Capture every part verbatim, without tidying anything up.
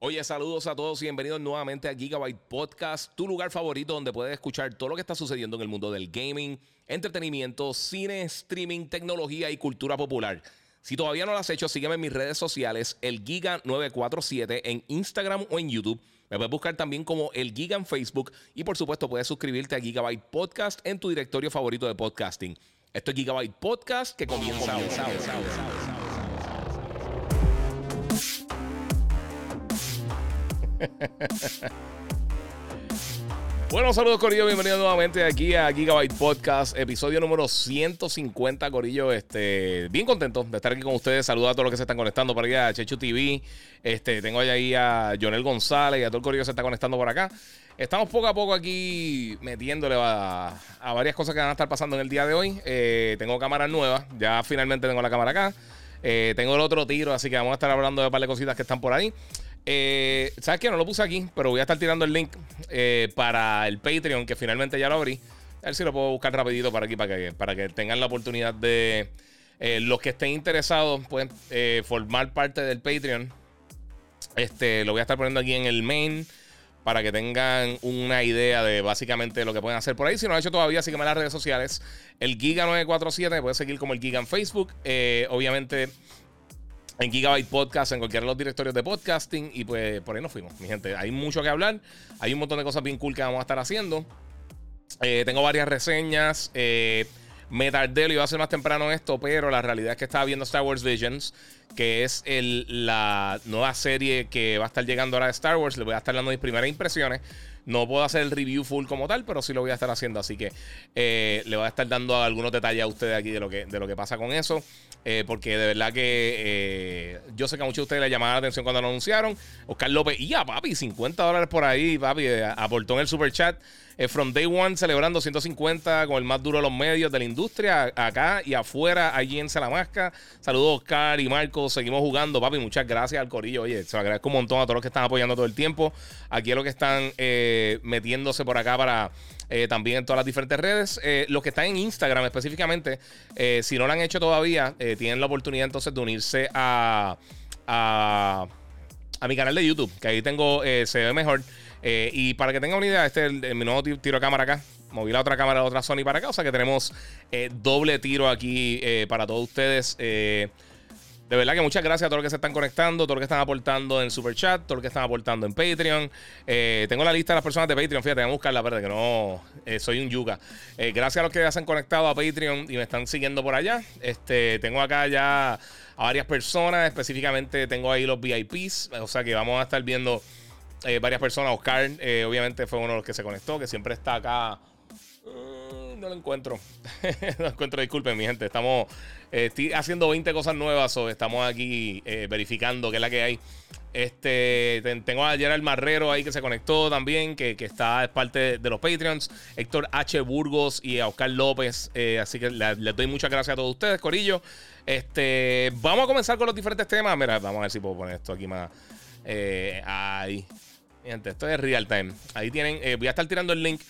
Oye, saludos a todos y bienvenidos nuevamente a Gigabyte Podcast, tu lugar favorito donde puedes escuchar todo lo que está sucediendo en el mundo del gaming, entretenimiento, cine, streaming, tecnología y cultura popular. Si todavía no lo has hecho, sígueme en mis redes sociales, el Giga nueve cuatro siete en Instagram o en YouTube. Me puedes buscar también como el Giga en Facebook y por supuesto puedes suscribirte a Gigabyte Podcast en tu directorio favorito de podcasting. Esto es Gigabyte Podcast que comienza. comienza, comienza, comienza, comienza. Bueno, saludos Corillo, bienvenidos nuevamente aquí a Gigabyte Podcast, episodio número ciento cincuenta, Corillo, este, bien contento de estar aquí con ustedes. Saludos a todos los que se están conectando por allá a Chechu T V, este, tengo allá ahí a Jonel González y a todo el Corillo que se está conectando por acá. Estamos poco a poco aquí metiéndole a, a varias cosas que van a estar pasando en el día de hoy. eh, Tengo cámaras nuevas, ya finalmente tengo la cámara acá. eh, Tengo el otro tiro, así que vamos a estar hablando de un par de cositas que están por ahí. Eh, ¿Sabes qué? No lo puse aquí, pero voy a estar tirando el link eh, para el Patreon, que finalmente ya lo abrí. A ver si lo puedo buscar rapidito para aquí, para que, para que tengan la oportunidad de... Eh, los que estén interesados, pues, eh, formar parte del Patreon. Este, lo voy a estar poniendo aquí en el main para que tengan una idea de básicamente lo que pueden hacer por ahí. Si no lo han hecho todavía, sígueme en las redes sociales. El Giga nueve cuatro siete, puedes seguir como el Giga en Facebook. Eh, obviamente... en Gigabyte Podcast, en cualquiera de los directorios de podcasting. Y pues por ahí nos fuimos, mi gente. Hay mucho que hablar. Hay un montón de cosas bien cool que vamos a estar haciendo. Eh, tengo varias reseñas. Eh, me tardé, lo iba a hacer más temprano esto, pero la realidad es que estaba viendo Star Wars Visions, que es el, la nueva serie que va a estar llegando ahora de Star Wars. Les voy a estar dando mis primeras impresiones. No puedo hacer el review full como tal, pero sí lo voy a estar haciendo. Así que eh, le voy a estar dando algunos detalles a ustedes aquí de lo que, de lo que pasa con eso. Eh, porque de verdad que eh, yo sé que a muchos de ustedes les llamaba la atención cuando lo anunciaron. Oscar López, ya papi, cincuenta dólares por ahí, papi, aportó en el super chat. eh, From Day One celebrando ciento cincuenta con el más duro de los medios de la industria, acá y afuera, allí en Salamasca. Saludos Oscar y Marco, seguimos jugando, papi, muchas gracias al corillo. Oye, se lo agradezco un montón a todos los que están apoyando todo el tiempo. Aquí es lo que están eh, metiéndose por acá para... Eh, también en todas las diferentes redes. eh, Los que están en Instagram específicamente, eh, si no lo han hecho todavía, eh, tienen la oportunidad entonces de unirse a A, a mi canal de YouTube, que ahí tengo, eh, se ve mejor. eh, Y para que tengan una idea, este es el, el, mi nuevo tiro de cámara acá. Moví la otra cámara, la otra Sony para acá. O sea que tenemos eh, doble tiro aquí eh, para todos ustedes. eh, De verdad que muchas gracias a todos los que se están conectando, todos los que están aportando en Super Chat, todos los que están aportando en Patreon. Eh, tengo la lista de las personas de Patreon, fíjate, voy a buscarla, espérate, que no eh, soy un yuca. Eh, gracias a los que ya se han conectado a Patreon y me están siguiendo por allá. Este, tengo acá ya a varias personas, específicamente tengo ahí los V I Ps, o sea que vamos a estar viendo eh, varias personas. Oscar, eh, obviamente, fue uno de los que se conectó, que siempre está acá. No lo encuentro. No lo encuentro, disculpen, mi gente. Estamos eh, estoy haciendo veinte cosas nuevas. O estamos aquí eh, verificando qué es la que hay. Este, tengo a Gerald Marrero ahí que se conectó también, que, que está, es parte de los Patreons. Héctor H. Burgos y a Oscar López. Eh, así que la, les doy muchas gracias a todos ustedes, corillo. Este, vamos a comenzar con los diferentes temas. Mira, vamos a ver si puedo poner esto aquí más. Eh, ahí. Mi gente, esto es real time. Ahí tienen. Eh, voy a estar tirando el link.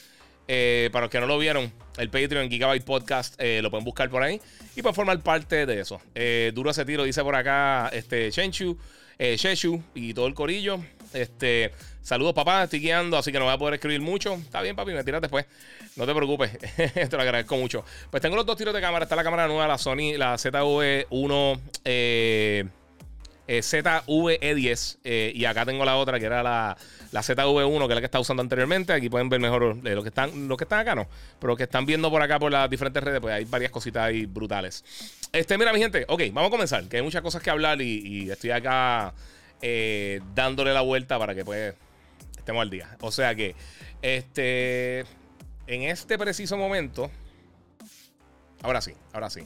Eh, para los que no lo vieron, el Patreon Gigabyte Podcast, eh, lo pueden buscar por ahí y pueden formar parte de eso. eh, Duro ese tiro, dice por acá este Shenchu, eh, Sheshu y todo el corillo. Este, saludos papá, estoy guiando, así que no voy a poder escribir mucho. Está bien papi, me tiras después, no te preocupes. Te lo agradezco mucho. Pues tengo los dos tiros de cámara, está la cámara nueva, la Sony, la Z V uno, eh, eh, Z V E diez, eh, y acá tengo la otra que era la La Z V uno, que es la que está usando anteriormente. Aquí pueden ver mejor eh, los que están, los que están acá, no, pero los que están viendo por acá por las diferentes redes, pues hay varias cositas ahí brutales. Este, mira, mi gente, ok, vamos a comenzar, que hay muchas cosas que hablar y, y estoy acá eh, dándole la vuelta para que pues estemos al día. O sea que, este, en este preciso momento, ahora sí, ahora sí.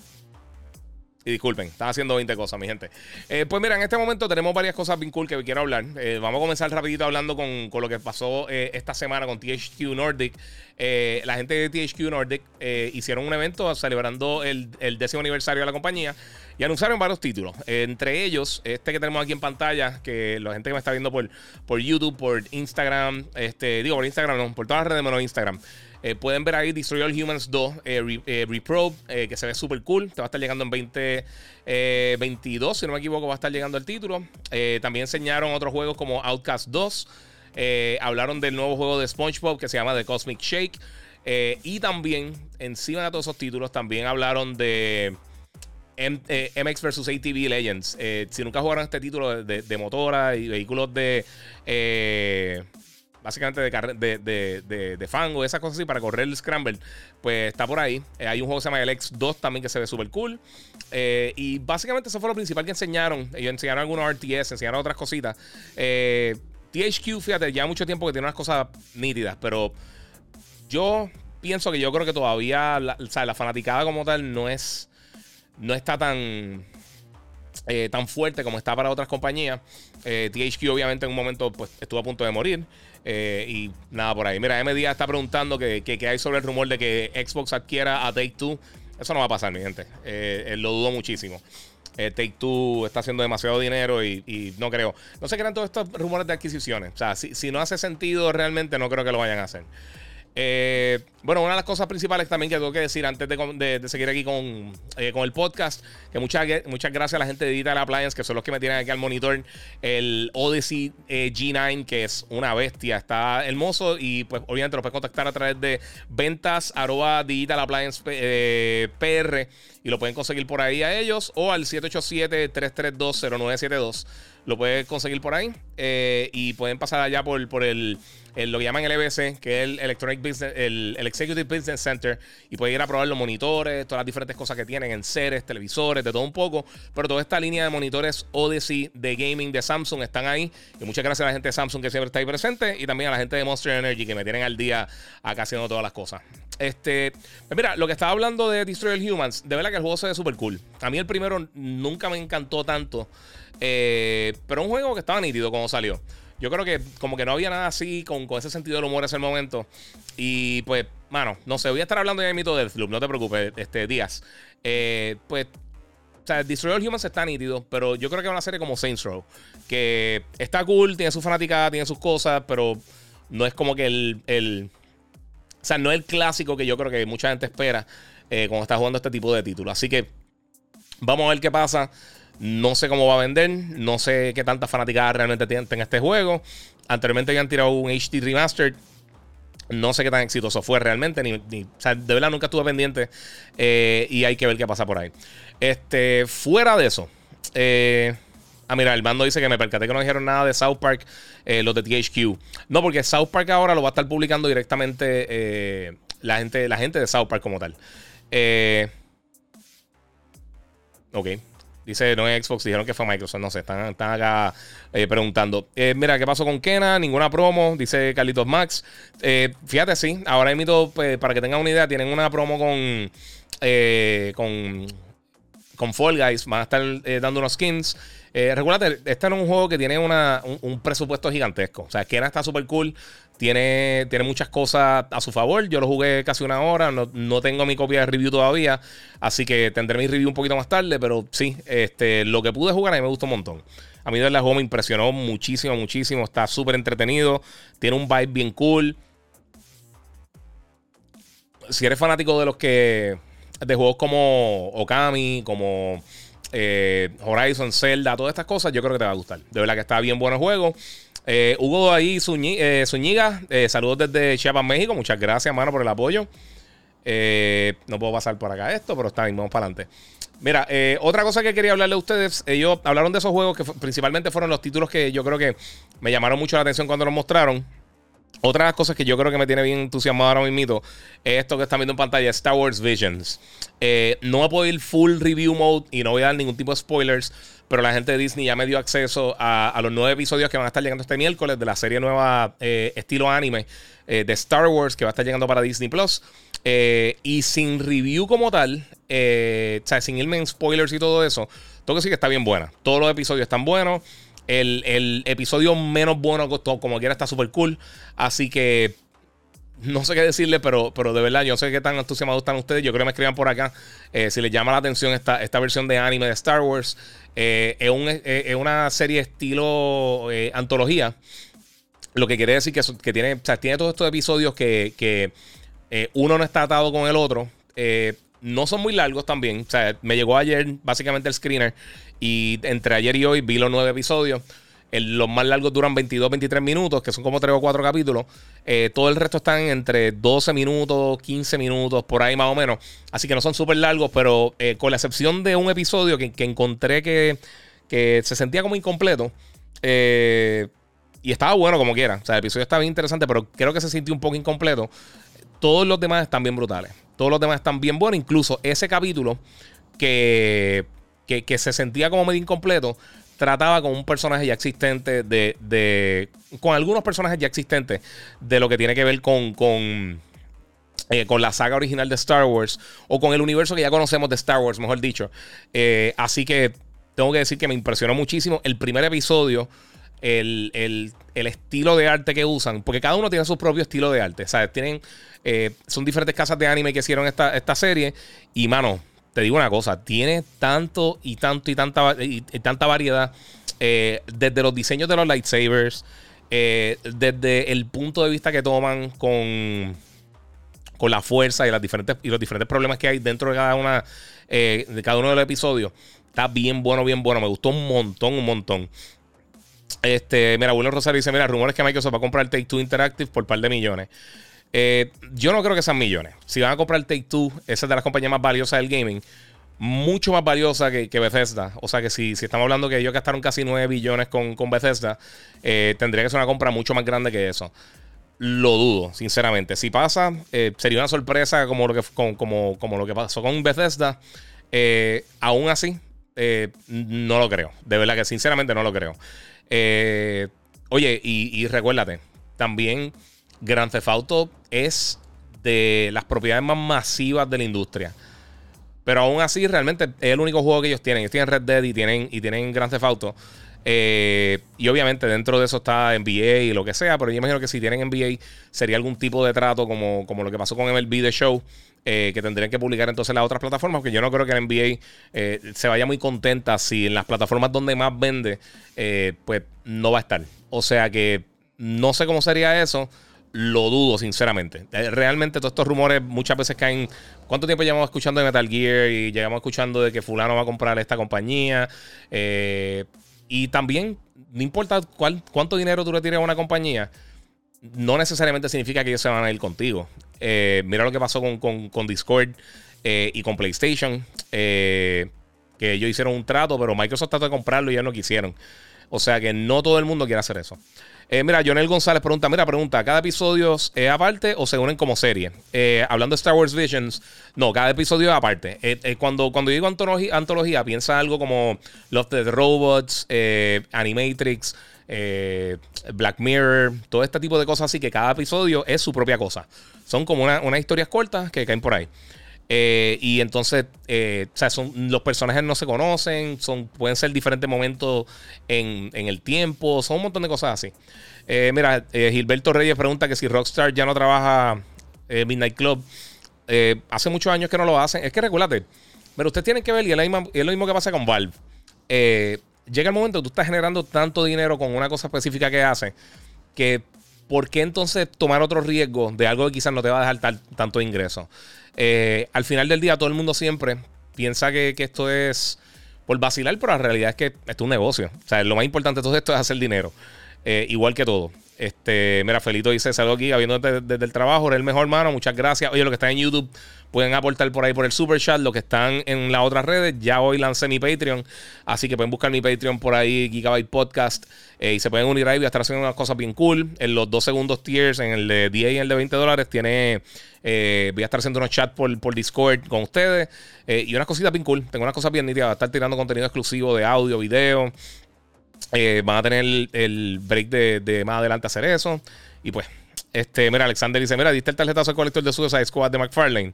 Y disculpen, estaba haciendo veinte cosas, mi gente. Eh, pues mira, en este momento tenemos varias cosas bien cool que quiero hablar. Eh, vamos a comenzar rapidito hablando con, con lo que pasó eh, esta semana con T H Q Nordic. Eh, la gente de T H Q Nordic eh, hicieron un evento celebrando el, el décimo aniversario de la compañía y anunciaron varios títulos. Eh, entre ellos, este que tenemos aquí en pantalla, que la gente que me está viendo por, por YouTube, por Instagram, este, digo por Instagram, no, por todas las redes menos Instagram. Eh, pueden ver ahí Destroy All Humans dos eh, re, eh, Reprobe, eh, que se ve súper cool. Te va a estar llegando en veinte veintidós, si no me equivoco, va a estar llegando el título. Eh, también enseñaron otros juegos como Outcast dos. Eh, hablaron del nuevo juego de SpongeBob que se llama The Cosmic Shake. Eh, y también, encima de todos esos títulos, también hablaron de M- eh, M X versus. A T V Legends. Eh, si nunca jugaron este título de, de, de motora y vehículos de... Eh, básicamente de, car- de, de, de, de fango, esas cosas así, para correr el Scramble, pues está por ahí. Eh, hay un juego que se llama Elex dos también que se ve súper cool. Eh, y básicamente eso fue lo principal que enseñaron. Ellos enseñaron algunos R T S, enseñaron otras cositas. Eh, T H Q, fíjate, ya mucho tiempo que tiene unas cosas nítidas, pero yo pienso que yo creo que todavía la, o sea, la fanaticada como tal no es no está tan... Eh, tan fuerte como está para otras compañías. eh, T H Q obviamente en un momento pues, estuvo a punto de morir, eh, y nada por ahí. Mira, M. Díaz está preguntando que, que, que hay sobre el rumor de que Xbox adquiera a Take-Two. Eso no va a pasar, mi gente. eh, eh, Lo dudo muchísimo. eh, Take-Two está haciendo demasiado dinero y, y no creo, no sé qué eran todos estos rumores de adquisiciones. O sea, si, si no hace sentido realmente, no creo que lo vayan a hacer. Eh, bueno, una de las cosas principales también que tengo que decir antes de, de, de seguir aquí con, eh, con el podcast, que muchas, muchas gracias a la gente de Digital Appliance, que son los que me tienen aquí al monitor. El Odyssey eh, G nueve, que es una bestia, está hermoso. Y pues obviamente lo puedes contactar a través de ventas arroba Digital Appliance eh, P R, y lo pueden conseguir por ahí a ellos, o al siete ocho siete, tres tres dos, cero nueve siete dos. Lo puedes conseguir por ahí. eh, Y pueden pasar allá por, por el El, lo que llaman el E B C, que es el Electronic Business, el, el Executive Business Center, y puedes ir a probar los monitores, todas las diferentes cosas que tienen en seres, televisores, de todo un poco. Pero toda esta línea de monitores Odyssey de gaming de Samsung están ahí. Y muchas gracias a la gente de Samsung que siempre está ahí presente, y también a la gente de Monster Energy que me tienen al día acá haciendo todas las cosas. Este, mira, lo que estaba hablando de Destroy All Humans, de verdad que el juego se ve súper cool. A mí el primero nunca me encantó tanto, eh, pero un juego que estaba nítido cuando salió. Yo creo que como que no había nada así con, con ese sentido del humor en ese momento. Y pues, mano, no sé, voy a estar hablando ya de mito de Deathloop, no te preocupes, este, Díaz. Eh, pues, o sea, Destroy All Humans está nítido, pero yo creo que es una serie como Saints Row, que está cool, tiene su fanaticada, tiene sus cosas, pero no es como que el... el o sea, no es el clásico que yo creo que mucha gente espera eh, cuando está jugando este tipo de título. Así que vamos a ver qué pasa. No sé cómo va a vender, no sé qué tantas fanaticadas realmente tienen en este juego. Anteriormente ya han tirado un H D Remastered, no sé qué tan exitoso fue realmente, ni, ni, o sea, de verdad nunca estuve pendiente, eh, y hay que ver qué pasa por ahí. Este, fuera de eso, eh, ah mira, el mando dice que me percaté que no dijeron nada de South Park, eh, los de T H Q. No, porque South Park ahora lo va a estar publicando directamente eh, la gente, la gente de South Park como tal. Eh, ok. Dice, no es Xbox, dijeron que fue Microsoft. No sé, están, están acá eh, preguntando. Eh, mira, ¿qué pasó con Kena? Ninguna promo, dice Carlitos Max. Eh, fíjate, sí, ahora invito, pues, para que tengan una idea, tienen una promo con, eh, con, con Fall Guys. Van a estar eh, dando unos skins. Eh, recuérdate, este no es un juego que tiene una, un, un presupuesto gigantesco. O sea, Kena está súper cool. Tiene, tiene muchas cosas a su favor. Yo lo jugué casi una hora. No, no tengo mi copia de review todavía. Así que tendré mi review un poquito más tarde. Pero sí, este, lo que pude jugar a mí me gustó un montón. A mí de verdad el juego me impresionó muchísimo, muchísimo. Está súper entretenido. Tiene un vibe bien cool. Si eres fanático de los que... de juegos como Okami, como... Eh, Horizon, Zelda, todas estas cosas, yo creo que te va a gustar. De verdad que está bien bueno el juego. Eh, Hugo ahí, Zúñi, eh, Zúñiga, eh, saludos desde Chiapas, México. Muchas gracias, mano, por el apoyo. Eh, no puedo pasar por acá esto, pero está bien, vamos para adelante. Mira, eh, otra cosa que quería hablarle a ustedes, ellos hablaron de esos juegos que f- principalmente fueron los títulos que yo creo que me llamaron mucho la atención cuando los mostraron. Otra de las cosas que yo creo que me tiene bien entusiasmado ahora mismo es esto que están viendo en pantalla, Star Wars Visions. Eh, no voy a poder ir full review mode y no voy a dar ningún tipo de spoilers, pero la gente de Disney ya me dio acceso a, a los nueve episodios que van a estar llegando este miércoles de la serie nueva eh, estilo anime eh, de Star Wars, que va a estar llegando para Disney Plus. Eh, y sin review como tal, eh, o sea, sin irme en spoilers y todo eso, tengo que decir que está bien buena. Todos los episodios están buenos. El, el episodio menos bueno, como quiera, está súper cool. Así que no sé qué decirle, pero, pero de verdad, yo no sé qué tan entusiasmados están ustedes. Yo creo que me escriban por acá eh, si les llama la atención esta, esta versión de anime de Star Wars. Eh, es, un, eh, es una serie estilo eh, antología. Lo que quiere decir que, que tiene, o sea, tiene todos estos episodios que... que Eh, uno no está atado con el otro. Eh, no son muy largos también. O sea, me llegó ayer básicamente el screener y entre ayer y hoy vi los nueve episodios. El, los más largos duran veintidós, veintitrés minutos, que son como tres o cuatro capítulos. Eh, todo el resto están entre doce minutos, quince minutos, por ahí más o menos. Así que no son súper largos, pero eh, con la excepción de un episodio que, que encontré que, que se sentía como incompleto. Eh, y estaba bueno como quiera. O sea, el episodio estaba bien interesante, pero creo que se sintió un poco incompleto. Todos los demás están bien brutales. Todos los demás están bien buenos. Incluso ese capítulo que, que, que se sentía como medio incompleto, trataba con un personaje ya existente de, de con algunos personajes ya existentes de lo que tiene que ver con con, eh, con la saga original de Star Wars o con el universo que ya conocemos de Star Wars, mejor dicho. Eh, así que tengo que decir que me impresionó muchísimo el primer episodio, el, el, el estilo de arte que usan, porque cada uno tiene su propio estilo de arte, ¿sabes? Tienen, eh, son diferentes casas de anime que hicieron esta, esta serie y, mano, te digo una cosa, tiene tanto y tanto y tanta, y, y tanta variedad, eh, desde los diseños de los lightsabers, eh, desde el punto de vista que toman con, con la fuerza y, las diferentes, y los diferentes problemas que hay dentro de cada, una, eh, de cada uno de los episodios. Está bien bueno, bien bueno. Me gustó un montón, un montón. Este, mira, William Rosario dice, mira, rumores que Microsoft va a comprar Take-Two Interactive por par de millones. Eh, yo no creo que sean millones. Si van a comprar Take-Two, esa es de las compañías más valiosas del gaming, mucho más valiosa que, que Bethesda. O sea que si, si estamos hablando que ellos gastaron casi nueve billones con, con Bethesda, eh, tendría que ser una compra mucho más grande que eso. Lo dudo, sinceramente. Si pasa, eh, sería una sorpresa como lo que, como, como, como lo que pasó con Bethesda. eh, Aún así, eh, no lo creo. De verdad que sinceramente no lo creo. eh, Oye, y, y recuérdate también, Grand Theft Auto es de las propiedades más masivas de la industria. Pero aún así, realmente es el único juego que ellos tienen. Ellos tienen Red Dead y tienen, y tienen Grand Theft Auto. Eh, y obviamente dentro de eso está N B A y lo que sea. Pero yo imagino que si tienen N B A sería algún tipo de trato como, como lo que pasó con M L B The Show. Eh, que tendrían que publicar entonces las otras plataformas, porque yo no creo que la N B A eh, se vaya muy contenta si en las plataformas donde más vende, eh, pues no va a estar. O sea que no sé cómo sería eso. Lo dudo, sinceramente. Realmente todos estos rumores muchas veces caen. ¿Cuánto tiempo llevamos escuchando de Metal Gear? Y llegamos escuchando de que fulano va a comprar esta compañía. Eh, y también, no importa cuál, cuánto dinero tú le tires a una compañía, no necesariamente significa que ellos se van a ir contigo. Eh, mira lo que pasó con, con, con Discord eh, y con PlayStation. Eh, que ellos hicieron un trato, pero Microsoft trató de comprarlo y ellos no quisieron. O sea que no todo el mundo quiere hacer eso. Eh, mira, Jonel González pregunta, mira, pregunta, ¿cada episodio es aparte o se unen como serie? Eh, hablando de Star Wars Visions, no, cada episodio es aparte. Eh, eh, cuando, cuando digo antología, antología, piensa algo como Love, Death, Robots, eh, Animatrix, eh, Black Mirror, todo este tipo de cosas así, que cada episodio es su propia cosa. Son como una, unas historias cortas que caen por ahí. Eh, y entonces, eh, o sea, son, los personajes no se conocen, son, pueden ser diferentes momentos en, en el tiempo, son un montón de cosas así. Eh, mira, eh, Gilberto Reyes pregunta que si Rockstar ya no trabaja eh, Midnight Club. Eh, hace muchos años que no lo hacen. Es que recuérdate, pero ustedes tienen que ver, y es, la misma, es lo mismo que pasa con Valve. Eh, llega el momento que tú estás generando tanto dinero con una cosa específica que haces, que ¿por qué entonces tomar otro riesgo de algo que quizás no te va a dejar tal, tanto ingreso? Eh, al final del día, todo el mundo siempre piensa que, que esto es por vacilar, pero la realidad es que esto es un negocio. O sea, lo más importante de todo esto es hacer dinero. Eh, igual que todo. Este, mira, Felito dice, saludos aquí, viendo desde, desde el trabajo, eres el mejor, mano, muchas gracias. Oye, los que están en YouTube pueden aportar por ahí por el Super Chat, los que están en las otras redes, ya hoy lancé mi Patreon, así que pueden buscar mi Patreon por ahí, Gigabyte Podcast, eh, y se pueden unir ahí, voy a estar haciendo unas cosas bien cool. En los dos segundos tiers, en el de diez y el de veinte dólares, tiene, eh, voy a estar haciendo unos chats por, por Discord con ustedes, eh, y unas cositas bien cool, tengo unas cosas bien nítidas, voy a estar tirando contenido exclusivo de audio, video. Eh, van a tener el, el break de, de más adelante hacer eso. Y pues, este, mira, Alexander dice, mira, diste el tarjetazo al colector de Suicide Squad de McFarlane.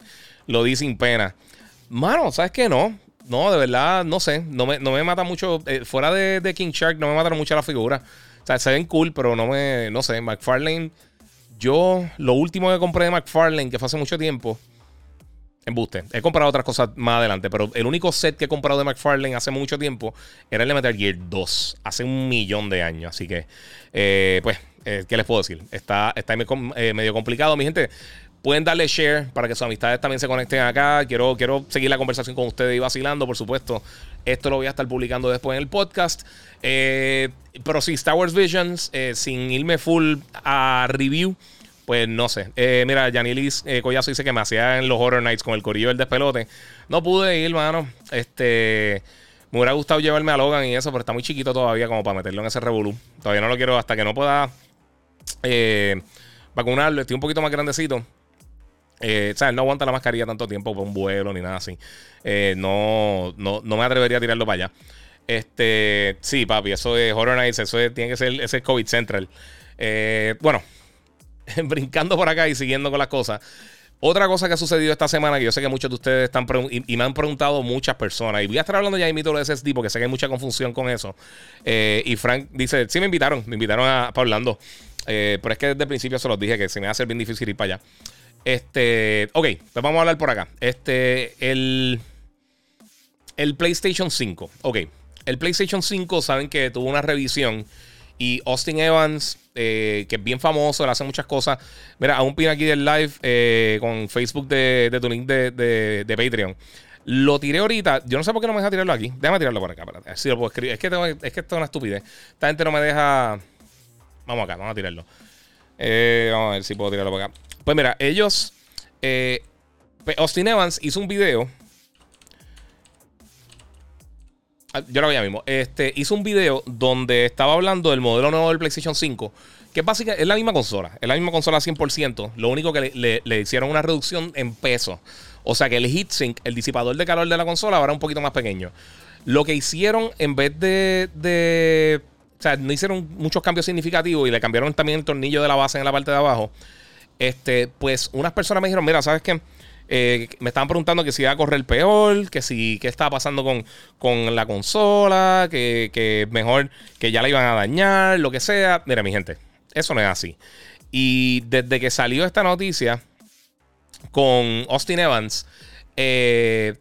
Lo di sin pena. Mano, ¿sabes qué? No, no, de verdad, no sé. No me, no me mata mucho. Eh, fuera de, de King Shark, no me mataron mucho las figuras. O sea, se ven cool, pero no me, no sé. McFarlane, yo, lo último que compré de McFarlane, que fue hace mucho tiempo, embuste, he comprado otras cosas más adelante, pero el único set que he comprado de McFarlane hace mucho tiempo era el de Metal Gear dos, hace un millón de años. Así que, eh, pues, eh, ¿qué les puedo decir? Está, está medio complicado, mi gente. Pueden darle share para que sus amistades también se conecten acá. Quiero, quiero seguir la conversación con ustedes y vacilando, por supuesto. Esto lo voy a estar publicando después en el podcast. Eh, pero sí, Star Wars Visions, eh, sin irme full a review, pues no sé. Eh, mira, Yanilis eh, Collazo dice que me hacía en los Horror Nights con el corillo del despelote. No pude ir, mano. Este... Me hubiera gustado llevarme a Logan y eso, pero está muy chiquito todavía como para meterlo en ese revolú. Todavía no lo quiero hasta que no pueda eh, vacunarlo. Estoy un poquito más grandecito. Eh, o sea, él no aguanta la mascarilla tanto tiempo por un vuelo ni nada así. Eh, no, no, no me atrevería a tirarlo para allá. Este, sí, papi, eso de Horror Nights, eso es, tiene que ser ese COVID Central. Eh, bueno, brincando por acá y siguiendo con las cosas. Otra cosa que ha sucedido esta semana, que yo sé que muchos de ustedes están pregun- y, y me han preguntado muchas personas, y voy a estar hablando ya de mito de S S D porque sé que hay mucha confusión con eso. Eh, y Frank dice, sí me invitaron, me invitaron a, para Orlando, eh, pero es que desde el principio se los dije que se me va a hacer bien difícil ir para allá. Este, ok, pues vamos a hablar por acá. Este, el, el PlayStation cinco, ok. El PlayStation cinco, saben que tuvo una revisión y Austin Evans... Eh, que es bien famoso, él hace muchas cosas. Mira, a un pin aquí del live eh, con Facebook de, de tu link de, de, de Patreon. Lo tiré ahorita. Yo no sé por qué no me deja tirarlo aquí. Déjame tirarlo por acá. Espérate. Si lo puedo escribir. Es que, tengo, es que esto es una estupidez. Esta gente no me deja. Vamos acá, vamos a tirarlo. Eh, vamos a ver si puedo tirarlo por acá. Pues mira, ellos. Eh, Austin Evans hizo un video. Yo lo veía mismo. Este, hizo un video donde estaba hablando del modelo nuevo del PlayStation cinco, que es básicamente es la misma consola. Es la misma consola cien por ciento. Lo único que le, le, le hicieron una reducción en peso. O sea que el heatsink, el disipador de calor de la consola, ahora es un poquito más pequeño. Lo que hicieron en vez de... de o sea, no hicieron muchos cambios significativos y le cambiaron también el tornillo de la base en la parte de abajo. Este, pues unas personas me dijeron, mira, ¿sabes qué? Eh, me estaban preguntando que si iba a correr peor, que si qué estaba pasando con, con la consola, que, que mejor que ya la iban a dañar, lo que sea. Mira, mi gente, eso no es así. Y desde que salió esta noticia con Austin Evans, eh,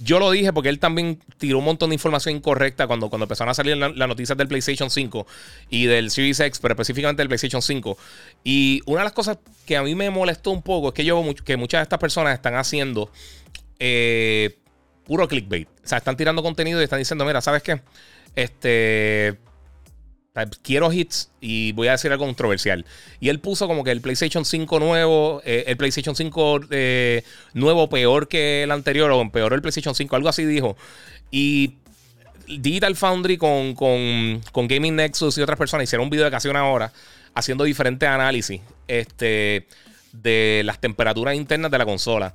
yo lo dije porque él también tiró un montón de información incorrecta cuando, cuando empezaron a salir las la noticias del PlayStation cinco y del Series X, pero específicamente del PlayStation cinco. Y una de las cosas que a mí me molestó un poco es que yo que muchas de estas personas están haciendo eh, puro clickbait. O sea, están tirando contenido y están diciendo, mira, ¿sabes qué? Este... Quiero hits y voy a decir algo controversial. Y él puso como que el PlayStation cinco nuevo, eh, el PlayStation cinco eh, nuevo peor que el anterior o empeoró el PlayStation cinco, algo así dijo. Y Digital Foundry con, con, con Gaming Nexus y otras personas hicieron un video de casi una hora haciendo diferentes análisis este, de las temperaturas internas de la consola.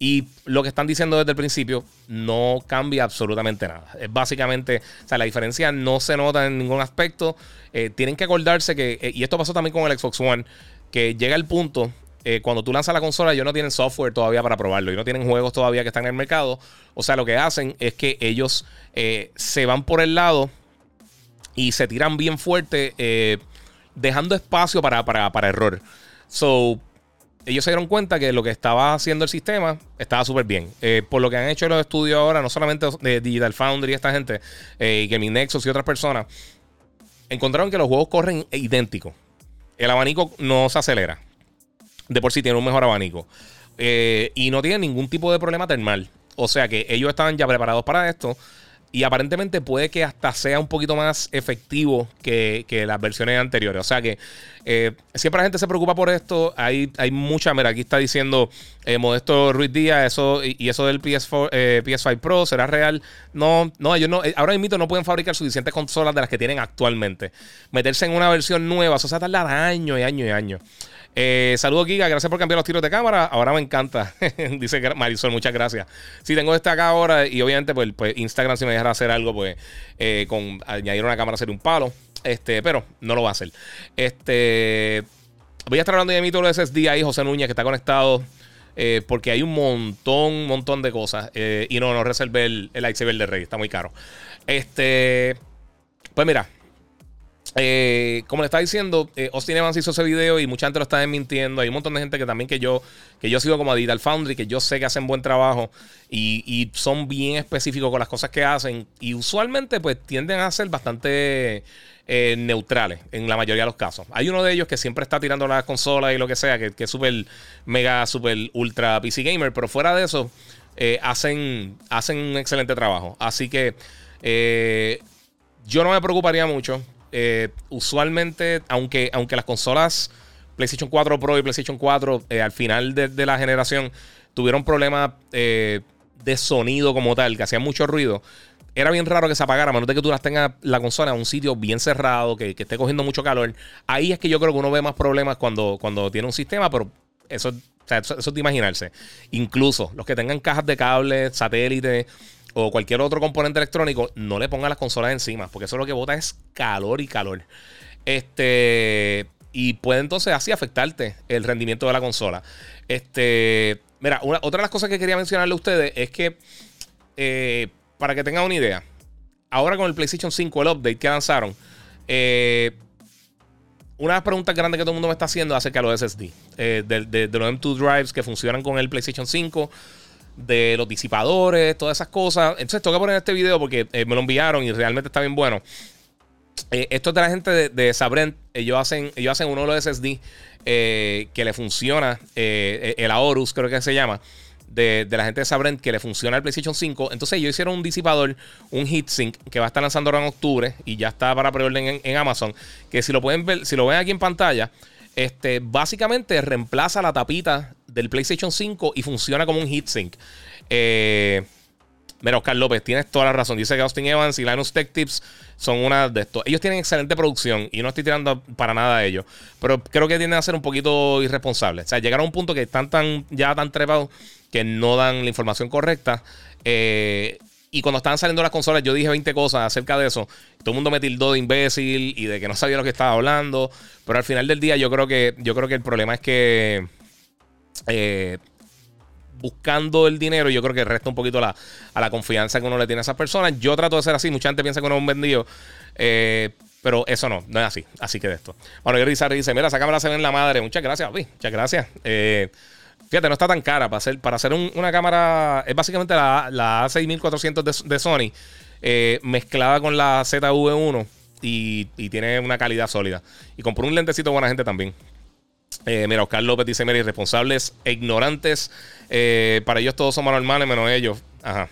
Y lo que están diciendo desde el principio no cambia absolutamente nada. Es básicamente, o sea, la diferencia no se nota en ningún aspecto. Eh, tienen que acordarse que, eh, y esto pasó también con el Xbox One, que llega el punto, eh, cuando tú lanzas la consola, ellos no tienen software todavía para probarlo, ellos no tienen juegos todavía que están en el mercado. O sea, lo que hacen es que ellos eh, se van por el lado y se tiran bien fuerte, eh, dejando espacio para, para, para error. So... Ellos se dieron cuenta que lo que estaba haciendo el sistema estaba súper bien. Eh, por lo que han hecho los estudios ahora, no solamente de Digital Foundry y esta gente, eh, y Gaming Nexus y otras personas, encontraron que los juegos corren idénticos. El abanico no se acelera. De por sí tiene un mejor abanico. Eh, y no tiene ningún tipo de problema termal. O sea que ellos estaban ya preparados para esto. Y aparentemente puede que hasta sea un poquito más efectivo que, que las versiones anteriores. O sea que eh, siempre la gente se preocupa por esto. Hay, hay mucha... Mira, aquí está diciendo eh, Modesto Ruiz Díaz, eso y, y eso del P S cuatro, eh, P S cinco Pro, ¿será real? No, no, ellos no... Ahora mismo no pueden fabricar suficientes consolas de las que tienen actualmente. Meterse en una versión nueva, eso se tarda años y años y años. Eh, saludos, Giga, gracias por cambiar los tiros de cámara. Ahora me encanta. Dice Marisol, muchas gracias. Sí, tengo esta acá ahora. Y obviamente, pues, pues Instagram, si me dejara hacer algo, pues eh, con añadir una cámara sería un palo. Este, pero no lo va a hacer. Este. Voy a estar hablando de mí todos los S S D ahí, José Núñez, que está conectado. Eh, porque hay un montón, montón de cosas. Eh, y no, no reservé el lightsaber de Rey, está muy caro. Este. Pues mira. Eh, como le estaba diciendo, eh, Austin Evans hizo ese video y mucha gente lo está desmintiendo. Hay un montón de gente que también que yo que yo sigo como a Digital Foundry, que yo sé que hacen buen trabajo y, y son bien específicos con las cosas que hacen. Y usualmente pues tienden a ser bastante eh, neutrales en la mayoría de los casos. Hay uno de ellos que siempre está tirando las consolas y lo que sea, que, que es súper mega, súper ultra P C gamer. Pero fuera de eso, eh, hacen, hacen un excelente trabajo. Así que eh, yo no me preocuparía mucho. Eh, usualmente, aunque, aunque las consolas PlayStation cuatro Pro y PlayStation cuatro eh, al final de, de la generación tuvieron problemas eh, de sonido como tal, que hacían mucho ruido, era bien raro que se apagara, a menos de que tú las tengas la consola en un sitio bien cerrado, que, que esté cogiendo mucho calor. Ahí es que yo creo que uno ve más problemas cuando, cuando tiene un sistema, pero eso, o sea, eso, eso es de imaginarse. Incluso los que tengan cajas de cable, satélite o cualquier otro componente electrónico, no le pongan las consolas encima, porque eso lo que bota es calor y calor. Este, y puede entonces así afectarte el rendimiento de la consola. Este, mira, una, otra de las cosas que quería mencionarle a ustedes es que, eh, para que tengan una idea, ahora con el PlayStation cinco, el update que lanzaron, eh, una de las preguntas grandes que todo el mundo me está haciendo es acerca de los S S D, eh, de, de, de los M dos drives que funcionan con el PlayStation cinco, de los disipadores, todas esas cosas. Entonces tengo que poner este video porque eh, me lo enviaron y realmente está bien bueno. Eh, esto es de la gente de, de Sabrent. Ellos hacen, ellos hacen uno de los S S D eh, que le funciona, eh, el Aorus creo que se llama, de, de la gente de Sabrent, que le funciona al PlayStation cinco. Entonces ellos hicieron un disipador, un heatsink, que va a estar lanzando ahora en octubre y ya está para preorden en, en Amazon, que si lo pueden ver, si lo ven aquí en pantalla, este, básicamente reemplaza la tapita del PlayStation cinco y funciona como un heatsink. Eh, mira, Oscar López, tienes toda la razón. Dice que Austin Evans y Linus Tech Tips son una de estos. Ellos tienen excelente producción y no estoy tirando para nada de ellos, pero creo que tienden a ser un poquito irresponsables. O sea, llegaron a un punto que están tan, ya tan trepados que no dan la información correcta. Eh, y cuando estaban saliendo las consolas, yo dije veinte cosas acerca de eso. Todo el mundo me tildó de imbécil y de que no sabía lo que estaba hablando. Pero al final del día, yo creo que, yo creo que el problema es que, Eh, buscando el dinero, yo creo que resta un poquito la, a la confianza que uno le tiene a esas personas. Yo trato de ser así, mucha gente piensa que uno es un vendido, eh, pero eso no, no es así. Así que de esto, bueno, y Rizar dice: mira, esa cámara se ve en la madre. Muchas gracias, papi, muchas gracias. Eh, fíjate, no está tan cara para hacer, para hacer un, una cámara. Es básicamente la, la A sesenta y cuatrocientos de, de Sony, eh, mezclada con la Z V uno y, y tiene una calidad sólida. Y compró un lentecito buena gente también. Eh, mira, Oscar López dice: mira, irresponsables e ignorantes. Eh, para ellos todos somos normales, menos ellos. Ajá.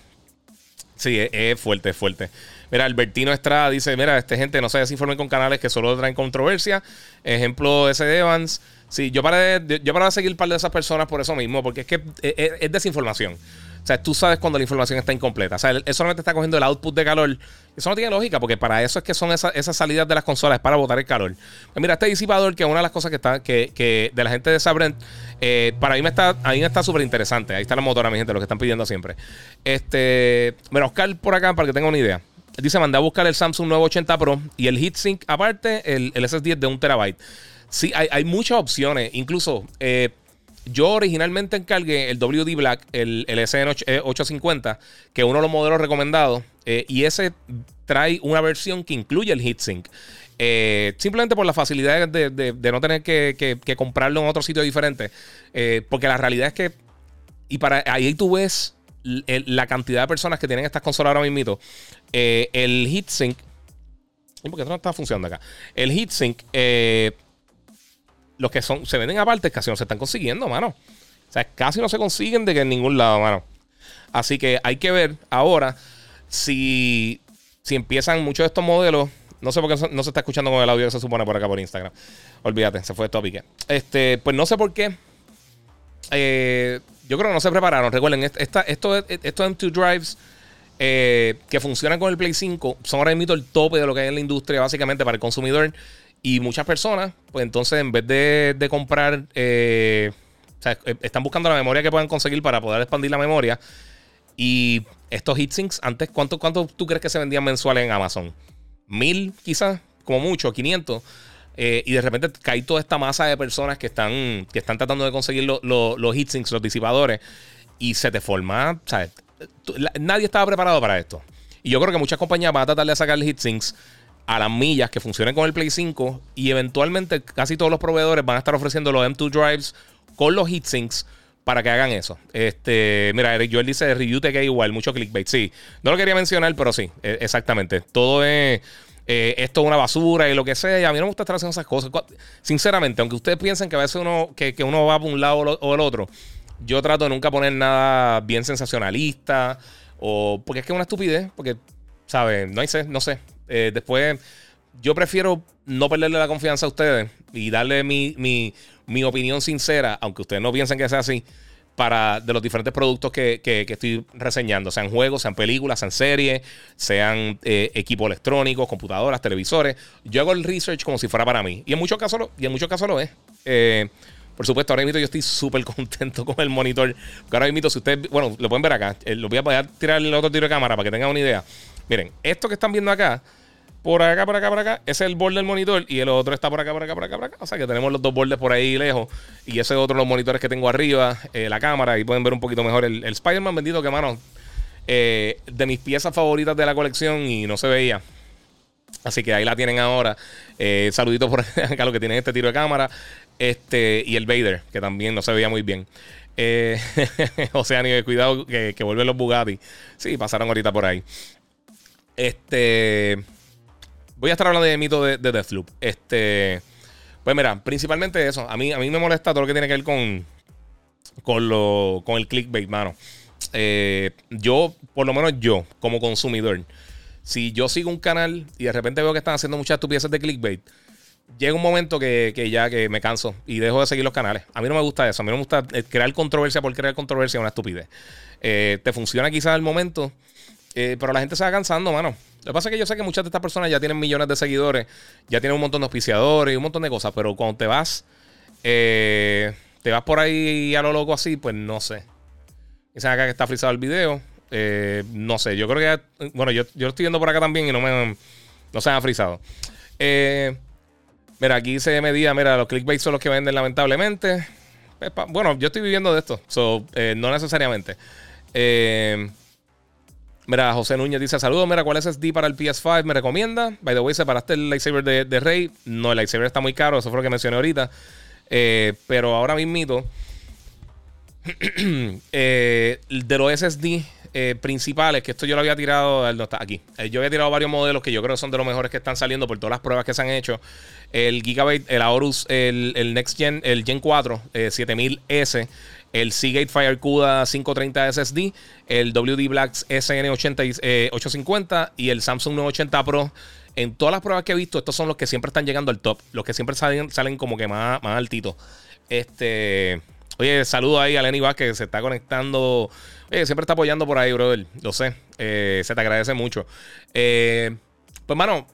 Sí, es, es fuerte, es fuerte. Mira, Albertino Estrada dice: mira, este gente no se desinformen con canales que solo traen controversia. Ejemplo, ese de Evans. Sí, yo paré de, yo paré de seguir un par de esas personas por eso mismo, porque es que es, es desinformación. O sea, tú sabes cuando la información está incompleta. O sea, él solamente está cogiendo el output de calor. Eso no tiene lógica, porque para eso es que son esas, esas salidas de las consolas, para botar el calor. Pues mira, este disipador, que es una de las cosas que está, que, que de la gente de Sabrent, eh, para mí me está, a mí me está súper interesante. Ahí está la motora, mi gente, lo que están pidiendo siempre. Este, mira, Oscar por acá, para que tenga una idea, dice: mandé a buscar el Samsung nueve ochenta Pro y el heatsink aparte, el, el S S D de un terabyte. Sí, hay, hay muchas opciones. Incluso, eh, yo originalmente encargué el W D Black, el, el S N ocho cincuenta, que es uno de los modelos recomendados, eh, y ese trae una versión que incluye el heatsink, eh, simplemente por la facilidad de, de, de no tener que, que, que comprarlo en otro sitio diferente, eh, porque la realidad es que, y para ahí tú ves la cantidad de personas que tienen estas consolas ahora mismo, eh, el heatsink, porque esto no está funcionando acá, el heatsink, eh, los que son, se venden aparte casi no se están consiguiendo, mano. O sea, casi no se consiguen de que en ningún lado, mano. Así que hay que ver ahora si, si empiezan muchos de estos modelos. No sé por qué no se está escuchando con el audio que se supone por acá por Instagram. Olvídate, se fue esto a pique. Este, pues no sé por qué. Eh, yo creo que no se prepararon. Recuerden, esta, esto, estos M dos drives, eh, que funcionan con el Play cinco, son ahora mismo el tope de lo que hay en la industria, básicamente, para el consumidor. Y muchas personas, pues entonces, en vez de, de comprar, eh, o sea, están buscando la memoria que puedan conseguir para poder expandir la memoria. Y estos heatsinks, antes, ¿cuánto, cuánto tú crees que se vendían mensuales en Amazon? Mil, quizás, como mucho, quinientos. Eh, y de repente cae toda esta masa de personas que están, que están tratando de conseguir lo, lo, los heatsinks, los disipadores. Y se te forma, ¿sabes? Nadie estaba preparado para esto. Y yo creo que muchas compañías van a tratar de sacar heatsinks a las millas que funcionen con el Play cinco, y eventualmente casi todos los proveedores van a estar ofreciendo los M dos Drives con los heatsinks para que hagan eso. Este, mira, Eric Joel dice, review te queda igual, mucho clickbait. Sí, no lo quería mencionar, pero sí, exactamente. Todo es... Eh, esto es una basura y lo que sea, y a mí no me gusta estar haciendo esas cosas. Sinceramente, aunque ustedes piensen que a veces uno, que, que uno va por un lado o el otro, yo trato de nunca poner nada bien sensacionalista, o porque es que es una estupidez, porque, ¿sabes? No sé, no sé. Eh, después, yo prefiero no perderle la confianza a ustedes y darle mi, mi, mi opinión sincera, aunque ustedes no piensen que sea así, para de los diferentes productos que, que, que estoy reseñando, sean juegos, sean películas, sean series, sean eh, equipos electrónicos, computadoras, televisores. Yo hago el research como si fuera para mí. Y en muchos casos lo, y en muchos casos lo es. Eh, por supuesto, ahora mismo yo estoy súper contento con el monitor. Porque ahora mismo, si ustedes, bueno, lo pueden ver acá. Eh, lo voy a, voy a tirar el otro tiro de cámara para que tengan una idea. Miren, esto que están viendo acá, por acá, por acá, por acá, ese es el borde del monitor, y el otro está por acá, por acá, por acá, por acá. O sea que tenemos los dos bordes por ahí lejos. Y ese otro, los monitores que tengo arriba, eh, la cámara, y pueden ver un poquito mejor el, el Spider-Man, bendito que, mano, eh, de mis piezas favoritas de la colección y no se veía. Así que ahí la tienen ahora. Eh, saluditos por acá, los que tienen este tiro de cámara. Este, y el Vader, que también no se veía muy bien. Eh, o sea, ni de cuidado que, que vuelven los Bugatti. Sí, pasaron ahorita por ahí. Este... Voy a estar hablando de mito de, de Deathloop. Este, pues mira, principalmente eso. A mí, a mí me molesta todo lo que tiene que ver con, con, lo, con el clickbait, mano. Eh, yo, por lo menos yo, como consumidor, si yo sigo un canal y de repente veo que están haciendo muchas estupideces de clickbait, llega un momento que, que ya que me canso y dejo de seguir los canales. A mí no me gusta eso. A mí no me gusta crear controversia por crear controversia, una estupidez. Eh, te funciona quizás al momento, eh, pero la gente se va cansando, mano. Lo que pasa es que yo sé que muchas de estas personas ya tienen millones de seguidores, ya tienen un montón de auspiciadores y un montón de cosas, pero cuando te vas, eh, te vas por ahí a lo loco así, pues no sé. Dicen acá que está frisado el video, eh, no sé, yo creo que, bueno, yo, yo lo estoy viendo por acá también y no me, no se han frisado. Eh, mira, aquí se me diga, mira, los clickbait son los que venden lamentablemente. Bueno, yo estoy viviendo de esto, so, eh, no necesariamente. Eh... Mira, José Núñez dice, saludos, mira, ¿cuál S S D para el P S cinco me recomienda? By the way, ¿separaste el lightsaber de, de Rey? No, el lightsaber está muy caro, eso fue lo que mencioné ahorita. Eh, pero ahora mismito, eh, de los S S D eh, principales, que esto yo lo había tirado, no está aquí, eh, yo había tirado varios modelos que yo creo que son de los mejores que están saliendo por todas las pruebas que se han hecho. El Gigabyte, el Aorus, el, el Next Gen, el Gen cuatro, eh, siete mil S, el Seagate FireCuda quinientos treinta S S D, el W D Black S N ochocientos cincuenta y el Samsung novecientos ochenta Pro. En todas las pruebas que he visto, estos son los que siempre están llegando al top. Los que siempre salen, salen como que más, más altitos. Este, oye, saludo ahí a Lenny Vázquez, que se está conectando. Oye, siempre está apoyando por ahí, brother. Lo sé. Eh, se te agradece mucho. Eh, pues, mano,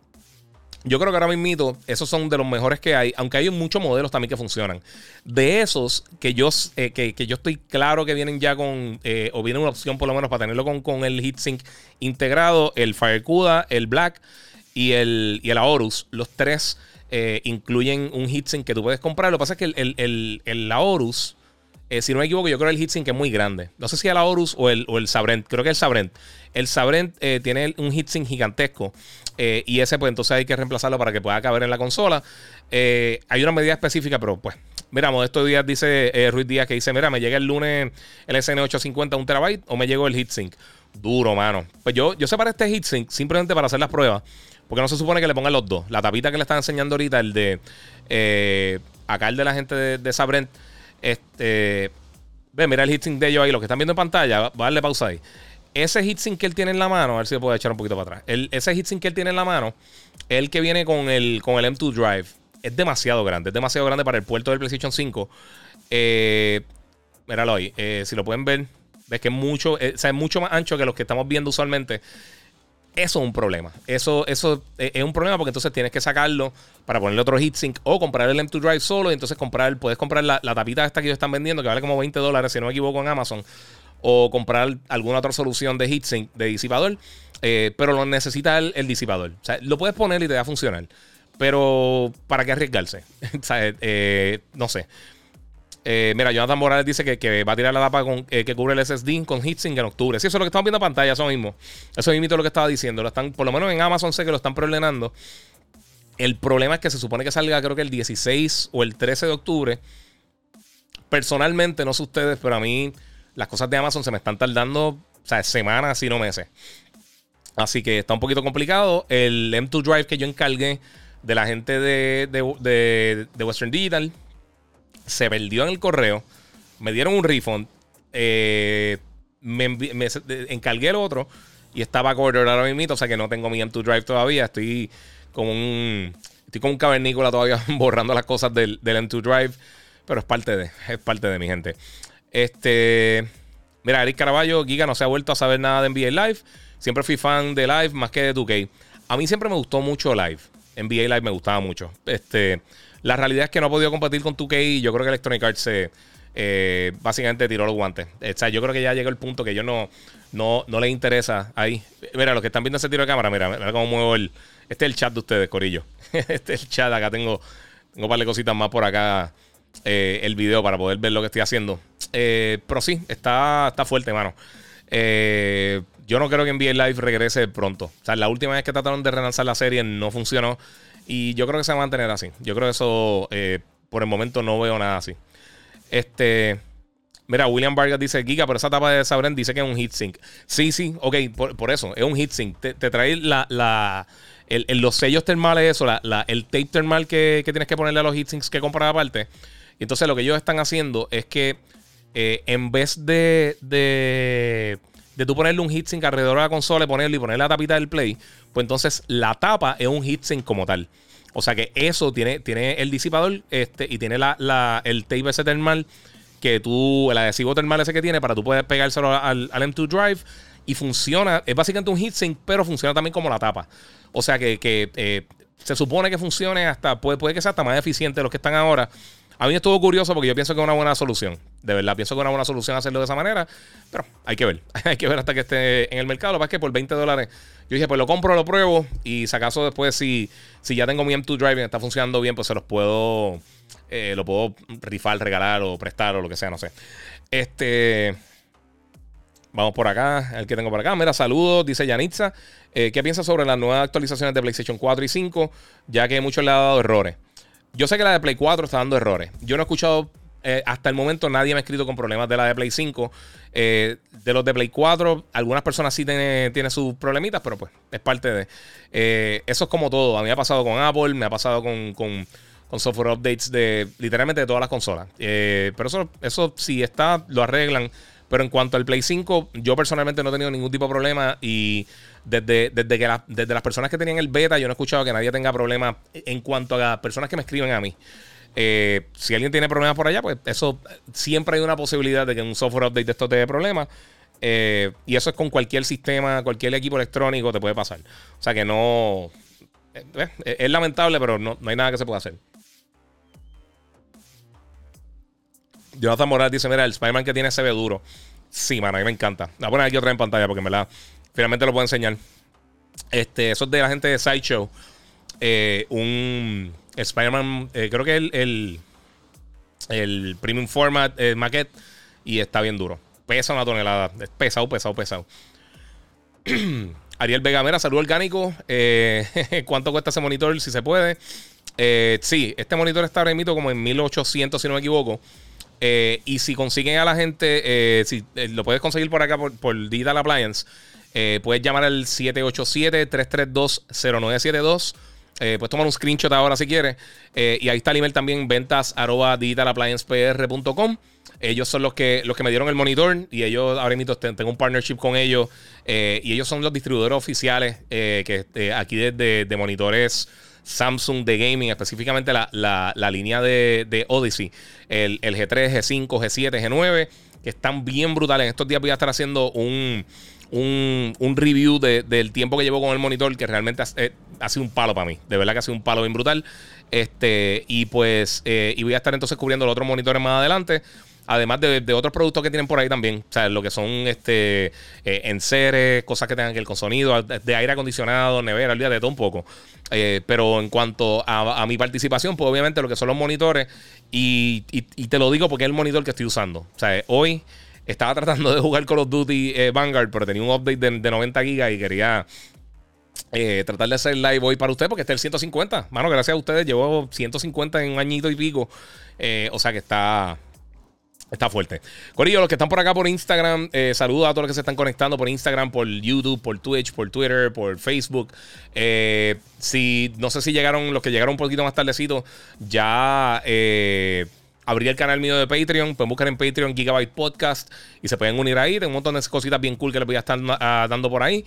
yo creo que ahora mismo esos son de los mejores que hay, aunque hay muchos modelos también que funcionan. De esos que yo, eh, que, que yo estoy claro que vienen ya con, eh, o viene una opción por lo menos para tenerlo con, con el heatsink integrado, el FireCuda, el Black y el, y el Aorus. Los tres eh, incluyen un heatsink que tú puedes comprar. Lo que pasa es que el, el, el, el Aorus, eh, si no me equivoco, yo creo que el heatsink es muy grande. No sé si el Aorus o el, o el Sabrent, creo que el Sabrent. El Sabrent eh, tiene un heatsink gigantesco. Eh, y ese pues entonces hay que reemplazarlo para que pueda caber en la consola. Eh, hay una medida específica, pero pues mira, Modesto Díaz dice, eh, Ruiz Díaz, que dice, mira, me llega el lunes el S N ochocientos cincuenta un terabyte o me llegó el heatsink. Duro, mano. Pues yo, yo separé este heatsink simplemente para hacer las pruebas, porque no se supone que le pongan los dos. La tapita que le están enseñando ahorita, el de eh, acá el de la gente de, de Sabrent, este, ve, mira el heatsink de ellos ahí, los que están viendo en pantalla, va, va a darle pausa ahí. Ese heatsink que él tiene en la mano, a ver si lo puedo echar un poquito para atrás. El, ese heatsink que él tiene en la mano, el que viene con el, con el M dos Drive, es demasiado grande. Es demasiado grande para el puerto del PlayStation cinco. Eh, míralo ahí. Eh, si lo pueden ver, ves que es mucho, eh, o sea, es mucho más ancho que los que estamos viendo usualmente. Eso es un problema. Eso, eso es un problema porque entonces tienes que sacarlo para ponerle otro heatsink o comprar el M dos Drive solo. Y entonces comprar, puedes comprar la, la tapita esta que ellos están vendiendo, que vale como veinte dólares, si no me equivoco, en Amazon. O comprar alguna otra solución de heatsink, de disipador. Eh, pero lo necesita el, el disipador. O sea, lo puedes poner y te va a funcionar. Pero, ¿para qué arriesgarse? O sea, eh, no sé. Eh, mira, Jonathan Morales dice que, que va a tirar la tapa con, eh, que cubre el S S D con heatsink en octubre. Sí, eso es lo que estamos viendo en pantalla, eso mismo. Eso mismo es lo que estaba diciendo. Lo están, por lo menos en Amazon sé que lo están preordenando. El problema es que se supone que salga, creo que el dieciséis o el trece de octubre. Personalmente, no sé ustedes, pero a mí las cosas de Amazon se me están tardando, o sea, semanas, si no meses. Así que está un poquito complicado. El M dos Drive que yo encargué de la gente de, de, de, de Western Digital se perdió en el correo. Me dieron un refund. Eh, me, me encargué el otro y está backorder ahora mismo. O sea que no tengo mi M dos Drive todavía. Estoy como un, estoy como un cavernícola todavía borrando las cosas del, del M dos Drive. Pero es parte de, es parte de mi gente. Este, mira, Eric Caraballo, Giga, no se ha vuelto a saber nada de N B A Live. Siempre fui fan de Live más que de dos K. A mí siempre me gustó mucho Live. N B A Live me gustaba mucho. Este, la realidad es que no ha podido competir con dos K y yo creo que Electronic Arts se, eh, básicamente tiró los guantes. O sea, yo creo que ya llegó el punto que yo no, no, no les interesa ahí. Mira, los que están viendo ese tiro de cámara, mira, mira cómo muevo el... Este es el chat de ustedes, corillo. Este es el chat. Acá tengo, tengo un par de cositas más por acá. Eh, el video para poder ver lo que estoy haciendo. Eh, pero sí, está, está fuerte, mano. Eh... Yo no creo que N B A Live regrese pronto. O sea, la última vez que trataron de relanzar la serie no funcionó. Y yo creo que se va a mantener así. Yo creo que eso, eh, por el momento, no veo nada así. Este, mira, William Vargas dice, Giga, pero esa tapa de Sabrent dice que es un heatsink. Sí, sí, ok, por, por eso, es un heatsink. Te, te trae la, la, el, el, los sellos termales, eso, la, la, el tape termal que, que tienes que ponerle a los heatsinks que compras aparte. Y entonces lo que ellos están haciendo es que eh, en vez de... de de tú ponerle un heatsink alrededor de la consola y ponerle, y ponerle la tapita del Play, pues entonces la tapa es un heatsink como tal. O sea que eso tiene, tiene el disipador este, y tiene la, la, el tape ese termal que tú, el adhesivo termal ese que tiene para tú poder pegárselo al, al M dos Drive y funciona, es básicamente un heatsink, pero funciona también como la tapa. O sea que, que eh, se supone que funcione hasta, puede, puede que sea hasta más eficiente de los que están ahora. A mí me estuvo curioso porque yo pienso que es una buena solución. De verdad, pienso que es una buena solución hacerlo de esa manera. Pero hay que ver. Hay que ver hasta que esté en el mercado. Lo que pasa es que por veinte dólares yo dije, pues lo compro, lo pruebo. Y si acaso después, si, si ya tengo mi M dos Drive y está funcionando bien, pues se los puedo... Eh, lo puedo rifar, regalar o prestar o lo que sea, no sé. Este... Vamos por acá. El que tengo por acá. Mira, saludos. Dice Yanitza. Eh, ¿Qué piensas sobre las nuevas actualizaciones de PlayStation cuatro y cinco? Ya que muchos le han dado errores. Yo sé que la de Play cuatro está dando errores. Yo no he escuchado, eh, hasta el momento nadie me ha escrito con problemas de la de Play cinco. Eh, de los de Play cuatro, algunas personas sí tienen, tienen sus problemitas, pero pues es parte de... Eh, eso es como todo. A mí me ha pasado con Apple, me ha pasado con, con, con software updates de literalmente de todas las consolas. Eh, pero eso, eso si está, lo arreglan. Pero en cuanto al Play cinco, yo personalmente no he tenido ningún tipo de problema y... Desde, desde, que la, desde las personas que tenían el beta, yo no he escuchado que nadie tenga problemas en cuanto a las personas que me escriben a mí. Eh, si alguien tiene problemas por allá, pues eso siempre hay una posibilidad de que un software update de esto te dé problemas. Eh, y eso es con cualquier sistema, cualquier equipo electrónico te puede pasar. O sea que no... Eh, es lamentable, pero no, no hay nada que se pueda hacer. Jonathan Morales dice, mira, el Spider-Man que tiene se ve duro. Sí, mano, a mí me encanta. La voy a poner aquí otra en pantalla porque me la... Finalmente lo puedo enseñar. Este, eso es de la gente de Sideshow. Eh, un Spider-Man, eh, creo que el, el, el Premium Format eh, Maquette. Y está bien duro. Pesa una tonelada. Es pesado, pesado, pesado. Ariel Vegamera, salud orgánico. Eh, ¿Cuánto cuesta ese monitor? Si se puede. Eh, sí, este monitor está ahora mismo como en mil ochocientos, si no me equivoco. Eh, y si consiguen a la gente, eh, si eh, lo puedes conseguir por acá por, por Digital Appliance. Eh, puedes llamar al siete ocho siete, tres tres dos, cero nueve siete dos. Eh, puedes tomar un screenshot ahora si quieres. Eh, y ahí está el email también, ventas arroba digitalappliancepr punto com. Ellos son los que, los que me dieron el monitor y ellos, ahora mismo tengo un partnership con ellos. Eh, y ellos son los distribuidores oficiales eh, que eh, aquí de, de, de monitores Samsung de gaming, específicamente la, la, la línea de, de Odyssey, el, el G tres, G cinco, G siete, G nueve, que están bien brutales. En estos días voy a estar haciendo un... Un, un review de, del tiempo que llevo con el monitor, que realmente ha, eh, ha sido un palo para mí. De verdad que ha sido un palo bien brutal. Este, y pues, eh, y voy a estar entonces cubriendo los otros monitores más adelante. Además de, de otros productos que tienen por ahí también. O sea, lo que son este eh, enseres, cosas que tengan que ver con sonido, de aire acondicionado, nevera, olvídate de todo un poco. Eh, pero en cuanto a, a mi participación, pues obviamente lo que son los monitores, y, y, y te lo digo porque es el monitor que estoy usando. O sea, hoy estaba tratando de jugar Call of Duty eh, Vanguard, pero tenía un update de, de noventa gigas y quería... Eh, tratar de hacer live hoy para ustedes porque está el ciento cincuenta. Mano, gracias a ustedes. Llevo ciento cincuenta en un añito y pico. Eh, o sea que está... Está fuerte. Corillo, los que están por acá por Instagram, eh, saludos a todos los que se están conectando por Instagram, por YouTube, por Twitch, por Twitter, por Facebook. Eh, si no sé si llegaron, los que llegaron un poquito más tardecito, ya... Eh, abrí el canal mío de Patreon, pueden buscar en Patreon Gigabyte Podcast y se pueden unir ahí. Tengo un montón de cositas bien cool que les voy a estar a, dando por ahí.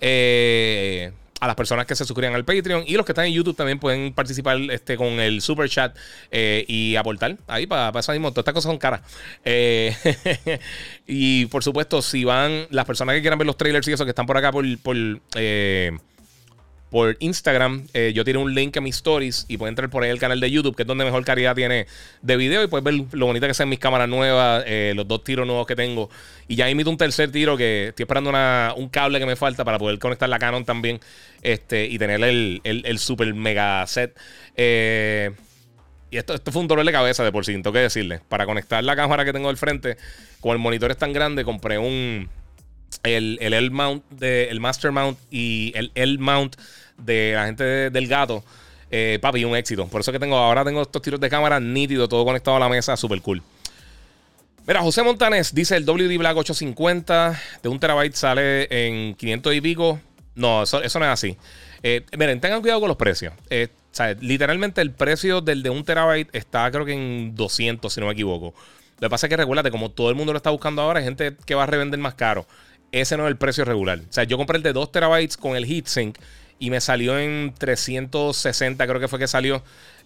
Eh, a las personas que se suscriban al Patreon y los que están en YouTube también pueden participar este, con el Super Chat eh, y aportar ahí para pa eso mismo. Todas estas cosas son caras. Eh, y por supuesto, si van las personas que quieran ver los trailers y eso que están por acá por... por eh, por Instagram, eh, yo tiré un link a mis stories y pueden entrar por ahí al canal de YouTube, que es donde mejor calidad tiene de video, y puedes ver lo bonita que sean mis cámaras nuevas, eh, los dos tiros nuevos que tengo. Y ya imito un tercer tiro que estoy esperando una, un cable que me falta para poder conectar la Canon también este, y tener el, el, el super mega set. Eh, y esto, esto fue un dolor de cabeza de por sí, tengo que decirles. Para conectar la cámara que tengo al frente, con el monitor es tan grande, compré un... El, el L mount, de, el Master mount y el L mount de la gente de, del gato, eh, papi, un éxito. Por eso que tengo ahora tengo estos tiros de cámara nítido, todo conectado a la mesa, super cool. Mira, José Montanés dice el W D Black ochocientos cincuenta de un terabyte sale en quinientos y pico. No, eso, eso no es así. Eh, miren, tengan cuidado con los precios. Eh, o sea, literalmente el precio del de un terabyte está creo que en doscientos, si no me equivoco. Lo que pasa es que recuérdate, como todo el mundo lo está buscando ahora, hay gente que va a revender más caro. Ese no es el precio regular. O sea, yo compré el de dos terabytes con el heatsink y me salió en trescientos sesenta, creo que fue que salió,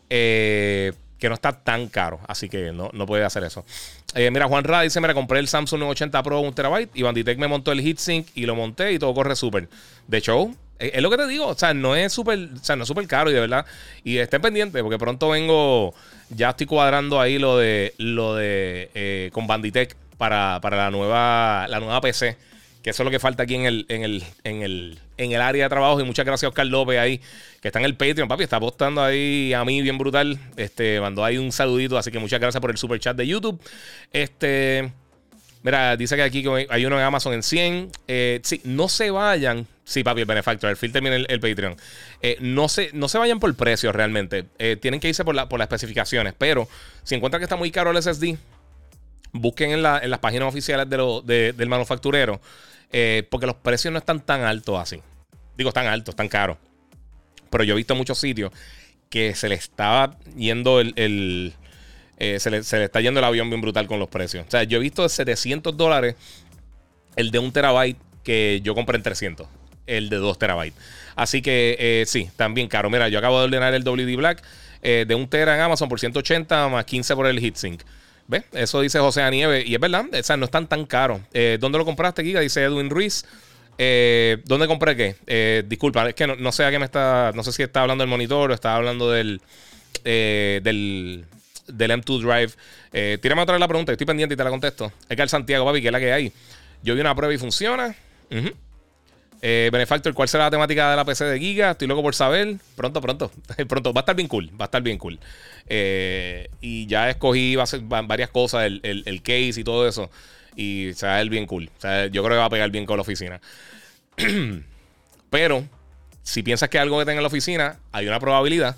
eh, que no está tan caro. Así que no, no puede hacer eso. Eh, mira, Juan Rada dice, mira, compré el Samsung nueve ochenta Pro un terabyte y Banditech me montó el heatsink y lo monté y todo corre súper. De hecho, es, es lo que te digo. O sea, no es súper, o sea, no es súper caro y de verdad. Y estén pendientes porque pronto vengo, ya estoy cuadrando ahí lo de, lo de eh, con Banditech para, para la, nueva, la nueva P C. Que eso es lo que falta aquí en el, en el, en el, en el área de trabajo. Y muchas gracias a Oscar López ahí, que está en el Patreon, papi. Está apostando ahí a mí bien brutal. Este, mandó ahí un saludito. Así que muchas gracias por el super chat de YouTube. Este, mira, dice que aquí hay uno en Amazon en cien. Eh, sí, no se vayan. Sí, papi, el benefactor. El filter viene el, el Patreon. Eh, no, se, no se vayan por precios realmente. Eh, tienen que irse por, la, por las especificaciones. Pero si encuentran que está muy caro el S S D, busquen en, la, en las páginas oficiales de lo, de, del manufacturero. Eh, porque los precios no están tan altos así. Digo, tan altos, tan caros. Pero yo he visto muchos sitios que se le estaba yendo el... el eh, se, le, se le está yendo el avión bien brutal con los precios. O sea, yo he visto de setecientos dólares el de un terabyte que yo compré en trescientos. El de dos terabytes. Así que eh, sí, están bien caros. Mira, yo acabo de ordenar el W D Black eh, de un tera en Amazon por ciento ochenta más quince por el heatsink. ¿Ves? Eso dice José Anieve. Y es verdad, o sea, no están tan caros. Eh, ¿Dónde lo compraste, Giga? Dice Edwin Ruiz. Eh, ¿Dónde compré qué? Eh, disculpa, es que no, no sé a qué me está. No sé si está hablando del monitor o está hablando del. Eh, del. Del M dos Drive. Eh, tírame otra vez la pregunta, estoy pendiente y te la contesto. Es que al Santiago, papi, que es la que hay. Yo vi una prueba y funciona. Uh-huh. Eh, Benefactor, ¿cuál será la temática de la P C de Giga? Estoy loco por saber. Pronto, pronto. Pronto. Va a estar bien cool. Va a estar bien cool. Eh, y ya escogí va a ser, va, varias cosas, el, el, el case y todo eso. Y se va a ver bien cool. O sea, yo creo que va a pegar bien con la oficina. Pero, si piensas que algo que tenga en la oficina, hay una probabilidad.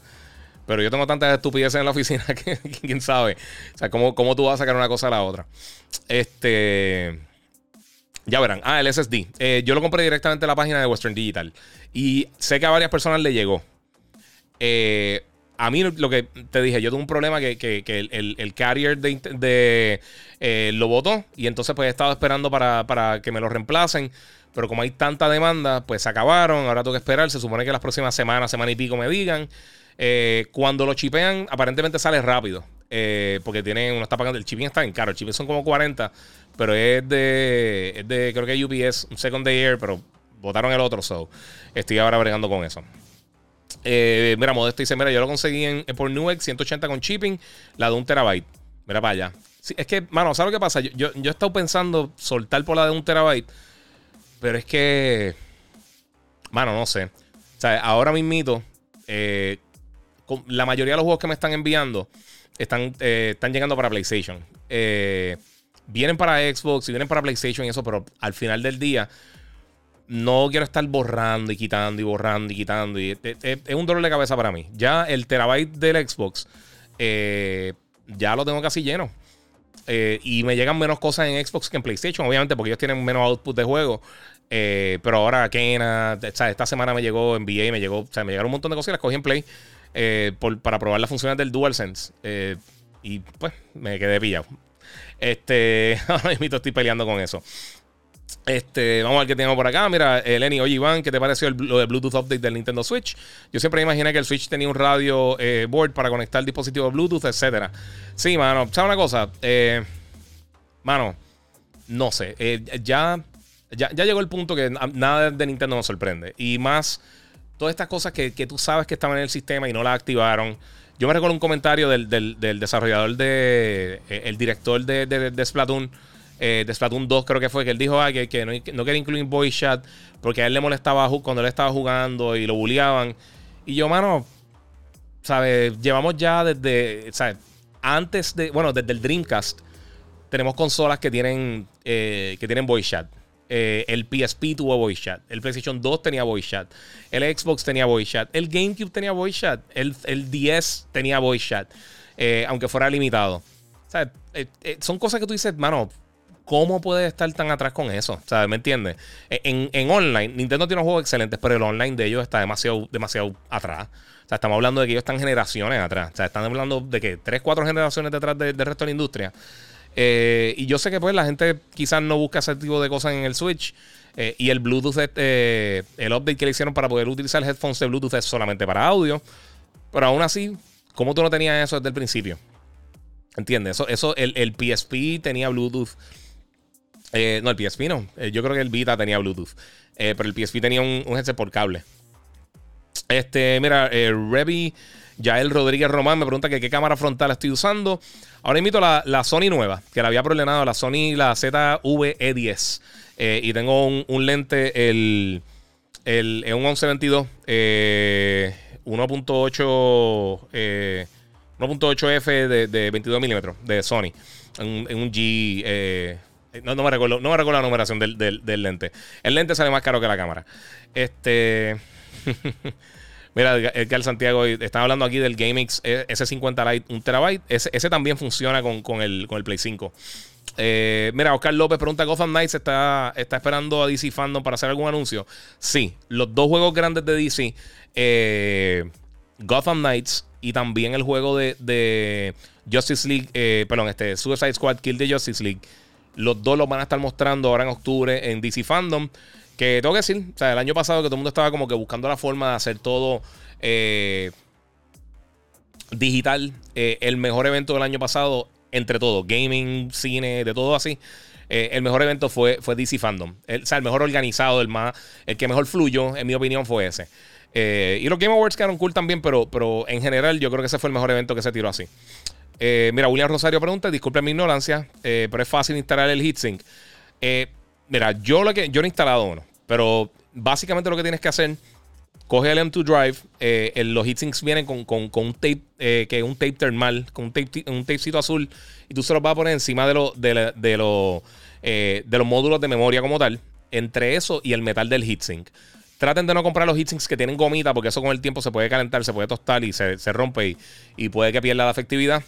Pero yo tengo tantas estupideces en la oficina que quién sabe. O sea, ¿cómo, cómo tú vas a sacar una cosa a la otra? Este... Ya verán. Ah, el S S D. Eh, yo lo compré directamente en la página de Western Digital. Y sé que a varias personas le llegó. Eh, a mí lo que te dije, yo tuve un problema que, que, que el, el carrier de, de eh, lo botó. Y entonces pues he estado esperando para, para que me lo reemplacen. Pero como hay tanta demanda, pues se acabaron. Ahora tengo que esperar. Se supone que las próximas semanas, semana y pico me digan. Eh, cuando lo chipean, aparentemente sale rápido. Eh, porque tiene, uno está pagando, el shipping está bien caro, el shipping son como cuarenta, pero es de, es de creo que U P S, un second day air, pero botaron el otro, so estoy ahora bregando con eso. Eh, mira, Modesto dice, mira, yo lo conseguí en, por Nuex, ciento ochenta con shipping, la de un terabyte. Mira para allá. Sí, es que, mano, ¿sabes lo que pasa? Yo, yo, yo he estado pensando soltar por la de un terabyte, pero es que, mano, no sé. O sea, ahora mismito, eh, con la mayoría de los juegos que me están enviando están, eh, están llegando para PlayStation. Eh, vienen para Xbox y vienen para PlayStation y eso, pero al final del día no quiero estar borrando y quitando y borrando y quitando. Y, es, es, es un dolor de cabeza para mí. Ya el terabyte del Xbox eh, ya lo tengo casi lleno. Eh, y me llegan menos cosas en Xbox que en PlayStation, obviamente, porque ellos tienen menos output de juego. Eh, pero ahora Kena, o sea, esta semana me llegó N B A, me llegó, o sea, me llegaron un montón de cosas y las cogí en Play eh, por, para probar las funciones del DualSense. Eh, y pues me quedé pillado. Este, ahora mismo estoy peleando con eso. Este, vamos a ver qué tenemos por acá. Mira, eh, Lenny, oye Iván, ¿qué te pareció el, lo de Bluetooth Update del Nintendo Switch? Yo siempre me imaginé que el Switch tenía un radio eh, board para conectar dispositivos Bluetooth, etcétera. Sí, mano, ¿sabes una cosa? Eh, mano, no sé. Eh, ya, ya, ya llegó el punto que nada de Nintendo nos sorprende. Y más, todas estas cosas que, que tú sabes que estaban en el sistema y no las activaron. Yo me recuerdo un comentario del, del, del desarrollador, de eh, el director de, de, de Splatoon. Eh, de Splatoon dos creo que fue, que él dijo ah, que, que, no, que no quería incluir voice chat porque a él le molestaba cuando él estaba jugando y lo bulleaban. Y yo, mano, ¿sabes? Llevamos ya desde, ¿sabes? Antes de, bueno, desde el Dreamcast tenemos consolas que tienen eh, que tienen voice chat. Eh, el P S P tuvo voice chat, el PlayStation dos tenía voice chat, el Xbox tenía voice chat, el GameCube tenía voice chat, el, el D S tenía voice chat, eh, aunque fuera limitado. ¿Sabes? Eh, eh, son cosas que tú dices, mano, ¿cómo puedes estar tan atrás con eso? O sea, ¿me entiendes? En, en online, Nintendo tiene unos juegos excelentes, pero el online de ellos está demasiado, demasiado atrás. O sea, estamos hablando de que ellos están generaciones atrás. O sea, están hablando de que tres, cuatro generaciones detrás del de resto de la industria. Eh, y yo sé que pues la gente quizás no busca ese tipo de cosas en el Switch. Eh, y el Bluetooth, eh, el update que le hicieron para poder utilizar headphones de Bluetooth es solamente para audio. Pero aún así, ¿cómo tú no tenías eso desde el principio? ¿Entiendes? Eso, eso el, el P S P tenía Bluetooth. Eh, no, el P S P no. Eh, yo creo que el Vita tenía Bluetooth. Eh, pero el P S P tenía un, un headset por cable. Este, mira, eh, Revi Yael Rodríguez Román me pregunta que qué cámara frontal estoy usando. Ahora invito la, la Sony nueva, que la había problemado, la Sony, la Z V E diez. Eh, y tengo un, un lente, el, el, el once veintidós, eh, uno punto ocho, eh, uno punto ocho F de, de veintidós milímetros de Sony. En, en un G... Eh, No, no me recuerdo no me recuerdo la numeración del, del, del lente. El lente sale más caro que la cámara. Este. Mira, Edgar Santiago está hablando aquí del GameX S cincuenta Lite, un terabyte. Ese, ese también funciona con, con, el, con el Play cinco. Eh, mira, Oscar López pregunta: ¿Gotham Knights está, está esperando a D C Fandom para hacer algún anuncio? Sí, los dos juegos grandes de D C, eh, Gotham Knights y también el juego de, de Justice League, eh, perdón, este Suicide Squad Kill the Justice League. Los dos los van a estar mostrando ahora en octubre en D C Fandom. Que tengo que decir, o sea, el año pasado que todo el mundo estaba como que buscando la forma de hacer todo eh, digital. Eh, el mejor evento del año pasado, entre todo, gaming, cine, de todo así. Eh, el mejor evento fue, fue D C Fandom. El, o sea, el mejor organizado, el más, el que mejor fluyó, en mi opinión, fue ese. Eh, y los Game Awards quedaron cool también, pero, pero en general yo creo que ese fue el mejor evento que se tiró así. Eh, mira, William Rosario pregunta, disculpen mi ignorancia, eh, pero es fácil instalar el heatsink. Eh, mira, yo lo que yo no he instalado uno, pero básicamente lo que tienes que hacer, coge el M dos Drive, eh, el, los heatsinks vienen con, con, con un tape, eh, que es un tape termal, con un, tape, un tapecito azul, y tú se los vas a poner encima de, lo, de, la, de, lo, eh, de los módulos de memoria como tal, entre eso y el metal del heatsink. Traten de no comprar los heatsinks que tienen gomita, porque eso con el tiempo se puede calentar, se puede tostar y se, se rompe y, y puede que pierda la efectividad.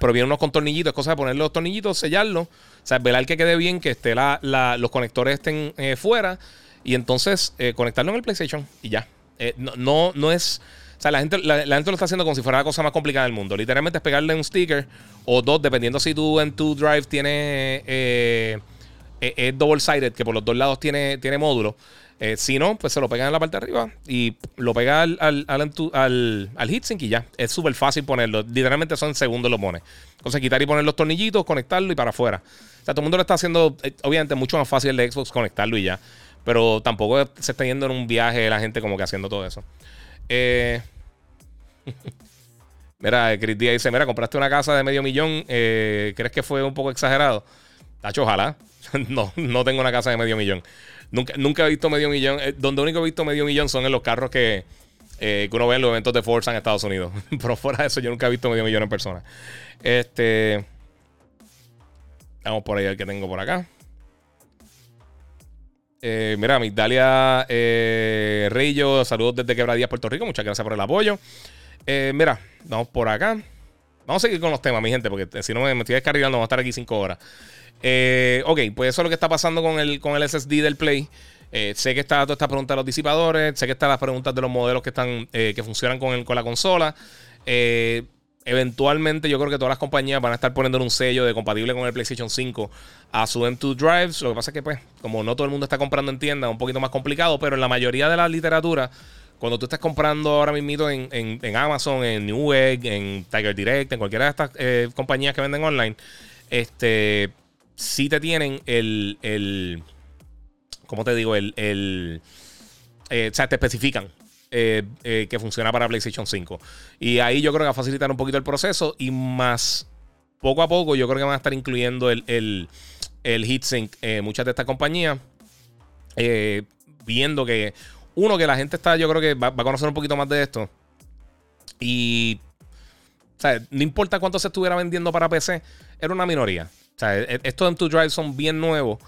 Pero vienen unos con tornillitos, es cosa de ponerle los tornillitos, sellarlos, o sea, velar que quede bien, que esté la, la, los conectores estén eh, fuera, y entonces eh, conectarlo en el PlayStation y ya. Eh, no, no, no es. O sea, la gente, la, la gente lo está haciendo como si fuera la cosa más complicada del mundo. Literalmente es pegarle un sticker o dos, dependiendo si tú en tu drive tiene. Eh, eh, es double sided, que por los dos lados tiene, tiene módulo. Eh, si no, pues se lo pegan en la parte de arriba y lo pega al, al, al, al, al heatsink y ya. Es súper fácil ponerlo. Literalmente son segundos lo pones. Entonces quitar y poner los tornillitos, conectarlo y para afuera. O sea, todo el mundo lo está haciendo, eh, obviamente, mucho más fácil el de Xbox conectarlo y ya. Pero tampoco se está yendo en un viaje la gente como que haciendo todo eso. Eh... Mira, Chris Díaz dice, mira, compraste una casa de medio millón, eh, ¿crees que fue un poco exagerado? Tacho, ojalá. No, no tengo una casa de medio millón. Nunca, nunca he visto medio millón. Eh, donde único he visto medio millón son en los carros que, eh, que uno ve en los eventos de Forza en Estados Unidos. Pero fuera de eso, yo nunca he visto medio millón en persona. Este... Vamos por ahí el que tengo por acá. Eh, mira, Migdalia eh, Reillo, saludos desde Quebradillas, Puerto Rico. Muchas gracias por el apoyo. Eh, mira, vamos por acá. Vamos a seguir con los temas, mi gente, porque si no me, me estoy descarrilando, vamos a estar aquí cinco horas. Eh, ok, pues eso es lo que está pasando con el, con el S S D del Play. Eh, sé que está toda esta pregunta de los disipadores, sé que están las preguntas de los modelos que, están, eh, que funcionan con, el, con la consola. Eh, eventualmente yo creo que todas las compañías van a estar poniendo un sello de compatible con el PlayStation cinco a su M dos Drives. Lo que pasa es que, pues, como no todo el mundo está comprando en tienda, es un poquito más complicado, pero en la mayoría de la literatura... Cuando tú estás comprando ahora mismo en, en, en Amazon, en Newegg, en Tiger Direct, en cualquiera de estas eh, compañías que venden online, este, sí te tienen el, el ¿cómo te digo? El, el eh, o sea, te especifican eh, eh, que funciona para PlayStation cinco. Y ahí yo creo que va a facilitar un poquito el proceso y más poco a poco yo creo que van a estar incluyendo el, el, el heatsink eh, muchas de estas compañías, eh, viendo que... Uno, que la gente está, yo creo que va, va a conocer un poquito más de esto. Y, o sea, no importa cuánto se estuviera vendiendo para P C, era una minoría. O sea, estos M dos Drive son bien nuevos.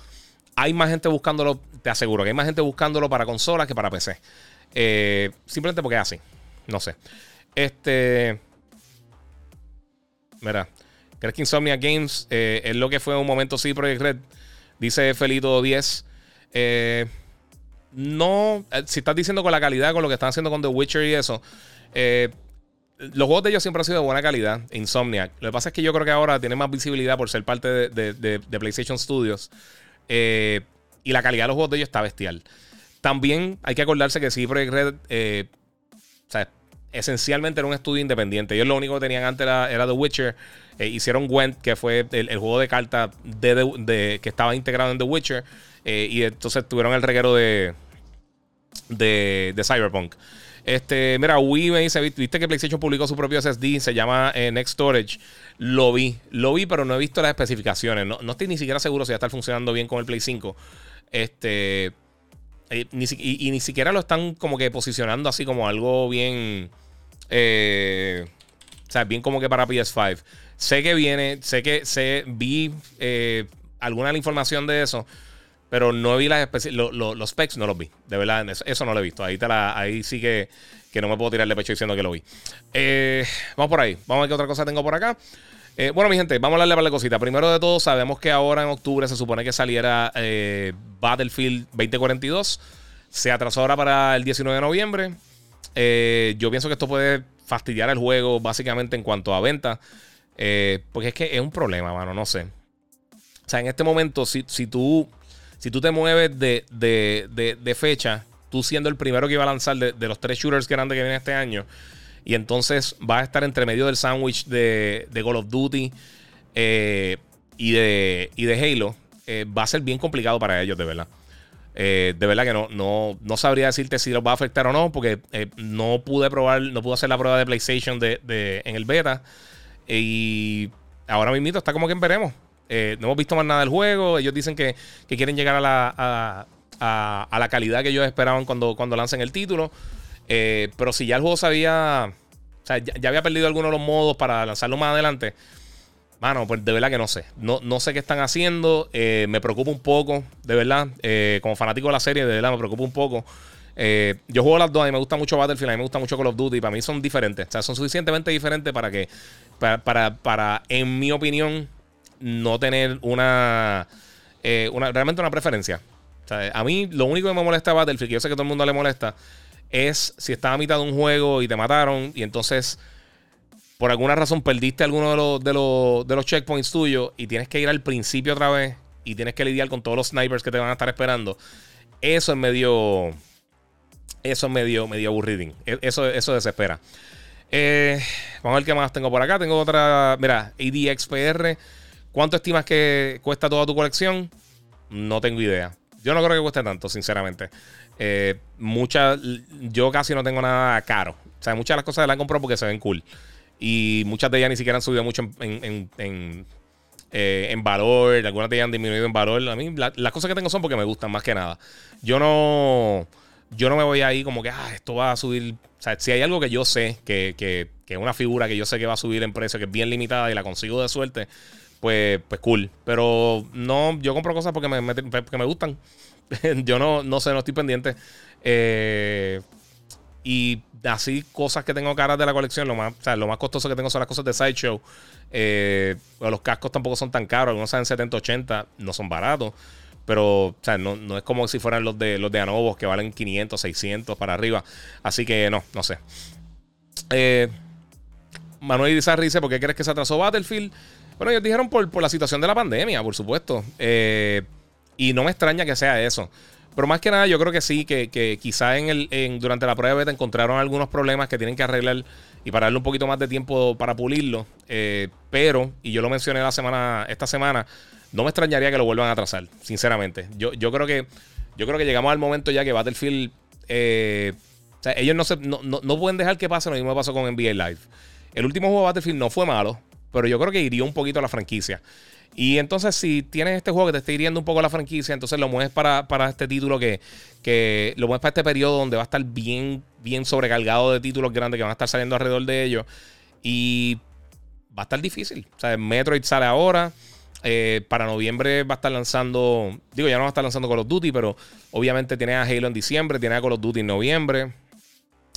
Hay más gente buscándolo, te aseguro, que hay más gente buscándolo para consolas que para P C. Eh, simplemente porque es así. No sé. Este. Mira, ¿crees que Insomnia Games eh, es lo que fue en un momento sí Project Red? Dice Felito diez. Eh. No, si estás diciendo con la calidad, con lo que están haciendo con The Witcher y eso, eh, los juegos de ellos siempre han sido de buena calidad. Insomniac, lo que pasa es que yo creo que ahora tiene más visibilidad por ser parte de, de, de, de PlayStation Studios, eh, y la calidad de los juegos de ellos está bestial. También hay que acordarse que sí, Project Red eh, o sea, esencialmente era un estudio independiente. Ellos lo único que tenían antes era, era The Witcher. eh, Hicieron Gwent, que fue el, el juego de cartas de, de, de, que estaba integrado en The Witcher. Eh, y entonces tuvieron el reguero de, de, de Cyberpunk. Este, mira, Wii me dice, ¿viste que PlayStation publicó su propio S S D? Se llama eh, Next Storage. Lo vi, lo vi, pero no he visto las especificaciones. No, no estoy ni siquiera seguro si va a estar funcionando bien con el Play cinco. Este, eh, ni, y, y ni siquiera lo están como que posicionando así como algo bien... Eh, o sea, bien como que para P S cinco. Sé que viene, sé que sé, vi eh, alguna de la información de eso. Pero no vi las especies, lo, lo, los specs no los vi. De verdad, eso, eso no lo he visto. Ahí, te la, ahí sí que, que no me puedo tirar de pecho diciendo que lo vi. Eh, vamos por ahí. Vamos a ver qué otra cosa tengo por acá. Eh, bueno, mi gente, vamos a hablarle para la cosita. Primero de todo, sabemos que ahora en octubre se supone que saliera eh, Battlefield veinte cuarenta y dos. Se atrasó ahora para el diecinueve de noviembre. Eh, yo pienso que esto puede fastidiar el juego básicamente en cuanto a venta. Eh, porque es que es un problema, mano. No sé. O sea, en este momento, si, si tú... Si tú te mueves de, de, de, de fecha, tú siendo el primero que iba a lanzar de, de los tres shooters grandes que vienen este año, y entonces vas a estar entre medio del sándwich de, de Call of Duty eh, y, de, y de Halo, eh, va a ser bien complicado para ellos, de verdad. Eh, de verdad que no, no, no sabría decirte si los va a afectar o no, porque eh, no pude probar, no pude hacer la prueba de PlayStation de, de, en el beta, eh, y ahora mismo está como que veremos. Eh, no hemos visto más nada del juego. Ellos dicen que, que quieren llegar a la, a, a, a la calidad que ellos esperaban cuando, cuando lancen el título. Eh, pero si ya el juego se había... O sea, ya, ya había perdido algunos de los modos para lanzarlo más adelante. Mano, pues de verdad que no sé. No, no sé qué están haciendo. Eh, me preocupa un poco, de verdad. Eh, como fanático de la serie, de verdad, me preocupa un poco. Eh, yo juego las dos. A mí me gusta mucho Battlefield, a mí me gusta mucho Call of Duty. Para mí son diferentes. O sea, son suficientemente diferentes para que... Para, para, para en mi opinión... no tener una, eh, una realmente una preferencia. O sea, a mí lo único que me molesta a Battlefield, que yo sé que a todo el mundo le molesta, es si estás a mitad de un juego y te mataron y entonces por alguna razón perdiste alguno de los, de los, de los checkpoints tuyos y tienes que ir al principio otra vez y tienes que lidiar con todos los snipers que te van a estar esperando. Eso es medio eso es medio, medio aburridín. Eso, eso desespera. Eh, vamos a ver qué más tengo por acá. Tengo otra, mira, A D X P R. ¿Cuánto estimas que cuesta toda tu colección? No tengo idea. Yo no creo que cueste tanto, sinceramente. Eh, muchas, yo casi no tengo nada caro. O sea, muchas de las cosas las compro porque se ven cool. y muchas de ellas ni siquiera han subido mucho en, en, en, en, eh, en valor, algunas de ellas han disminuido en valor. A mí la, las cosas que tengo son porque me gustan más que nada. Yo no, yo no me voy ahí como que ah, esto va a subir. O sea, si hay algo que yo sé, que, que, que es una figura que yo sé que va a subir en precio, que es bien limitada y la consigo de suerte, pues, pues cool. Pero no, yo compro cosas porque me, me, porque me gustan. Yo no, no sé, no estoy pendiente. Eh, y así, cosas que tengo caras de la colección. Lo más, o sea, lo más costoso que tengo son las cosas de Sideshow. Eh, los cascos tampoco son tan caros. Algunos salen setenta, ochenta. No son baratos. Pero o sea, no, no es como si fueran los de los de Anobos, que valen quinientos, seiscientos para arriba. Así que no, no sé. Eh, Manuel Irizarry dice: ¿por qué crees que se atrasó Battlefield? Bueno, ellos dijeron por, por la situación de la pandemia, por supuesto. Eh, y no me extraña que sea eso. Pero más que nada, yo creo que sí, que, que quizá en el, en, durante la prueba de beta encontraron algunos problemas que tienen que arreglar y para darle un poquito más de tiempo para pulirlo. Eh, pero, y yo lo mencioné la semana, esta semana, no me extrañaría que lo vuelvan a atrasar, sinceramente. Yo, yo creo que yo creo que llegamos al momento ya que Battlefield... Eh, o sea, ellos no, se, no, no, no pueden dejar que pase lo mismo que pasó con N B A Live. El último juego de Battlefield no fue malo, pero yo creo que hirió un poquito a la franquicia. Y entonces, si tienes este juego que te está hiriendo un poco a la franquicia, entonces lo mueves para, para este título que, que... Lo mueves para este periodo donde va a estar bien, bien sobrecargado de títulos grandes que van a estar saliendo alrededor de ellos. Y va a estar difícil. O sea, Metroid sale ahora... Eh, para noviembre va a estar lanzando, digo, ya no va a estar lanzando Call of Duty, pero obviamente tiene a Halo en diciembre, tiene a Call of Duty en noviembre,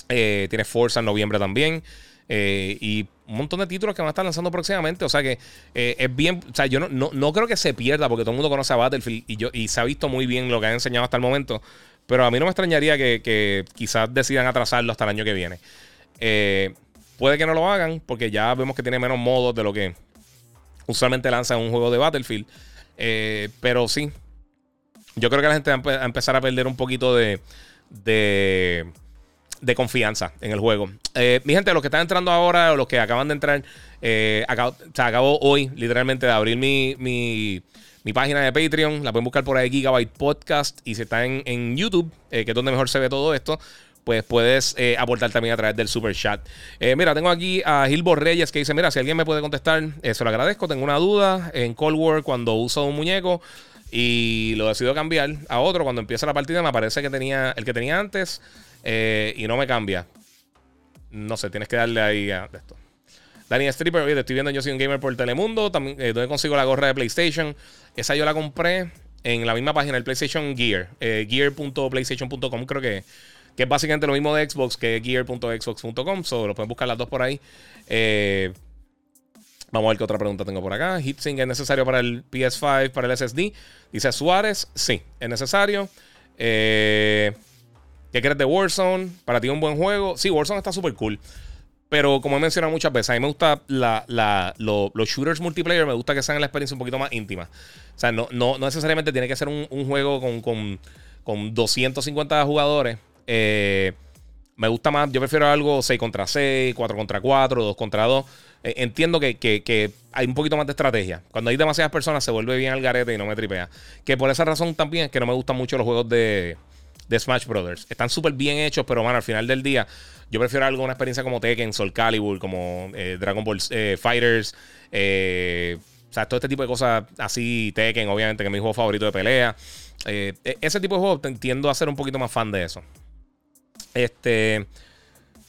eh, tiene Forza en noviembre también, eh, y un montón de títulos que van a estar lanzando próximamente. O sea que eh, es bien, o sea, yo no, no, no creo que se pierda porque todo el mundo conoce a Battlefield y, yo, y se ha visto muy bien lo que han enseñado hasta el momento, pero a mí no me extrañaría que, que quizás decidan atrasarlo hasta el año que viene. Eh, puede que no lo hagan porque ya vemos que tiene menos modos de lo que usualmente lanzan un juego de Battlefield. Eh, pero sí, yo creo que la gente va a, empe- a empezar a perder un poquito de, de, de confianza en el juego. Eh, mi gente, los que están entrando ahora o los que acaban de entrar, eh, acabo, o sea, acabo hoy literalmente de abrir mi, mi, mi página de Patreon. La pueden buscar por ahí, Gigabyte Podcast. Y si están en, en YouTube, eh, que es donde mejor se ve todo esto, pues puedes eh, aportar también a través del super chat. Eh, mira, tengo aquí a Gilbo Reyes que dice: mira, si alguien me puede contestar, eh, se lo agradezco. Tengo una duda en Cold War cuando uso un muñeco y lo decido cambiar a otro. Cuando empieza la partida me aparece que tenía el que tenía antes eh, y no me cambia. No sé, tienes que darle ahí a esto. Dani Stripper, oye, te estoy viendo. Yo soy un gamer por Telemundo. También, eh, ¿dónde consigo la gorra de PlayStation? Esa yo la compré en la misma página, el PlayStation Gear. Eh, gear punto playstation punto com creo que Que es básicamente lo mismo de Xbox, que es gear punto xbox punto com. So, lo pueden buscar las dos por ahí. Eh, vamos a ver qué otra pregunta tengo por acá. ¿Heatsink es necesario para el P S cinco, para el S S D? Dice Suárez, sí, es necesario. Eh, ¿Qué crees de Warzone? ¿Para ti es un buen juego? Sí, Warzone está súper cool. Pero como he mencionado muchas veces, a mí me gusta la, la, lo, los shooters multiplayer. Me gusta que sean la experiencia un poquito más íntima. O sea, no, no, no necesariamente tiene que ser un, un juego con, con, con doscientos cincuenta jugadores. Eh, me gusta más, yo prefiero algo seis contra seis, cuatro contra cuatro, dos contra dos. eh, Entiendo que, que, que hay un poquito más de estrategia. Cuando hay demasiadas personas se vuelve bien al garete y no me tripea. Que por esa razón también es que no me gustan mucho los juegos de, de Smash Brothers. Están súper bien hechos, pero man, al final del día yo prefiero algo, una experiencia como Tekken, Soul Calibur, como eh, Dragon Ball eh, Fighters, eh, o sea, todo este tipo de cosas así. Tekken, obviamente, que es mi juego favorito de pelea. eh, Ese tipo de juegos tiendo a ser un poquito más fan de eso. Este,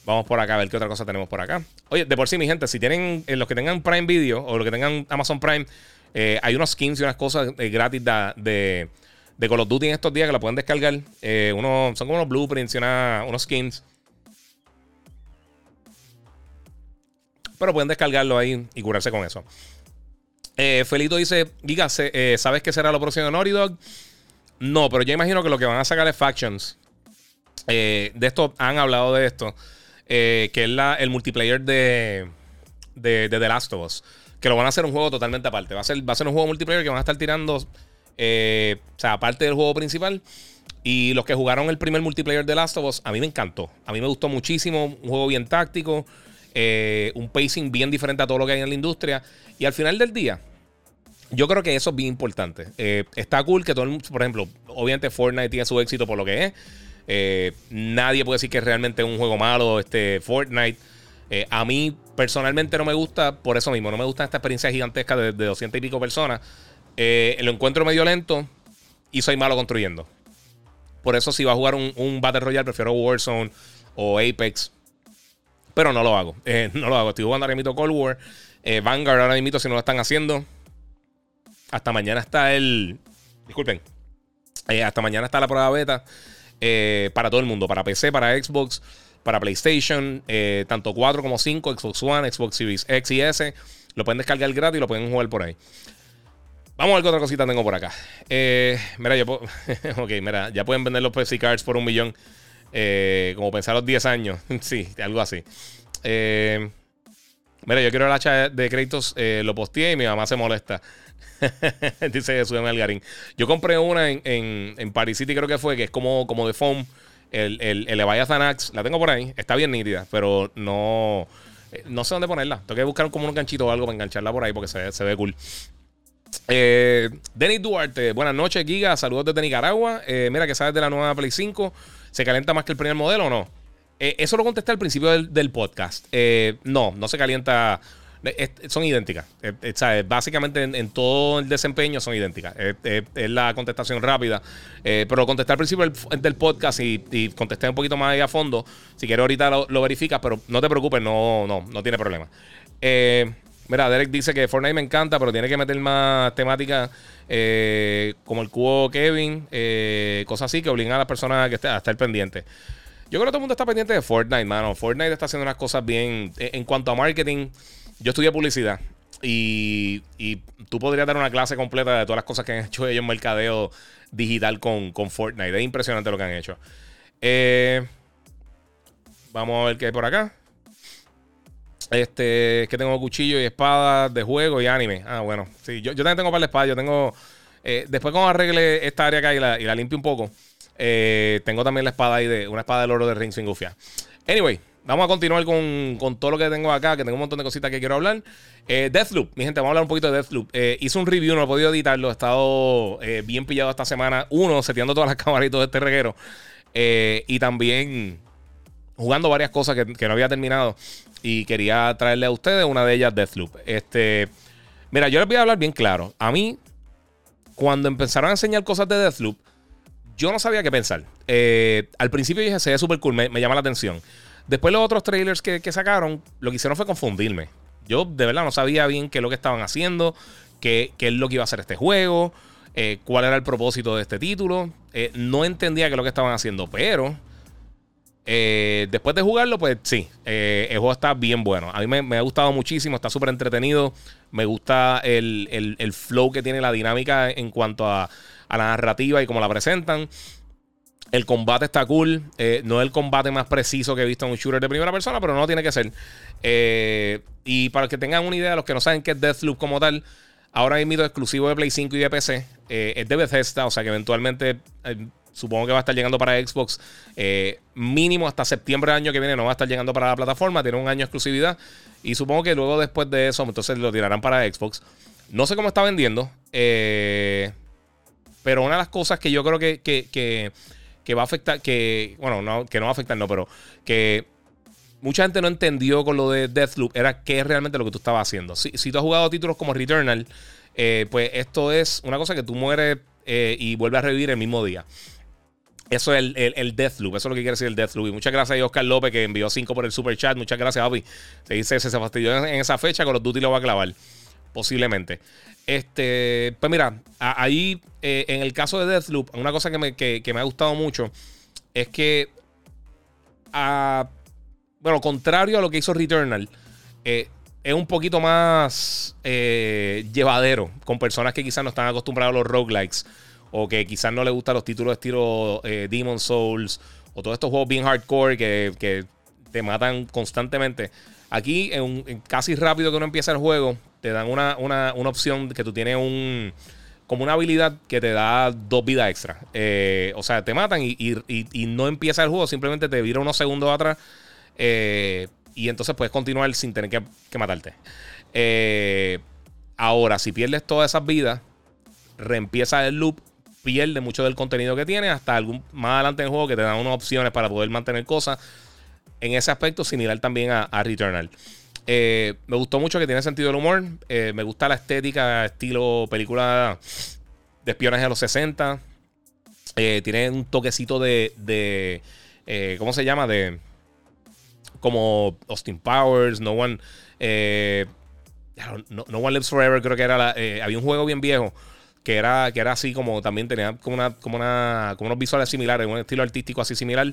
vamos por acá a ver qué otra cosa tenemos por acá. Oye, de por sí, mi gente, si tienen, eh, los que tengan Prime Video o los que tengan Amazon Prime, eh, hay unos skins y unas cosas eh, gratis de, de, de Call of Duty en estos días que la pueden descargar. Eh, uno, son como unos blueprints y una, unos skins. Pero pueden descargarlo ahí y curarse con eso. Eh, Felito dice: Giga, eh, ¿sabes qué será lo próximo de Naughty Dog? No, pero yo imagino que lo que van a sacar es Factions. Eh, de esto han hablado de esto, eh, que es la, el multiplayer de, de, de The Last of Us, que lo van a hacer un juego totalmente aparte. Va a ser, va a ser un juego multiplayer que van a estar tirando, eh, o sea, aparte del juego principal. Y los que jugaron el primer multiplayer de The Last of Us, a mí me encantó, a mí me gustó muchísimo. Un juego bien táctico, eh, un pacing bien diferente a todo lo que hay en la industria. Y al final del día yo creo que eso es bien importante. eh, Está cool que todo el mundo, por ejemplo, obviamente Fortnite tiene su éxito por lo que es. Eh, nadie puede decir que es realmente un juego malo, este Fortnite. Eh, a mí personalmente no me gusta, por eso mismo, no me gustan estas experiencias gigantescas de, de doscientas y pico personas. Eh, lo encuentro medio lento y soy malo construyendo. Por eso, si va a jugar un, un Battle Royale, prefiero Warzone o Apex. Pero no lo hago. Eh, no lo hago. Estoy jugando ahora mismo Cold War. Eh, Vanguard ahora mismo, si no lo están haciendo. Hasta mañana está el... Disculpen. Eh, hasta mañana está la prueba beta. Eh, para todo el mundo. Para P C, para Xbox, para PlayStation. Eh, tanto cuatro como cinco. Xbox One, Xbox Series X y S. Lo pueden descargar gratis y lo pueden jugar por ahí. Vamos a ver qué otra cosita tengo por acá. Eh, mira, yo puedo... Ok, mira. Ya pueden vender los P C Cards por un millón. Eh, como pensar los diez años. Sí, algo así. Eh, mira, yo quiero el hacha de créditos. Eh, lo posteé y mi mamá se molesta. Dice, súbeme al garín. Yo compré una en, en, en Paris City, creo que fue, que es como, como de foam. El, el, el Evaya Zanax. La tengo por ahí. Está bien nítida, pero no, no sé dónde ponerla. Tengo que buscar como un ganchito o algo para engancharla por ahí porque se, se ve cool. Eh, Denis Duarte, buenas noches, Giga. Saludos desde Nicaragua. Eh, mira, que sabes de la nueva Play cinco. ¿Se calienta más que el primer modelo o no? Eh, eso lo contesté al principio del, del podcast. Eh, no, no se calienta. Es, son idénticas. Eh, eh, ¿sabes? Básicamente en, en todo el desempeño son idénticas. Eh, eh, es la contestación rápida. Eh, pero lo contesté al principio del, del podcast y, y contesté un poquito más ahí a fondo. Si quieres ahorita lo, lo verificas, pero no te preocupes, no, no, no tiene problema. Eh, mira, Derek dice que Fortnite me encanta, pero tiene que meter más temáticas. Eh, como el cubo Kevin, eh, cosas así que obligan a las personas que a estar pendientes. Yo creo que todo el mundo está pendiente de Fortnite, mano. Fortnite está haciendo unas cosas bien. En cuanto a marketing, yo estudié publicidad y, y tú podrías dar una clase completa de todas las cosas que han hecho ellos en mercadeo digital con, con Fortnite. Es impresionante lo que han hecho. Eh, vamos a ver qué hay por acá. Este, que tengo cuchillo y espadas de juego y anime. Ah, bueno, sí, yo, yo también tengo un par de espadas. Yo tengo, eh, después cuando arregle esta área acá y la, y la limpie un poco, eh, tengo también la espada ahí, de una espada del oro de Ring sin gufiar. Anyway, vamos a continuar con, con todo lo que tengo acá, que tengo un montón de cositas que quiero hablar. eh, Deathloop, mi gente, vamos a hablar un poquito de Deathloop. eh, Hice un review, no lo he podido editarlo. He estado eh, bien pillado esta semana. Uno, seteando todas las cámaras y todo este reguero. eh, Y también jugando varias cosas que, que no había terminado y quería traerle a ustedes, una de ellas Deathloop. Este, mira, yo les voy a hablar bien claro. A mí, cuando empezaron a enseñar cosas de Deathloop, yo no sabía qué pensar. Eh, al principio dije, se ve súper cool, me, me llama la atención. Después los otros trailers que, que sacaron, lo que hicieron fue confundirme. Yo de verdad no sabía bien qué es lo que estaban haciendo, qué, qué es lo que iba a hacer este juego, eh, cuál era el propósito de este título. Eh, no entendía qué es lo que estaban haciendo, pero... Eh, después de jugarlo, pues sí, eh, el juego está bien bueno. A mí me, me ha gustado muchísimo, está súper entretenido. Me gusta el, el, el flow que tiene, la dinámica en cuanto a, a la narrativa y cómo la presentan. El combate está cool. eh, No es el combate más preciso que he visto en un shooter de primera persona, pero no tiene que ser. eh, Y para que tengan una idea, los que no saben qué es Deathloop como tal, ahora mismo es exclusivo de Play cinco y de P C. eh, Es de Bethesda, o sea que eventualmente... Eh, supongo que va a estar llegando para Xbox, eh, mínimo hasta septiembre del año que viene. No va a estar llegando para la plataforma, tiene un año de exclusividad. Y supongo que luego después de eso, entonces lo tirarán para Xbox. No sé cómo está vendiendo, eh, pero una de las cosas que yo creo que, que, que, que va a afectar, que, bueno, no, que no va a afectar, no, pero que mucha gente no entendió con lo de Deathloop era qué es realmente lo que tú estabas haciendo. Si, si tú has jugado títulos como Returnal, eh, pues esto es una cosa que tú mueres eh, y vuelves a revivir el mismo día. Eso es el, el, el Deathloop, eso es lo que quiere decir el Deathloop. Y muchas gracias a Oscar López, que envió cinco por el super chat. Muchas gracias, papi. Se dice, se fastidió en, en esa fecha, Call of Duty lo va a clavar. Posiblemente. Este, pues mira, a, ahí eh, en el caso de Deathloop, una cosa que me, que, que me ha gustado mucho es que, a, bueno, contrario a lo que hizo Returnal, eh, es un poquito más eh, llevadero con personas que quizás no están acostumbradas a los roguelikes. O que quizás no le gustan los títulos de estilo eh, Demon Souls. O todos estos juegos bien hardcore que, que te matan constantemente. Aquí, en un, en casi rápido que uno empieza el juego, te dan una, una, una opción que tú tienes un, como una habilidad que te da dos vidas extra. Eh, o sea, te matan y, y, y, y no empieza el juego. Simplemente te vira unos segundos atrás. Eh, y entonces puedes continuar sin tener que, que matarte. Eh, ahora, si pierdes todas esas vidas, reempieza el loop. Pierde mucho del contenido que tiene hasta algún más adelante en el juego que te dan unas opciones para poder mantener cosas. en ese aspecto similar también a, a Returnal. Eh, me gustó mucho que tiene sentido el humor. Eh, me gusta la estética, estilo película de espionaje a los sesenta. Eh, tiene un toquecito de... de eh, ¿cómo se llama? De... como Austin Powers, No One... Eh, no, no One Lives Forever, creo que era... La, eh, había un juego bien viejo que era, que era así como... También tenía como, una, como, una, como unos visuales similares, un estilo artístico así similar.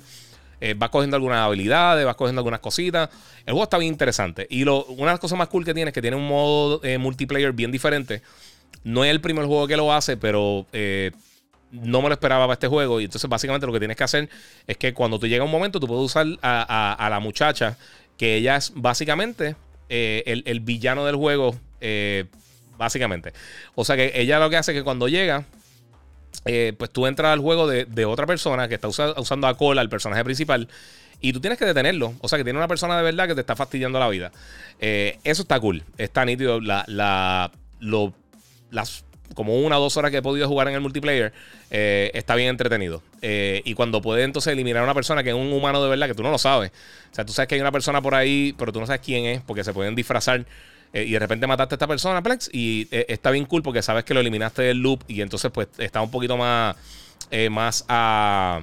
Eh, vas cogiendo algunas habilidades, vas cogiendo algunas cositas. El juego está bien interesante. Y lo, una de las cosas más cool que tiene es que tiene un modo eh, multiplayer bien diferente. No es el primer juego que lo hace, pero eh, no me lo esperaba para este juego. Y entonces básicamente lo que tienes que hacer es que cuando tú llega un momento, tú puedes usar a, a, a la muchacha, que ella es básicamente eh, el, el villano del juego, eh, básicamente. O sea que ella lo que hace es que cuando llega... Eh, pues tú entras al juego de, de otra persona que está usa, usando a cola, el personaje principal, y tú tienes que detenerlo. O sea que tiene una persona de verdad que te está fastidiando la vida. Eh, eso está cool, está nítido. La, la, lo, las como una o dos horas que he podido jugar en el multiplayer, eh, está bien entretenido. Eh, y cuando puedes entonces eliminar a una persona que es un humano de verdad, que tú no lo sabes. O sea, tú sabes que hay una persona por ahí, pero tú no sabes quién es, porque se pueden disfrazar. Eh, y de repente mataste a esta persona, Plex, y eh, está bien cool porque sabes que lo eliminaste del loop y entonces pues está un poquito más, eh, más a...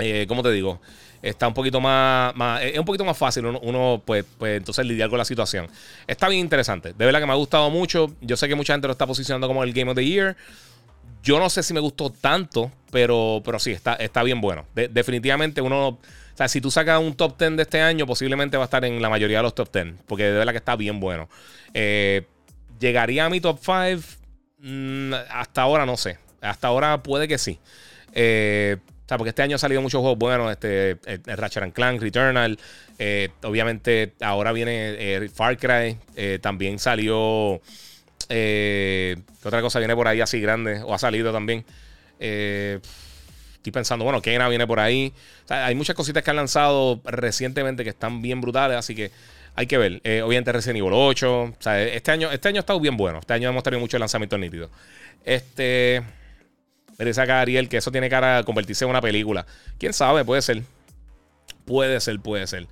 Eh, ¿Cómo te digo? Está un poquito más... más eh, es un poquito más fácil uno, uno pues, pues entonces lidiar con la situación. Está bien interesante. De verdad que me ha gustado mucho. Yo sé que mucha gente lo está posicionando como el Game of the Year. Yo no sé si me gustó tanto, pero, pero sí, está, está bien bueno. De, definitivamente uno... O sea, si tú sacas un top diez de este año, posiblemente va a estar en la mayoría de los top diez. Porque de verdad que está bien bueno. Eh, ¿Llegaría a mi top cinco? Mm, hasta ahora no sé. Hasta ahora puede que sí. Eh, o sea, porque este año han salido muchos juegos buenos. Este, el, el Ratchet and Clank, Returnal. Eh, obviamente ahora viene eh, Far Cry. Eh, también salió... Eh, ¿qué otra cosa viene por ahí así grande? O ha salido también. Eh... Estoy pensando, bueno, Kena viene por ahí. O sea, hay muchas cositas que han lanzado recientemente que están bien brutales, así que hay que ver. Eh, obviamente Resident Evil ocho. O sea, este año, este año ha estado bien bueno. Este año hemos tenido muchos lanzamientos nítidos. Este... Me dice acá Ariel que eso tiene cara a convertirse en una película. ¿Quién sabe? Puede ser. Puede ser, puede ser.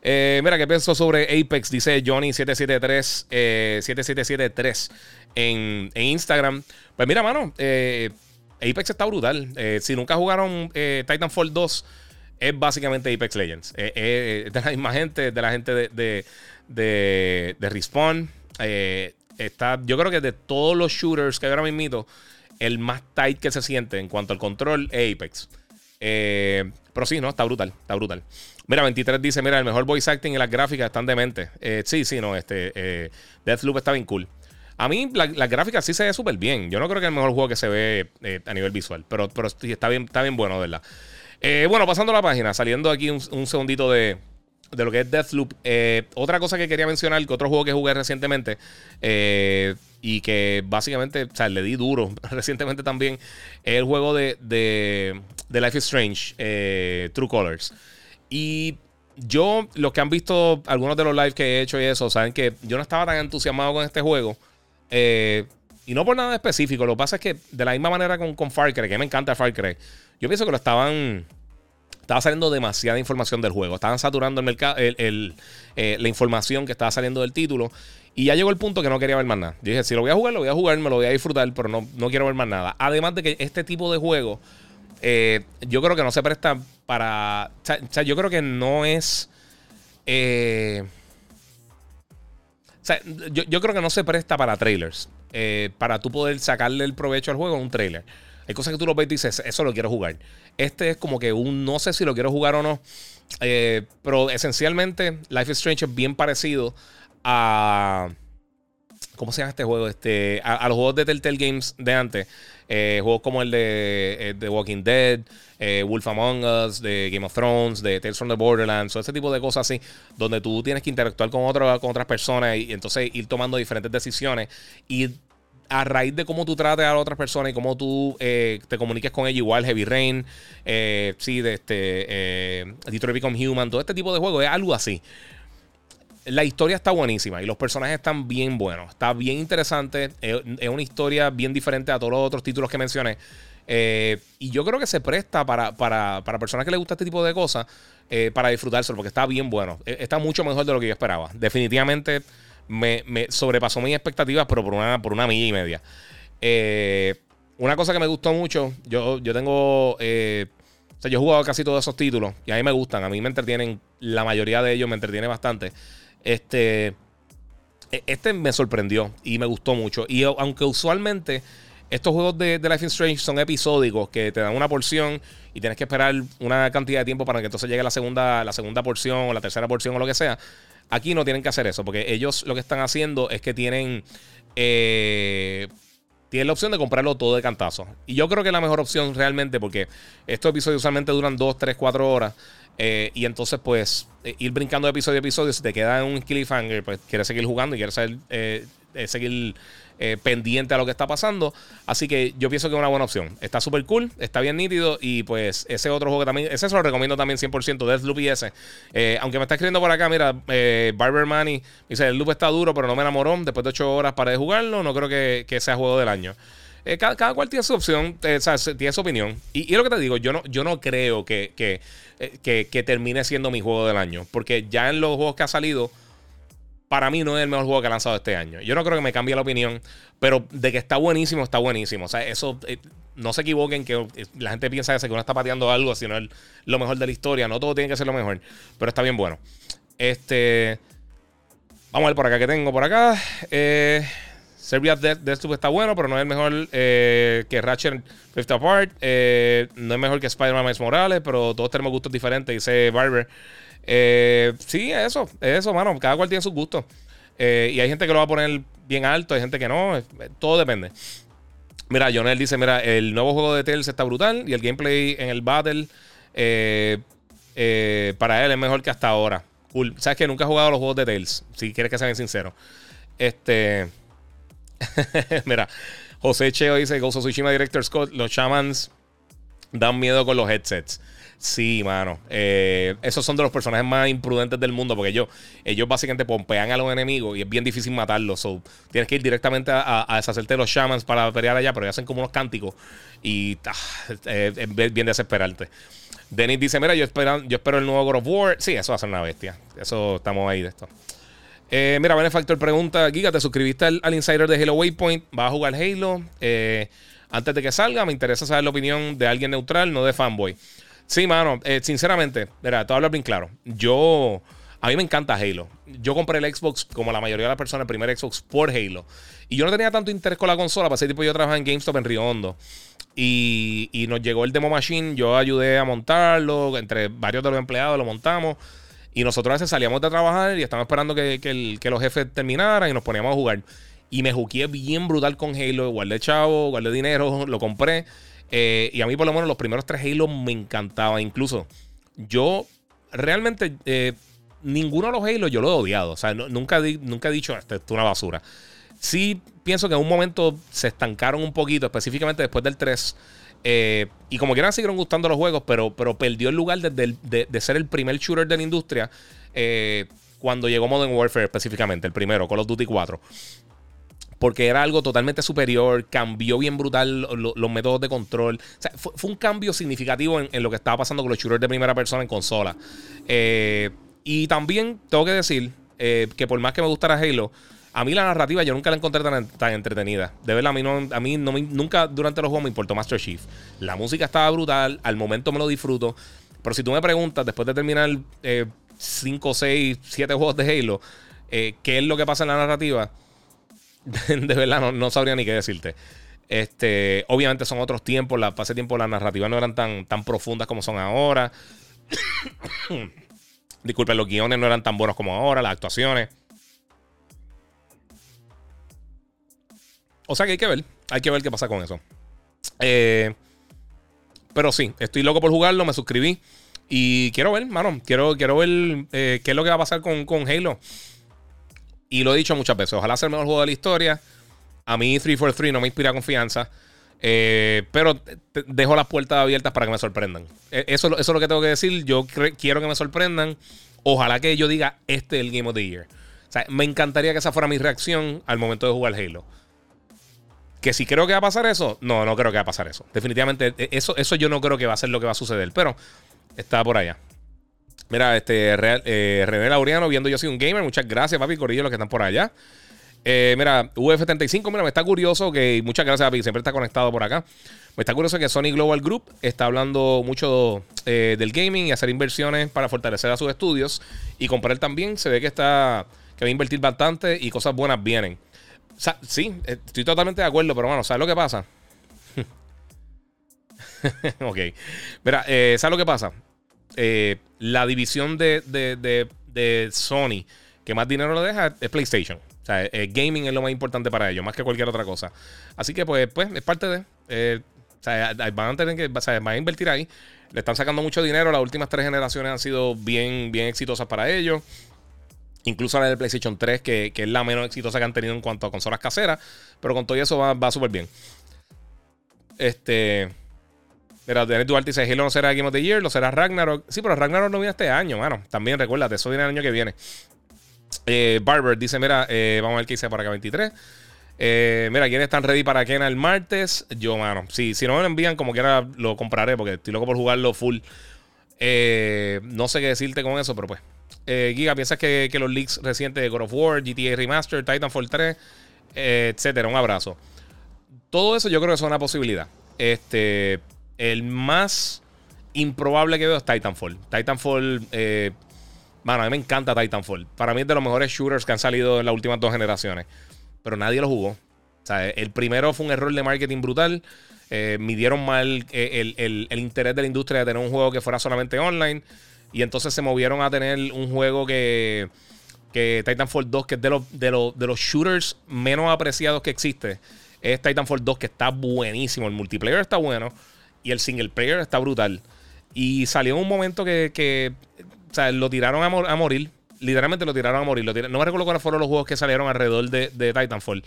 Eh, mira, ¿qué pienso sobre Apex? Dice Johnny siete siete tres eh, siete siete siete tres en, en Instagram. Pues mira, mano, eh... Apex está brutal. Eh, si nunca jugaron eh, Titanfall dos, es básicamente Apex Legends. Eh, eh, es de la misma gente, es de la gente de, de, de, de Respawn. Eh, está, yo creo que de todos los shooters que hay ahora mismo, el más tight que se siente en cuanto al control es Apex. Eh, pero sí, no, está brutal, está brutal. Mira, veintitrés dice, mira, el mejor voice acting y las gráficas están dementes. Eh, sí, sí, no, este eh, Deathloop está bien cool. A mí las la gráficas sí se ve súper bien. Yo no creo que es el mejor juego que se ve eh, a nivel visual. Pero, pero sí, está bien, está bien bueno, ¿verdad? Eh, bueno, pasando a la página. Saliendo aquí un, un segundito de, de lo que es Deathloop. Eh, otra cosa que quería mencionar, que otro juego que jugué recientemente. Eh, y que básicamente, o sea, le di duro recientemente también. Es el juego de, de, de Life is Strange, eh, True Colors. Y... yo, los que han visto algunos de los lives que he hecho y eso, saben que yo no estaba tan entusiasmado con este juego. Eh, y no por nada específico. Lo que pasa es que de la misma manera con, con Far Cry, que me encanta Far Cry, yo pienso que lo estaban estaba saliendo demasiada información del juego. Estaban saturando el mercado, el, el, eh, la información que estaba saliendo del título. Y ya llegó el punto que no quería ver más nada. Yo dije, si lo voy a jugar, lo voy a jugar, me lo voy a disfrutar, pero no, no quiero ver más nada. Además de que este tipo de juego eh, yo creo que no se presta para... O sea, o sea, yo creo que no es... Eh, O sea, yo, yo creo que no se presta para trailers. Eh, para tú poder sacarle el provecho al juego a un trailer. Hay cosas que tú lo ves y dices, eso lo quiero jugar. Este es como que un no sé si lo quiero jugar o no. Eh, pero esencialmente, Life is Strange es bien parecido a... ¿Cómo se llama este juego? Este, a, a los juegos de Telltale Games de antes. Eh, juegos como el de, de Walking Dead, eh, Wolf Among Us, de Game of Thrones, de Tales from the Borderlands, o ese tipo de cosas así, donde tú tienes que interactuar con, otro, con otras personas y, y entonces ir tomando diferentes decisiones. Y a raíz de cómo tú trates a otras personas y cómo tú eh, te comuniques con ellos, igual Heavy Rain, eh, sí, de este, eh, Detroit Become Human, todo este tipo de juegos es algo así. La historia está buenísima y los personajes están bien buenos. Está bien interesante. Es una historia bien diferente a todos los otros títulos que mencioné. Eh, y yo creo que se presta para, para, para personas que les gusta este tipo de cosas, eh, para disfrutárselo, porque está bien bueno. Está mucho mejor de lo que yo esperaba. Definitivamente me, me sobrepasó mis expectativas, pero por una, por una milla y media. Eh, una cosa que me gustó mucho, yo, yo tengo... Eh, o sea, yo he jugado casi todos esos títulos y a mí me gustan, a mí me entretienen, la mayoría de ellos me entretiene bastante. Este, este me sorprendió y me gustó mucho. Y aunque usualmente estos juegos de, de Life is Strange son episódicos, que te dan una porción y tienes que esperar una cantidad de tiempo para que entonces llegue la segunda, la segunda porción o la tercera porción o lo que sea, aquí no tienen que hacer eso, porque ellos lo que están haciendo es que tienen... Eh, Tienes la opción de comprarlo todo de cantazo. Y yo creo que es la mejor opción realmente, porque estos episodios usualmente duran dos, tres, cuatro horas. Eh, y entonces, pues, eh, ir brincando de episodio a episodio. Si te queda en un cliffhanger, pues quieres seguir jugando y quieres ser, eh, seguir eh, pendiente a lo que está pasando. Así que yo pienso que es una buena opción. Está súper cool, está bien nítido. Y pues, ese otro juego que también, ese se lo recomiendo también cien por ciento, Deathloop y ese. Eh, aunque me está escribiendo por acá, mira, eh, Barber Money dice: el loop está duro, pero no me enamoró. Después de ocho horas para de jugarlo, no creo que, que sea juego del año. Eh, cada, cada cual tiene su opción, eh, o sea, tiene su opinión. Y, y es lo que te digo, yo no, yo no creo que, que, eh, que, que termine siendo mi juego del año. Porque ya en los juegos que ha salido, para mí no es el mejor juego que ha lanzado este año. Yo no creo que me cambie la opinión, pero de que está buenísimo, está buenísimo. O sea, eso, eh, no se equivoquen, que eh, la gente piensa que uno está pateando algo, sino el, lo mejor de la historia. No todo tiene que ser lo mejor, pero está bien bueno. Este, vamos a ver por acá, que tengo por acá. Eh... Serbia Deathloop está bueno, pero no es el mejor eh, que Ratchet Rift Apart. Eh, no es mejor que Spider-Man Miles Morales, pero todos tenemos gustos diferentes, dice Barber. Eh, sí, es eso, es eso, mano. Cada cual tiene sus gustos. Eh, y hay gente que lo va a poner bien alto, hay gente que no. Eh, todo depende. Mira, Jonel dice: mira, el nuevo juego de Tales está brutal y el gameplay en el Battle eh, eh, para él es mejor que hasta ahora. Cool. Sabes que nunca he jugado los juegos de Tales, si quieres que sean sinceros. Este. Mira, José Cheo dice: Ghost of Tsushima Director Scott, los shamans dan miedo con los headsets. Sí, mano, eh, esos son de los personajes más imprudentes del mundo, porque ellos, ellos básicamente pompean a los enemigos y es bien difícil matarlos, so, tienes que ir directamente a, a deshacerte de los shamans para pelear allá, pero ellos hacen como unos cánticos y ah, es, es bien desesperante. Denis dice: mira, yo espero, yo espero el nuevo God of War. Sí, eso va a ser una bestia, eso estamos ahí de esto. Eh, mira, Benefactor pregunta: Giga, ¿te suscribiste al, al Insider de Halo Waypoint? ¿Vas a jugar Halo? Eh, antes de que salga, me interesa saber la opinión de alguien neutral, no de fanboy. Sí, mano, eh, sinceramente, mira, te voy a hablar bien claro. Yo, a mí me encanta Halo. Yo compré el Xbox, como la mayoría de las personas, el primer Xbox por Halo. Y yo no tenía tanto interés con la consola, para ese tipo yo trabajaba en GameStop en Río Hondo. Y, y nos llegó el Demo Machine, yo ayudé a montarlo, entre varios de los empleados lo montamos. Y nosotros a veces salíamos de trabajar y estábamos esperando que, que, el, que los jefes terminaran y nos poníamos a jugar. Y me juqueé bien brutal con Halo. Guardé chavo, guardé dinero, lo compré. Eh, y a mí por lo menos los primeros tres Halo me encantaban. Incluso yo realmente eh, ninguno de los Halo yo lo he odiado. O sea, no, nunca, nunca he dicho, esto es una basura. Sí pienso que en un momento se estancaron un poquito, específicamente después del tres. Eh, y como quieran siguieron gustando los juegos, pero, pero perdió el lugar desde el, de, de ser el primer shooter de la industria eh, cuando llegó Modern Warfare, específicamente el primero, Call of Duty cuatro, porque era algo totalmente superior. Cambió bien brutal lo, los métodos de control. O sea, fue, fue un cambio significativo en, en lo que estaba pasando con los shooters de primera persona en consola. eh, Y también tengo que decir eh, que por más que me gustara Halo, a mí la narrativa yo nunca la encontré tan, tan entretenida. De verdad, a mí, no, a mí no, nunca durante los juegos me importó Master Chief. La música estaba brutal, al momento me lo disfruto. Pero si tú me preguntas, después de terminar cinco, seis, siete juegos de Halo, eh, ¿qué es lo que pasa en la narrativa? De verdad, no, no sabría ni qué decirte. Este, obviamente son otros tiempos. La, hace tiempo las narrativas no eran tan, tan profundas como son ahora. Disculpen, los guiones no eran tan buenos como ahora, las actuaciones. O sea que hay que ver, hay que ver qué pasa con eso. Eh, pero sí, estoy loco por jugarlo, me suscribí. Y quiero ver, mano, quiero, quiero ver eh, qué es lo que va a pasar con, con Halo. Y lo he dicho muchas veces, ojalá sea el mejor juego de la historia. A mí trescientos cuarenta y tres no me inspira confianza. Eh, pero dejo las puertas abiertas para que me sorprendan. Eh, eso, eso es lo que tengo que decir, yo cre- quiero que me sorprendan. Ojalá que yo diga, este es el Game of the Year. O sea, me encantaría que esa fuera mi reacción al momento de jugar Halo. Que si creo que va a pasar eso, no, no creo que va a pasar eso. Definitivamente, eso, eso yo no creo que va a ser lo que va a suceder, pero está por allá. Mira, este Real, eh, René Laureano, viendo Yo Soy un Gamer. Muchas gracias, papi, corillo, los que están por allá. Eh, mira, U F setenta y cinco, mira, me está curioso que... Muchas gracias, papi, siempre está conectado por acá. Me está curioso que Sony Global Group está hablando mucho eh, del gaming y hacer inversiones para fortalecer a sus estudios. Y comprar también, se ve que está... que va a invertir bastante y cosas buenas vienen. O sea, sí, estoy totalmente de acuerdo, pero bueno, ¿sabes lo que pasa? Ok. Mira, eh, ¿sabes lo que pasa? Eh, la división de, de, de, de Sony que más dinero le deja es PlayStation. O sea, el gaming es lo más importante para ellos, más que cualquier otra cosa. Así que, pues, pues es parte de... Eh, o sea, van a tener que... O sea, van a invertir ahí. Le están sacando mucho dinero. Las últimas tres generaciones han sido bien, bien exitosas para ellos. Incluso la del PlayStation tres, que, que es la menos exitosa que han tenido en cuanto a consolas caseras. Pero con todo eso va, va súper bien. Este... Mira, Daniel Duarte dice, Halo no será Game of the Year, lo será Ragnarok. Sí, pero Ragnarok no viene este año, mano. También recuérdate, eso viene el año que viene. Eh, Barber dice, mira, eh, vamos a ver qué dice para acá, veintitrés. Eh, mira, ¿quiénes están ready para Kena el martes? Yo, mano. Sí, si no me lo envían, como quiera lo compraré, porque estoy loco por jugarlo full. Eh, no sé qué decirte con eso, pero pues. Eh, Giga, ¿piensas que, que los leaks recientes de God of War, G T A Remastered, Titanfall tres, eh, etcétera? Un abrazo. Todo eso yo creo que es una posibilidad. Este, el más improbable que veo es Titanfall. Titanfall, eh, bueno, a mí me encanta Titanfall. Para mí es de los mejores shooters que han salido en las últimas dos generaciones. Pero nadie lo jugó. O sea, el primero fue un error de marketing brutal. Eh, midieron mal el, el, el, el interés de la industria de tener un juego que fuera solamente online. Y entonces se movieron a tener un juego que, que Titanfall dos, que es de los, de, los, de los shooters menos apreciados que existe. Es Titanfall dos, que está buenísimo. El multiplayer está bueno y el single player está brutal. Y salió en un momento que, que o sea, lo tiraron a, mor- a morir. Literalmente lo tiraron a morir. Lo tiraron. No me recuerdo cuáles fueron los juegos que salieron alrededor de, de Titanfall.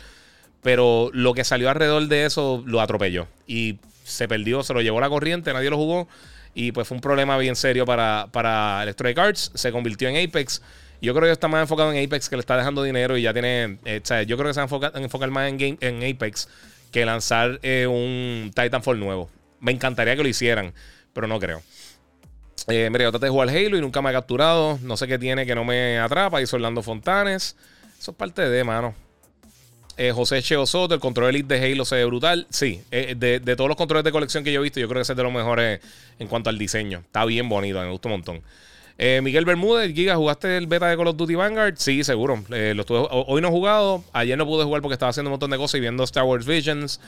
Pero lo que salió alrededor de eso lo atropelló. Y se perdió, se lo llevó la corriente, nadie lo jugó. Y pues fue un problema bien serio para, para Electronic Arts. Se convirtió en Apex. Yo creo que está más enfocado en Apex, que le está dejando dinero y ya tiene... Eh, o sea, yo creo que se va a enfocar, enfocar más en, game, en Apex que lanzar eh, un Titanfall nuevo. Me encantaría que lo hicieran, pero no creo. Eh, mira, yo traté de jugar Halo y nunca me ha capturado. No sé qué tiene que no me atrapa. Dice Orlando Fontanes. Eso es parte de, mano. Eh, José Cheo Soto, el control Elite de Halo se ve brutal. Sí, eh, de, de todos los controles de colección que yo he visto, yo creo que ese es de los mejores en cuanto al diseño. Está bien bonito, me gusta un montón. Eh, Miguel Bermúdez, Giga, ¿jugaste el beta de Call of Duty Vanguard? Sí, seguro. Eh, lo estuve, hoy no he jugado, ayer no pude jugar porque estaba haciendo un montón de cosas y viendo Star Wars Visions.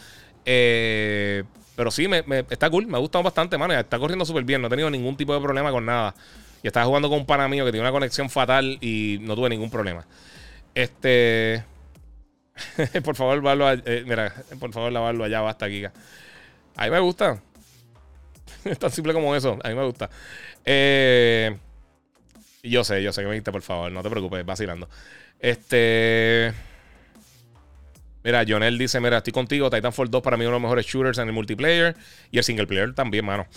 Eh, pero sí, me, me, está cool, me ha gustado bastante, mano. Está corriendo súper bien, no he tenido ningún tipo de problema con nada. Y estaba jugando con un pana mío que tiene una conexión fatal y no tuve ningún problema. Este... por favor, lavarlo a, eh, mira, por favor, lavarlo allá, basta, Kika. A mí me gusta. Es tan simple como eso. A mí me gusta. Eh, yo sé, yo sé que me dijiste, por favor, no te preocupes, vacilando. Este. Mira, Jonel dice: mira, estoy contigo. Titanfall dos para mí es uno de los mejores shooters en el multiplayer. Y el single player también, mano.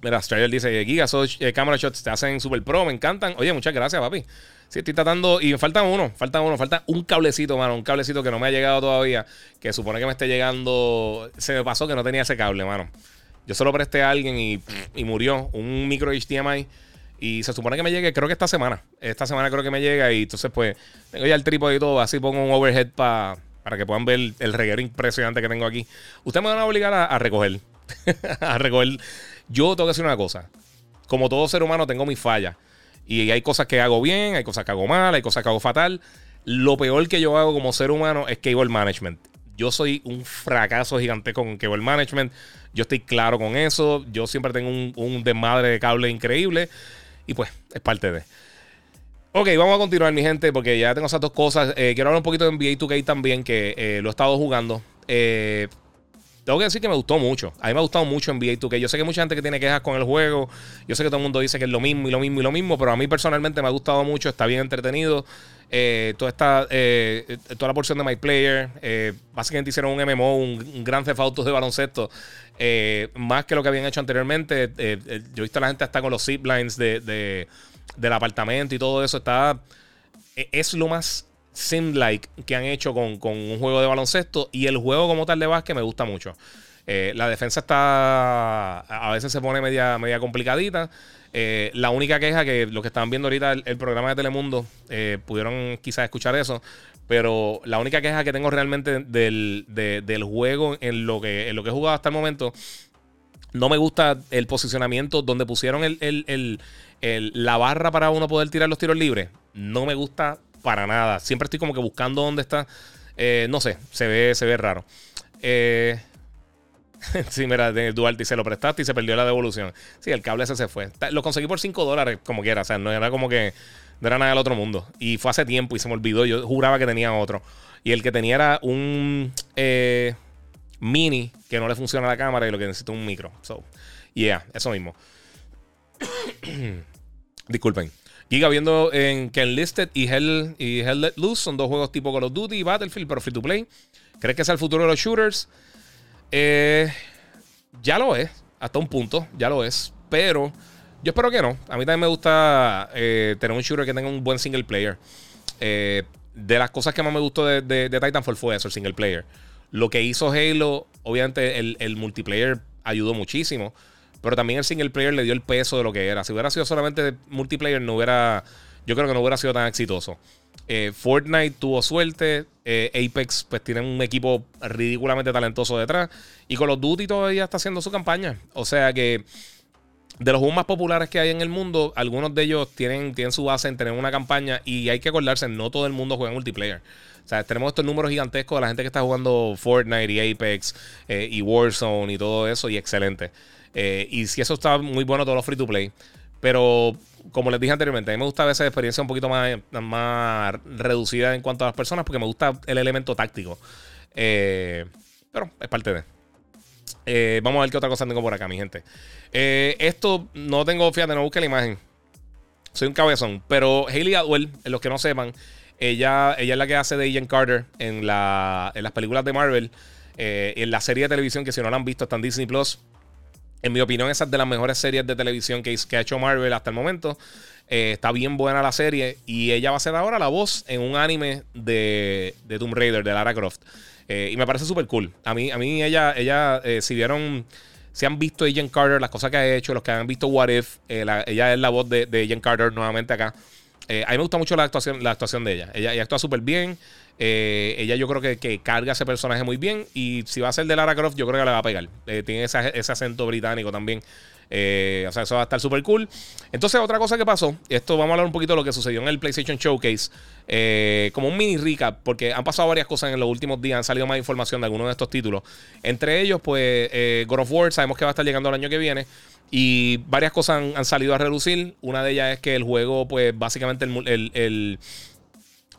Mira, Strider dice: Giga, esos eh, camera shots te hacen super pro, me encantan. Oye, muchas gracias, papi. Sí, estoy tratando. Y me falta uno, falta uno, falta un cablecito, mano. Un cablecito que no me ha llegado todavía. Que supone que me esté llegando. Se me pasó que no tenía ese cable, mano. Yo se lo presté a alguien y, y murió. Un micro H D M I. Y se supone que me llegue, creo que esta semana. Esta semana creo que me llega. Y entonces, pues, tengo ya el trípode y todo. Así pongo un overhead pa, para que puedan ver el reguero impresionante que tengo aquí. Ustedes me van a obligar a, a recoger. a recoger. Yo tengo que decir una cosa. Como todo ser humano, tengo mis fallas. Y hay cosas que hago bien, hay cosas que hago mal, hay cosas que hago fatal. Lo peor que yo hago como ser humano es cable management. Yo soy un fracaso gigantesco con cable management. Yo estoy claro con eso. Yo siempre tengo un, un desmadre de cable increíble. Y pues, es parte de... Ok, vamos a continuar, mi gente, porque ya tengo esas dos cosas. Eh, quiero hablar un poquito de N B A dos K también, que eh, lo he estado jugando. Eh... Tengo que decir que me gustó mucho. A mí me ha gustado mucho N B A dos K. Yo sé que hay mucha gente que tiene quejas con el juego. Yo sé que todo el mundo dice que es lo mismo y lo mismo y lo mismo. Pero a mí personalmente me ha gustado mucho. Está bien entretenido. Eh, toda, esta, eh, toda la porción de My Player. Eh, básicamente hicieron un M M O, un, un Grand Theft Auto de baloncesto. Eh, más que lo que habían hecho anteriormente. Eh, eh, yo he visto a la gente hasta con los ziplines de, de, del apartamento y todo eso. Está, eh, es lo más sim-like que han hecho con, con un juego de baloncesto, y el juego como tal de básquet me gusta mucho. Eh, la defensa está, a veces se pone media, media complicadita. Eh, la única queja que los que estaban viendo ahorita el, el programa de Telemundo eh, pudieron quizás escuchar eso, pero la única queja que tengo realmente del, de, del juego en lo, que, en lo que he jugado hasta el momento, no me gusta el posicionamiento donde pusieron el, el, el, el, la barra para uno poder tirar los tiros libres. No me gusta para nada. Siempre estoy como que buscando dónde está. Eh, no sé, se ve, se ve raro. Eh... Sí, mira, Duarte, se lo prestaste y se perdió la devolución. Sí, el cable ese se fue. Lo conseguí por cinco dólares, como quiera. O sea, no era como que no era nada del otro mundo. Y fue hace tiempo y se me olvidó. Yo juraba que tenía otro. Y el que tenía era un eh, mini que no le funciona la cámara y lo que necesito es un micro. So, yeah, eso mismo. Disculpen. Giga viendo en que Enlisted y Hell, y Hell Let Loose son dos juegos tipo Call of Duty y Battlefield, pero free to play. ¿Crees que sea el futuro de los shooters? Eh, ya lo es, hasta un punto, ya lo es. Pero yo espero que no. A mí también me gusta eh, tener un shooter que tenga un buen single player. Eh, de las cosas que más me gustó de, de, de Titanfall fue eso, el single player. Lo que hizo Halo, obviamente el, el multiplayer ayudó muchísimo, pero también el single player le dio el peso de lo que era. Si hubiera sido solamente multiplayer, no hubiera, yo creo que no hubiera sido tan exitoso. Eh, Fortnite tuvo suerte, eh, Apex pues tiene un equipo ridículamente talentoso detrás, y Call of Duty todavía está haciendo su campaña. O sea que de los juegos más populares que hay en el mundo, algunos de ellos tienen, tienen su base en tener una campaña, y hay que acordarse, no todo el mundo juega multiplayer. O sea, tenemos estos números gigantescos de la gente que está jugando Fortnite y Apex eh, y Warzone y todo eso, y excelente. Eh, y si eso está muy bueno, todos los free to play. Pero como les dije anteriormente, a mí me gusta a veces experiencia un poquito más, más reducida en cuanto a las personas, porque me gusta el elemento táctico. Eh, pero es parte de. Eh, vamos a ver qué otra cosa tengo por acá, mi gente. Eh, esto no tengo, fíjate, no busque la imagen. Soy un cabezón. Pero Hayley Atwell, los que no sepan, ella, ella es la que hace de Agent Carter en, la, en las películas de Marvel, eh, en la serie de televisión que si no la han visto está en Disney Plus. En mi opinión, esa es de las mejores series de televisión que, que ha hecho Marvel hasta el momento. Eh, está bien buena la serie. Y ella va a ser ahora la voz en un anime de, de Tomb Raider, de Lara Croft. Eh, y me parece súper cool. A mí, a mí ella, ella eh, si vieron, si han visto Agent Carter, las cosas que ha hecho, los que han visto What If, eh, la, ella es la voz de, de Agent Carter nuevamente acá. Eh, a mí me gusta mucho la actuación, la actuación de ella. Ella, ella actúa súper bien. Eh, ella yo creo que, que carga ese personaje muy bien. Y si va a ser de Lara Croft, yo creo que la va a pegar. Eh, tiene esa, ese acento británico también. Eh, o sea, eso va a estar súper cool. Entonces, otra cosa que pasó. Esto vamos a hablar un poquito de lo que sucedió en el PlayStation Showcase. Eh, como un mini recap, porque han pasado varias cosas en los últimos días. Han salido más información de algunos de estos títulos. Entre ellos, pues, eh, God of War. Sabemos que va a estar llegando el año que viene. Y varias cosas han, han salido a relucir. Una de ellas es que el juego, pues, básicamente el... el, el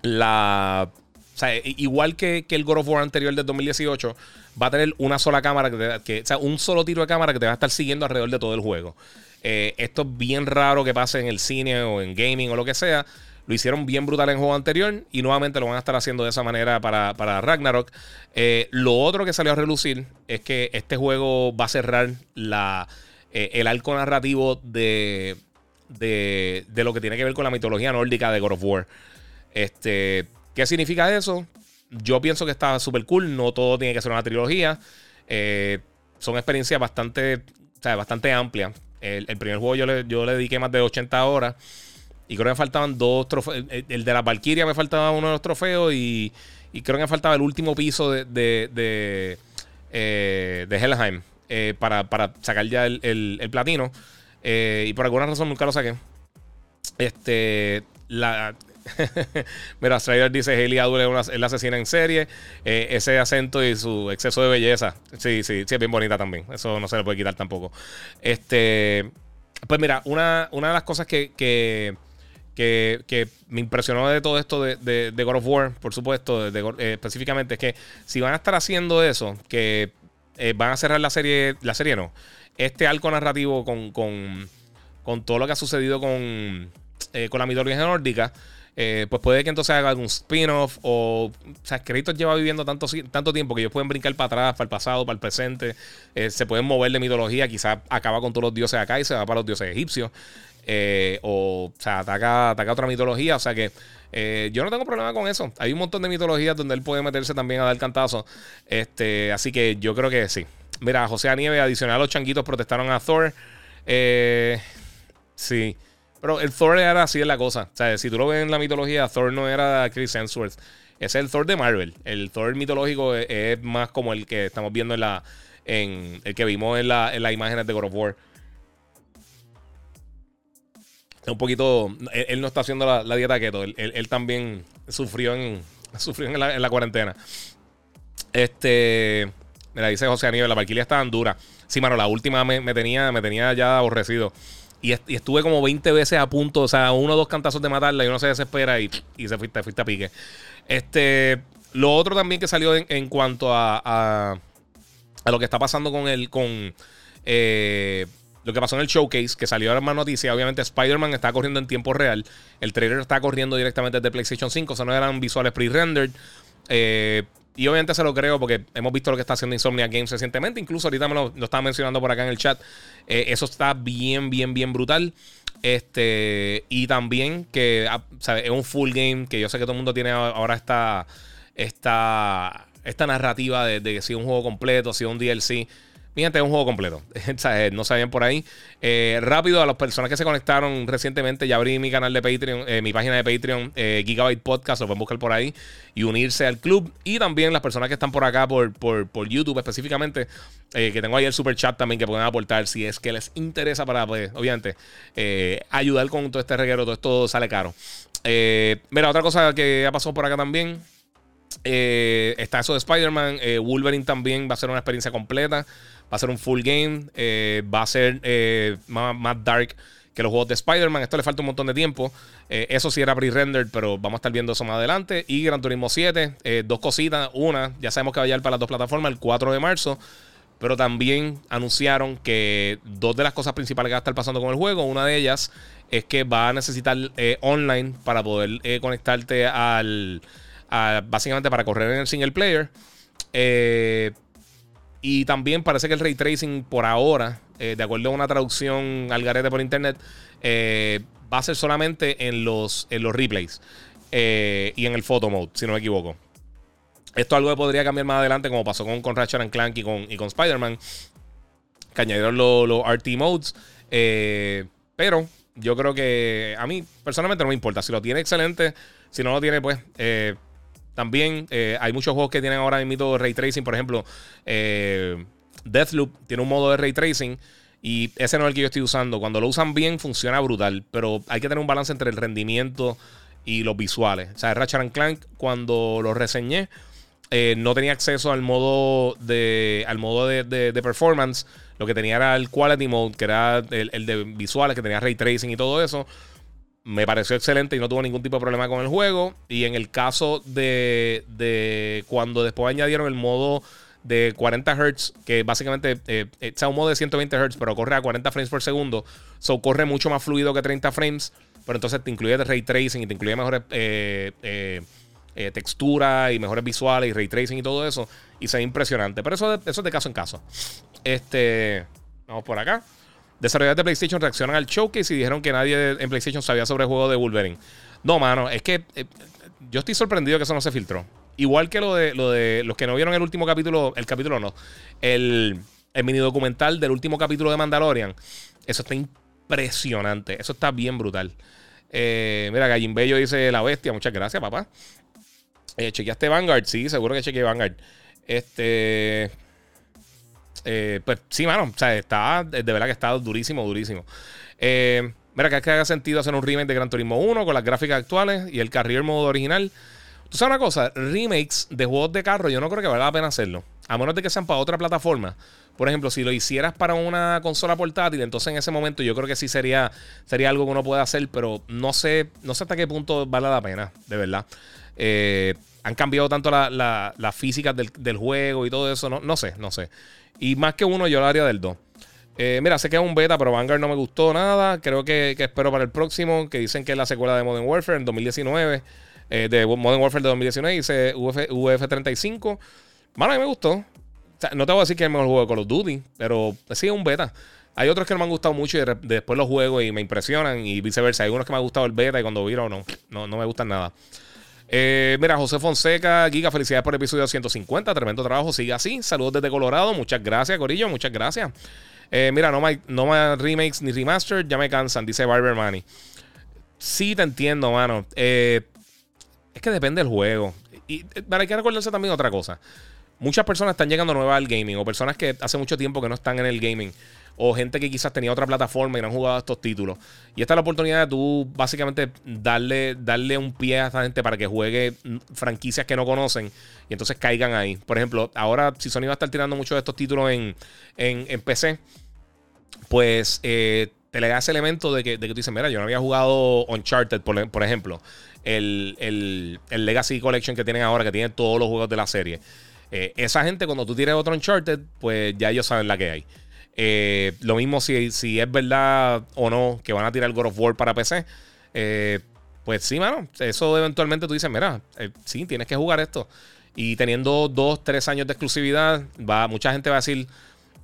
la... O sea, igual que, que el God of War anterior del dos mil dieciocho, va a tener una sola cámara, que te, que, o sea, un solo tiro de cámara que te va a estar siguiendo alrededor de todo el juego. Eh, esto es bien raro que pase en el cine o en gaming o lo que sea. Lo hicieron bien brutal en el juego anterior y nuevamente lo van a estar haciendo de esa manera para, para Ragnarok. Eh, lo otro que salió a relucir es que este juego va a cerrar la, eh, el arco narrativo de, de, de lo que tiene que ver con la mitología nórdica de God of War. Este... ¿Qué significa eso? Yo pienso que está súper cool. No todo tiene que ser una trilogía. Eh, son experiencias bastante, o sea, bastante amplias. El, el primer juego yo le, yo le dediqué más de ochenta horas. Y creo que me faltaban dos trofeos. El, el de la Valkyria me faltaba uno de los trofeos. Y, y creo que me faltaba el último piso de, de, de, eh, de Helheim. Eh, para, para sacar ya el, el, el platino. Eh, y por alguna razón nunca lo saqué. Este... La... Mira, Strider dice Hayley Atwell es la asesina en serie. eh, Ese acento y su exceso de belleza. Sí, sí, sí, es bien bonita también. Eso no se le puede quitar tampoco. Este, Pues mira, una, una de las cosas que, que, que, que me impresionó de todo esto de, de, de God of War, por supuesto, de, de, eh, específicamente, es que si van a estar haciendo eso, que eh, van a cerrar la serie. La serie no, este arco narrativo con, con, con todo lo que ha sucedido con, eh, con la mitología nórdica. Eh, pues puede que entonces haga algún spin-off o, o sea, Kratos lleva viviendo tanto, tanto tiempo que ellos pueden brincar para atrás, para el pasado, para el presente, eh, se pueden mover de mitología, quizás acaba con todos los dioses acá y se va para los dioses egipcios, eh, o, o sea, ataca, ataca otra mitología, o sea que eh, yo no tengo problema con eso. Hay un montón de mitologías donde él puede meterse también a dar cantazos, este, así que yo creo que sí. Mira, José Anieve, adicional a los changuitos protestaron a Thor, eh, sí. Pero el Thor era así de la cosa. O sea, si tú lo ves en la mitología, Thor no era Chris Hemsworth. Es el Thor de Marvel. El Thor mitológico es, es más como el que estamos viendo en la. En, el que vimos en, la, en las imágenes de God of War. Un poquito. Él, él no está haciendo la, la dieta keto. Él, él, él también sufrió en. Sufrió en la, en la cuarentena. Este. Mira, dice José Aníbal, la parquilla estaba dura. Sí, mano, la última me, me tenía. Me tenía ya aborrecido. Y estuve como veinte veces a punto, o sea, uno o dos cantazos de matarla y uno se desespera y, y se fuiste, fuiste a pique. Este, lo otro también que salió en, en cuanto a, a, a lo que está pasando con el, con eh, lo que pasó en el showcase, que salió ahora más noticia, obviamente Spider-Man está corriendo en tiempo real. El trailer está corriendo directamente desde PlayStation cinco, o sea, no eran visuales pre-rendered. Eh, y obviamente se lo creo porque hemos visto lo que está haciendo Insomniac Games recientemente. Incluso ahorita me lo, lo estaba mencionando por acá en el chat. Eh, eso está bien, bien, bien brutal. Este, y también que ¿sabes? Es un full game que yo sé que todo el mundo tiene ahora esta, esta, esta narrativa de, de si es un juego completo, si es un D L C. Fíjate, es un juego completo. No sabían por ahí. Eh, rápido, a las personas que se conectaron recientemente, ya abrí mi canal de Patreon, eh, mi página de Patreon, eh, Gigabyte Podcast, lo pueden buscar por ahí y unirse al club. Y también las personas que están por acá, por, por, por YouTube específicamente, eh, que tengo ahí el super chat también que pueden aportar si es que les interesa para, pues, obviamente, eh, ayudar con todo este reguero. Todo esto sale caro. Eh, mira, otra cosa que ha pasado por acá también. Eh, está eso de Spider-Man. eh, Wolverine también va a ser una experiencia completa. Va a ser un full game. eh, Va a ser eh, más, más dark que los juegos de Spider-Man. Esto le falta un montón de tiempo. eh, Eso sí era pre-rendered, pero vamos a estar viendo eso más adelante. Y Gran Turismo siete, eh, dos cositas. Una, ya sabemos que va a llegar para las dos plataformas el cuatro de marzo. Pero también anunciaron que dos de las cosas principales que va a estar pasando con el juego, una de ellas es que va a necesitar eh, online para poder eh, conectarte al... A, básicamente para correr en el single player. Eh, y también parece que el ray tracing por ahora, eh, de acuerdo a una traducción al garete por internet, eh, va a ser solamente en los, en los replays eh, y en el photo mode, si no me equivoco. Esto algo que podría cambiar más adelante, como pasó con, con Ratchet and Clank y con, y con Spider-Man, que añadieron los, los R T modes. Eh, pero yo creo que a mí personalmente no me importa. Si lo tiene, excelente. Si no lo tiene, pues... Eh, También eh, hay muchos juegos que tienen ahora mismo ray tracing. Por ejemplo, eh, Deathloop tiene un modo de ray tracing y ese no es el que yo estoy usando. Cuando lo usan bien, funciona brutal, pero hay que tener un balance entre el rendimiento y los visuales. O sea, Ratchet and Clank, cuando lo reseñé, eh, no tenía acceso al modo de al modo de, de, de performance. Lo que tenía era el quality mode, que era el, el de visuales, que tenía ray tracing y todo eso. Me pareció excelente y no tuvo ningún tipo de problema con el juego. Y en el caso de, de cuando después añadieron el modo de cuarenta hertz, que básicamente eh, es un modo de ciento veinte hertz, pero corre a cuarenta frames por segundo. So corre mucho más fluido que treinta frames, pero entonces te incluye el ray tracing y te incluye mejores eh, eh, eh, texturas y mejores visuales y ray tracing y todo eso. Y se ve impresionante. Pero eso, eso es de caso en caso. Este, vamos por acá. Desarrolladores de PlayStation reaccionan al showcase y dijeron que nadie en PlayStation sabía sobre el juego de Wolverine. No, mano, es que eh, yo estoy sorprendido que eso no se filtró. Igual que lo de, lo de los que no vieron el último capítulo, el capítulo no, el, el mini documental del último capítulo de Mandalorian. Eso está impresionante, eso está bien brutal. Eh, mira, Gallin Bello dice la bestia, muchas gracias, papá. Eh, ¿Chequeaste Vanguard? Sí, seguro que chequeé Vanguard. Este... Eh, pues sí, mano, o sea, está, de verdad que está durísimo, durísimo. Eh, mira, que es que haga sentido hacer un remake de Gran Turismo uno con las gráficas actuales y el carrier modo original. Tú sabes una cosa, remakes de juegos de carro yo no creo que valga la pena hacerlo, a menos de que sean para otra plataforma. Por ejemplo, si lo hicieras para una consola portátil, entonces en ese momento yo creo que sí sería, sería algo que uno puede hacer, pero no sé, no sé hasta qué punto vale la pena, de verdad. Eh, han cambiado tanto las la, la físicas del, del juego y todo eso, no, no sé, no sé. Y más que uno, yo lo haría del dos. Eh, mira, sé que es un beta, pero Vanguard no me gustó nada. Creo que, que espero para el próximo, que dicen que es la secuela de Modern Warfare en dos mil diecinueve, eh, de Modern Warfare de dos mil diecinueve, dice U F, U F treinta y cinco. Mano, a mí me gustó. O sea, no te voy a decir que es el mejor juego de Call of Duty, pero sí es un beta. Hay otros que no me han gustado mucho y de, de después los juego y me impresionan y viceversa. Hay unos que me han gustado el beta y cuando viro no, no, no me gustan nada. Eh, mira, José Fonseca, Giga, felicidades por el episodio ciento cincuenta. Tremendo trabajo, sigue así. Saludos desde Colorado. Muchas gracias, Corillo, muchas gracias. Eh, mira, no más no más remakes ni remasters, ya me cansan, dice Barber Money. Sí, te entiendo, mano. Eh, es que depende del juego. Y para hay que recordarse también otra cosa. Muchas personas están llegando nuevas al gaming, o personas que hace mucho tiempo que no están en el gaming, o gente que quizás tenía otra plataforma y no han jugado estos títulos. Y esta es la oportunidad de tú básicamente darle, darle un pie a esta gente para que juegue franquicias que no conocen y entonces caigan ahí. Por ejemplo, ahora si Sony va a estar tirando muchos de estos títulos en, en, en P C, pues eh, te le da ese elemento de que, de que tú dices, mira, yo no había jugado Uncharted, por, por ejemplo, el, el, el Legacy Collection que tienen ahora, que tienen todos los juegos de la serie. Eh, esa gente, cuando tú tires otro Uncharted, pues ya ellos saben la que hay. Eh, lo mismo si, si es verdad o no que van a tirar God of War para P C, eh, pues sí, mano, eso eventualmente tú dices, mira, eh, sí, tienes que jugar esto. Y teniendo dos, tres años de exclusividad, va, mucha gente va a decir,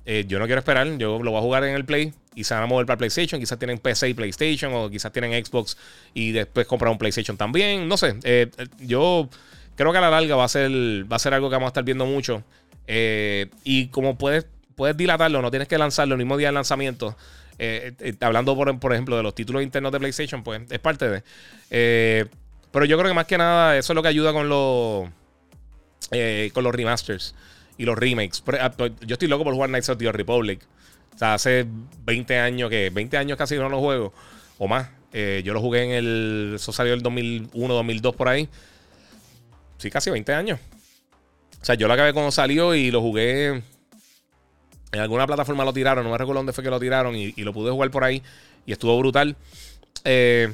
eh, yo no quiero esperar, yo lo voy a jugar en el Play y se van a mover para PlayStation. Quizás tienen P C y PlayStation, o quizás tienen Xbox y después comprar un PlayStation también, no sé. eh, yo creo que a la larga va a ser, va a ser algo que vamos a estar viendo mucho, eh, y como puedes Puedes dilatarlo, no tienes que lanzarlo el mismo día del lanzamiento. Eh, eh, hablando, por, por ejemplo, de los títulos internos de PlayStation, pues es parte de. Eh, pero yo creo que más que nada eso es lo que ayuda con los eh, con los remasters y los remakes. Yo estoy loco por jugar Knights of the Old Republic. O sea, hace veinte años que veinte años casi no lo juego, o más. Eh, yo lo jugué en el... Eso salió en el dos mil uno, dos mil dos, por ahí. Sí, casi veinte años. O sea, yo lo acabé cuando salió y lo jugué... En alguna plataforma lo tiraron, no me recuerdo dónde fue que lo tiraron, y, y lo pude jugar por ahí y estuvo brutal. Eh,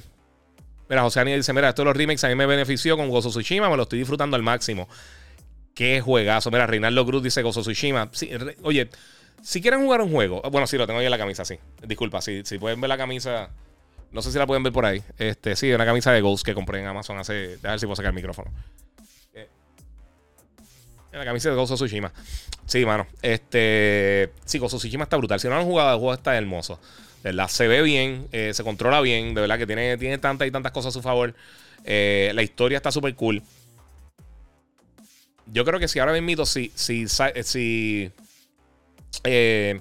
mira, José Daniel dice, mira, esto de los remakes a mí me benefició con Ghost of Tsushima, me lo estoy disfrutando al máximo. Qué juegazo. Mira, Reinaldo Cruz dice Ghost of Tsushima. Sí, re, oye, si quieren jugar un juego, bueno, sí, lo tengo ahí en la camisa, sí. Disculpa, si sí, sí, pueden ver la camisa, no sé si la pueden ver por ahí. Este, sí, una camisa de Ghost que compré en Amazon hace, a ver si puedo sacar el micrófono. La camisa de Ghost of Tsushima. Sí, mano. Este. Sí, Ghost of Tsushima está brutal. Si no lo han jugado, el juego está hermoso. De verdad, se ve bien, eh, se controla bien. De verdad que tiene, tiene tantas y tantas cosas a su favor. Eh, la historia está súper cool. Yo creo que si ahora mismo, si. Si. Si, eh,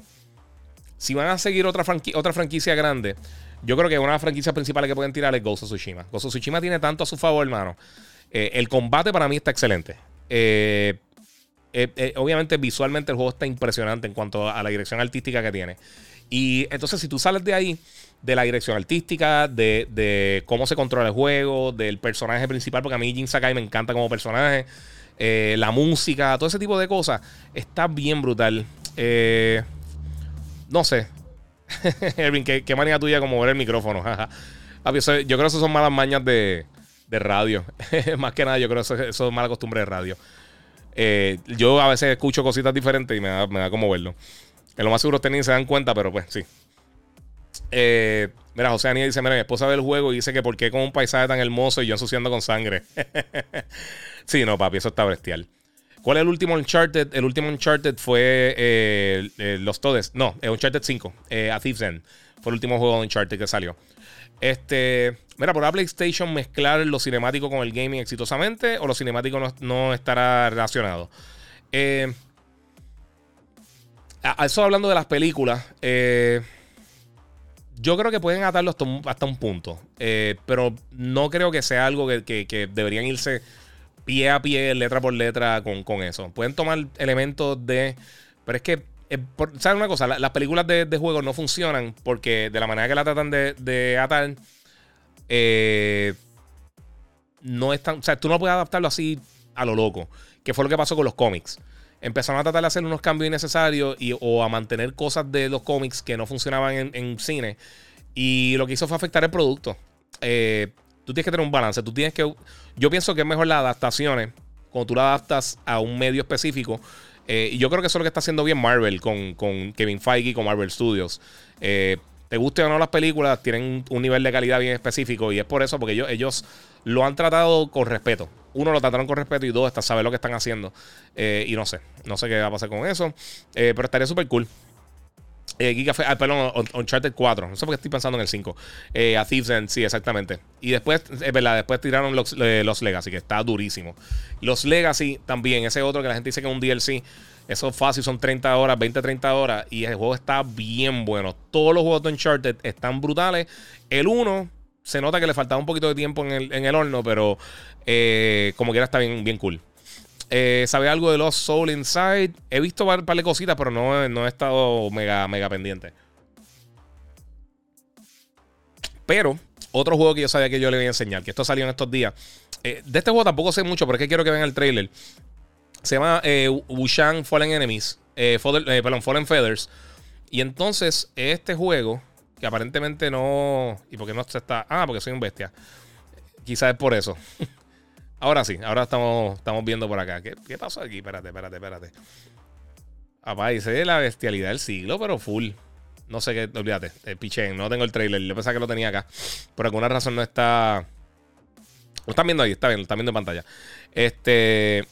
si van a seguir otra, franqui- otra franquicia grande, yo creo que una de las franquicias principales que pueden tirar es Ghost of Tsushima. Ghost of Tsushima tiene tanto a su favor, hermano. Eh, el combate para mí está excelente. Eh. Eh, eh, obviamente visualmente el juego está impresionante en cuanto a la dirección artística que tiene. Y entonces si tú sales de ahí, de la dirección artística, de, de cómo se controla el juego, del personaje principal, porque a mí Jin Sakai me encanta como personaje, eh, la música, todo ese tipo de cosas, está bien brutal. Eh, no sé. Erwin, qué, qué manía tuya como ver el micrófono. Yo creo que eso son malas mañas de, de radio. Más que nada yo creo que eso, eso es mala costumbre de radio. Eh, yo a veces escucho cositas diferentes y me da, me da como verlo. Que lo más seguro ustedes ni se dan cuenta, pero pues sí. Eh, mira, José Daniel dice: mira, mi esposa ve el juego y dice que por qué con un paisaje tan hermoso y yo ensuciando con sangre. Sí, no, papi, eso está bestial. ¿Cuál es el último Uncharted? El último Uncharted fue eh, eh, Los Todes. No, eh, Uncharted cinco, eh, A Thief's End. Fue el último juego de Uncharted que salió. Este, mira, ¿podrá PlayStation mezclar lo cinemático con el gaming exitosamente o lo cinemático no, no estará relacionado? Eh, a, a eso hablando de las películas, eh, yo creo que pueden atarlo hasta un, hasta un punto, eh, pero no creo que sea algo que, que, que deberían irse pie a pie, letra por letra con, con eso. Pueden tomar elementos de... Pero es que... Eh, por, ¿Sabes una cosa? La, las películas de, de juegos no funcionan porque de la manera que la tratan de, de atar, eh, no es tan. O sea, tú no puedes adaptarlo así a lo loco, que fue lo que pasó con los cómics. Empezaron a tratar de hacer unos cambios innecesarios y, o a mantener cosas de los cómics que no funcionaban en, en cine. Y lo que hizo fue afectar el producto. Eh, tú tienes que tener un balance. Tú tienes que. Yo pienso que es mejor las adaptaciones, cuando tú la adaptas a un medio específico. Eh, y yo creo que eso es lo que está haciendo bien Marvel con, con Kevin Feige y con Marvel Studios. Eh, te guste o no las películas, tienen un nivel de calidad bien específico, y es por eso, porque ellos, ellos lo han tratado con respeto. Uno, lo trataron con respeto, y dos, hasta saber lo que están haciendo. Eh, y no sé, no sé qué va a pasar con eso, eh, pero estaría súper cool. Eh, Gigafe, ah, perdón, Uncharted cuatro. No sé por qué estoy pensando en el cinco. Eh, a Thieves End, sí, exactamente. Y después, es verdad, después tiraron los, eh, los Legacy, que está durísimo. Los Legacy también, ese otro que la gente dice que es un D L C. Eso es fácil, son treinta horas, veinte a treinta horas. Y el juego está bien bueno. Todos los juegos de Uncharted están brutales. El uno, se nota que le faltaba un poquito de tiempo en el, en el horno, pero eh, como quiera está bien, bien cool. Eh, ¿Sabía algo de Lost Soul Inside? He visto un par, par de cositas, pero no, no he estado mega, mega pendiente. Pero otro juego que yo sabía que yo le voy a enseñar, que esto salió en estos días. Eh, de este juego tampoco sé mucho, pero es que quiero que vean el trailer. Se llama eh, Wushan Fallen Enemies. Eh, Fallen, eh, perdón, Fallen Feathers. Y entonces, este juego, que aparentemente no. ¿Y por qué no se está? Ah, porque soy un bestia. Quizás es por eso. Ahora sí, ahora estamos, estamos viendo por acá. ¿Qué, qué pasó aquí? Espérate, espérate, espérate. Apá, dice la bestialidad del siglo, pero full. No sé qué, olvídate. Eh, pichén, no tengo el trailer. Yo pensaba que lo tenía acá. Por alguna razón no está. Lo están viendo ahí, está bien, lo están viendo en pantalla. Este.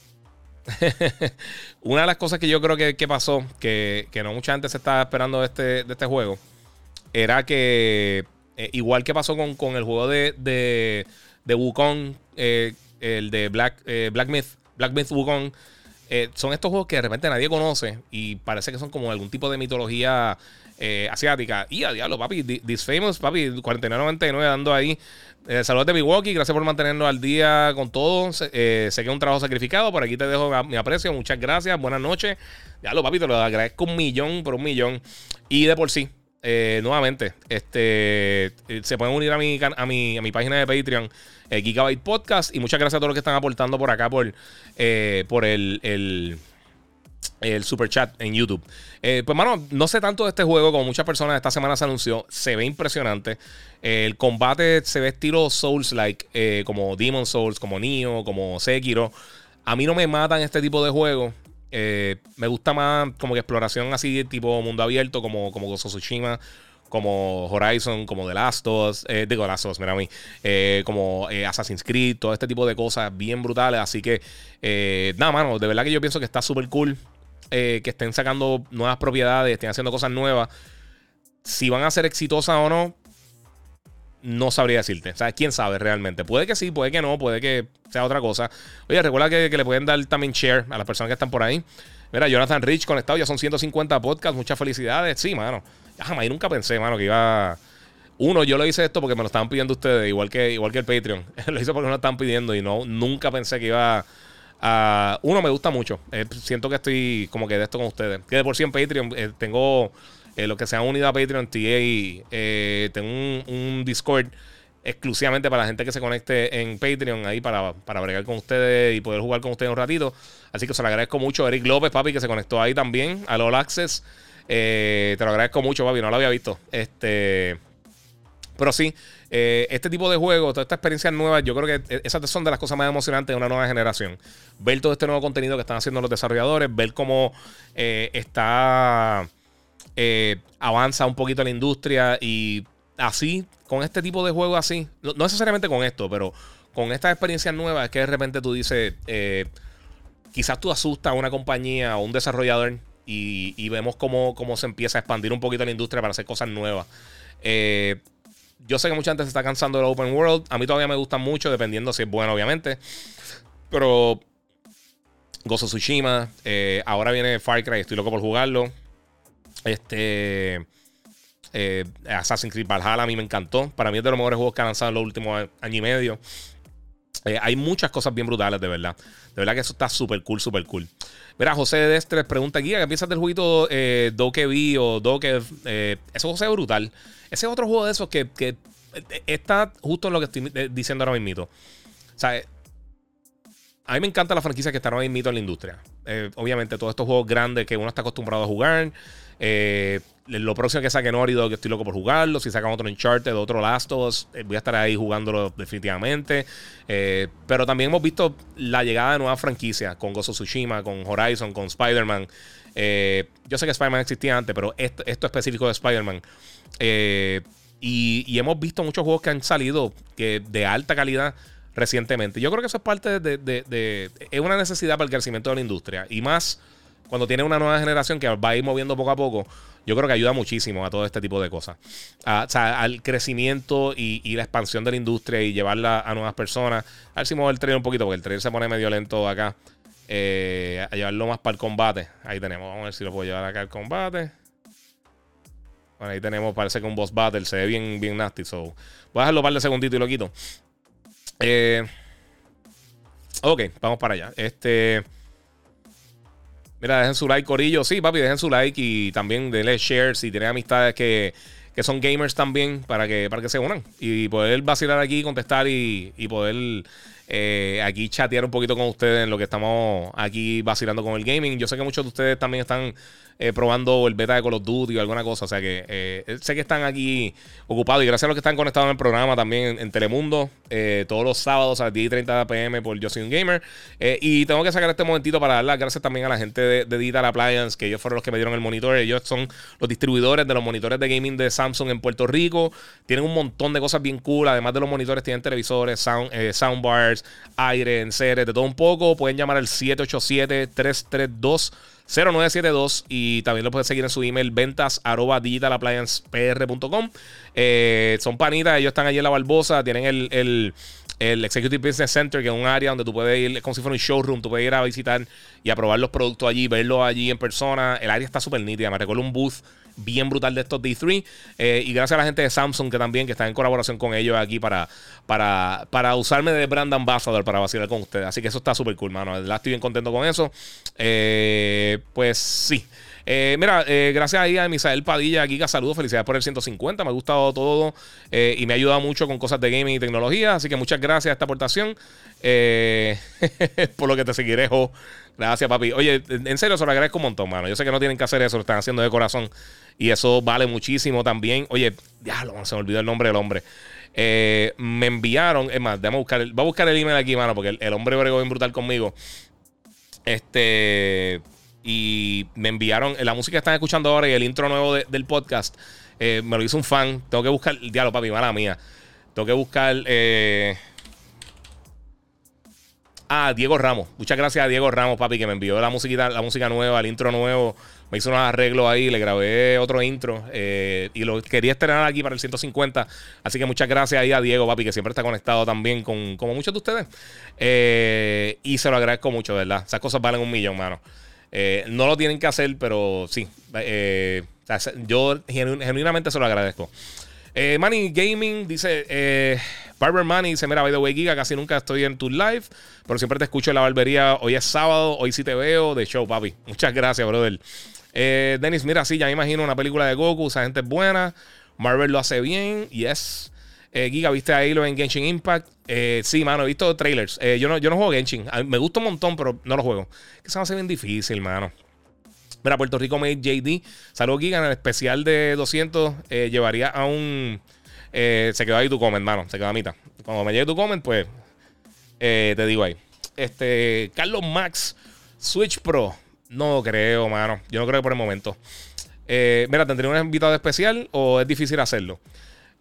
Una de las cosas que yo creo que, que pasó, que, que no mucha gente se estaba esperando de este, de este juego, era que. Eh, igual que pasó con, con el juego de, de, de Wukong. Eh, El de Black, eh, Black Myth, Black Myth Wukong. Eh, son estos juegos que de repente nadie conoce y parece que son como algún tipo de mitología eh, asiática. Y a diablo, papi, This Famous, papi, cuarenta y nueve noventa y nueve dando ahí. Eh, saludos de Milwaukee, gracias por mantenernos al día con todo. Eh, sé que es un trabajo sacrificado, por aquí te dejo a, mi aprecio, muchas gracias, buenas noches. Diablo, papi, te lo agradezco un millón por un millón. Y de por sí, eh, nuevamente, este, se pueden unir a mi, a mi, a mi página de Patreon. Gigabyte Podcast, y muchas gracias a todos los que están aportando por acá por, eh, por el, el, el super chat en YouTube. Eh, pues, mano, no sé tanto de este juego como muchas personas. Esta semana se anunció, se ve impresionante. Eh, el combate se ve estilo Souls-like, eh, como Demon Souls, como Nioh, como Sekiro. A mí no me matan este tipo de juegos. Eh, me gusta más como que exploración así, tipo mundo abierto, como, como Ghost of Tsushima, como Horizon, como The Last of Us, eh, digo Last of Us, mira a mí, eh, como eh, Assassin's Creed, todo este tipo de cosas bien brutales. Así que, eh, nada, mano, de verdad que yo pienso que está súper cool eh, que estén sacando nuevas propiedades, estén haciendo cosas nuevas. Si van a ser exitosas o no, no sabría decirte. O sea, quién sabe realmente. Puede que sí, puede que no, puede que sea otra cosa. Oye, recuerda que, que le pueden dar también share a las personas que están por ahí. Mira, Jonathan Rich conectado, ya son ciento cincuenta podcasts, muchas felicidades. Sí, mano. Jamás, nunca pensé, mano, que iba. Uno, yo lo hice esto porque me lo estaban pidiendo ustedes, igual que, igual que el Patreon. Lo hice porque me lo estaban pidiendo y no, nunca pensé que iba a. Uno, me gusta mucho. Eh, siento que estoy como que de esto con ustedes. Que de por sí en Patreon eh, tengo eh, lo que se han unido a Patreon T A. Eh, tengo un, un Discord exclusivamente para la gente que se conecte en Patreon ahí para, para bregar con ustedes y poder jugar con ustedes un ratito. Así que se lo agradezco mucho. Eric López, papi, que se conectó ahí también al All Access. Eh, te lo agradezco mucho, papi, no lo había visto. Este, pero sí, eh, este tipo de juegos, todas estas experiencias nuevas, yo creo que esas son de las cosas más emocionantes de una nueva generación. Ver todo este nuevo contenido que están haciendo los desarrolladores, ver cómo eh, está eh, avanza un poquito la industria. Y así, con este tipo de juegos así, no, no necesariamente con esto, pero con estas experiencias nuevas, es que de repente tú dices, eh, quizás tú asustas a una compañía o un desarrollador. Y, y vemos cómo, cómo se empieza a expandir un poquito la industria para hacer cosas nuevas. Eh, yo sé que mucha gente se está cansando del open world. A mí todavía me gustan mucho, dependiendo si es bueno, obviamente. Pero Ghost of Tsushima. Eh, ahora viene Far Cry, estoy loco por jugarlo. Este eh, Assassin's Creed Valhalla a mí me encantó. Para mí es de los mejores juegos que han lanzado en los últimos año y medio. Eh, hay muchas cosas bien brutales, de verdad. De verdad que eso está súper cool, súper cool. Mira, José Destres pregunta aquí, ¿qué piensas del jueguito eh, Dokevi o Dokev? Eh, ese juego es brutal. Ese es otro juego de esos que, que está justo en lo que estoy diciendo ahora mismo. O sea, a mí me encanta la franquicia que están ahora mismo en la industria. Eh, obviamente, todos estos juegos grandes que uno está acostumbrado a jugar. Eh, lo próximo que saquen Naughty Dog, que estoy loco por jugarlo. Si sacan otro Uncharted, otro Last of Us, eh, voy a estar ahí jugándolo definitivamente. Eh, pero también hemos visto la llegada de nuevas franquicias con Ghost of Tsushima, con Horizon, con Spider-Man. Eh, yo sé que Spider-Man existía antes, pero esto, esto específico de Spider-Man. Eh, y, y hemos visto muchos juegos que han salido que de alta calidad recientemente. Yo creo que eso es parte de, de, de, es una necesidad para el crecimiento de la industria. Y más cuando tiene una nueva generación que va a ir moviendo poco a poco. Yo creo que ayuda muchísimo a todo este tipo de cosas. A, o sea, al crecimiento y, y la expansión de la industria y llevarla a nuevas personas. A ver si muevo el trailer un poquito porque el trailer se pone medio lento acá. Eh, a llevarlo más para el combate. Ahí tenemos. Vamos a ver si lo puedo llevar acá al combate. Bueno, ahí tenemos. Parece que un boss battle. Se ve bien, bien nasty. So, voy a dejarlo un par de segunditos y lo quito. Eh, ok, vamos para allá. Este, mira, dejen su like, corillo. Sí, papi, dejen su like y también denle share si tienen amistades que, que son gamers también para que, para que se unan y poder vacilar aquí, contestar y, y poder eh, aquí chatear un poquito con ustedes en lo que estamos aquí vacilando con el gaming. Yo sé que muchos de ustedes también están eh, probando el beta de Call of Duty o alguna cosa. O sea que eh, sé que están aquí ocupados y gracias a los que están conectados en el programa también en, en Telemundo eh, todos los sábados a las diez y media de la noche por Yo Soy Un Gamer. Eh, y tengo que sacar este momentito para dar las gracias también a la gente de, de Digital Appliance, que ellos fueron los que me dieron el monitor. Ellos son los distribuidores de los monitores de gaming de Samsung en Puerto Rico. Tienen un montón de cosas bien cool. Además de los monitores, tienen televisores, sound, eh, soundbars, aire, enseres, de todo un poco. Pueden llamar al siete ocho siete, tres tres dos, cero nueve siete dos y también lo pueden seguir en su email ventas arroba digital appliance p r punto com. Eh, son panitas, ellos están allí en La Barbosa, tienen el, el, el Executive Business Center, que es un área donde tú puedes ir, es como si fuera un showroom, tú puedes ir a visitar y a probar los productos allí, verlos allí en persona. El área está súper nítida, me recuerdo un booth bien brutal de estos D tres. Eh, y gracias a la gente de Samsung que también, que está en colaboración con ellos aquí para, para, para usarme de brand ambassador para vacilar con ustedes. Así que eso está súper cool, mano. La estoy bien contento con eso. Eh, pues sí. Eh, mira, eh, gracias ahí a Misael Padilla, Giga, saludos, felicidades por el ciento cincuenta, me ha gustado todo eh, y me ha ayudado mucho con cosas de gaming y tecnología, así que muchas gracias a esta aportación, eh, por lo que te seguiré, jo. Gracias, papi. Oye, en serio, se lo agradezco un montón, mano. Yo sé que no tienen que hacer eso, lo están haciendo de corazón y eso vale muchísimo también. Oye, diablo, se me olvidó el nombre del hombre. Eh, me enviaron, es más, déjame buscar, el, voy a buscar el email aquí, mano, porque el, el hombre bregó bien brutal conmigo. Este... Y me enviaron la música que están escuchando ahora y el intro nuevo de, del podcast. Eh, me lo hizo un fan. Tengo que buscar. Diablo, papi, mala mía. Tengo que buscar. Eh... Ah, Diego Ramos. Muchas gracias a Diego Ramos, papi, que me envió la musiquita, la música nueva, el intro nuevo. Me hizo unos arreglos ahí, le grabé otro intro eh, y lo quería estrenar aquí para el ciento cincuenta. Así que muchas gracias ahí a Diego, papi, que siempre está conectado también con como muchos de ustedes. Eh, y se lo agradezco mucho, ¿verdad? Esas cosas valen un millón, mano. Eh, no lo tienen que hacer, pero sí. Eh, yo genu- genuinamente se lo agradezco. Eh, Manny Gaming dice: eh, Barber Manny dice: mira, by the way, Giga, casi nunca estoy en tu live, pero siempre te escucho en la barbería. Hoy es sábado, hoy sí te veo. De show, papi. Muchas gracias, brother. Eh, Dennis, mira, sí, ya me imagino una película de Goku. Esa gente es buena. Marvel lo hace bien. Yes. Eh, Giga, ¿viste a Halo en Genshin Impact? Eh, sí, mano, he visto trailers. Eh, yo, no, yo no juego Genshin. A mí me gusta un montón, pero no lo juego. Que se me hace bien difícil, mano. Mira, Puerto Rico Made J D. Saludos, Giga. En el especial de doscientos eh, llevaría a un... Eh, se quedó ahí tu comment, mano. Se quedó a mitad. Cuando me llegue tu comment, pues... Eh, te digo ahí. Este... Carlos Max. Switch Pro. No creo, mano. Yo no creo que por el momento. Eh, mira, ¿tendría un invitado especial o es difícil hacerlo?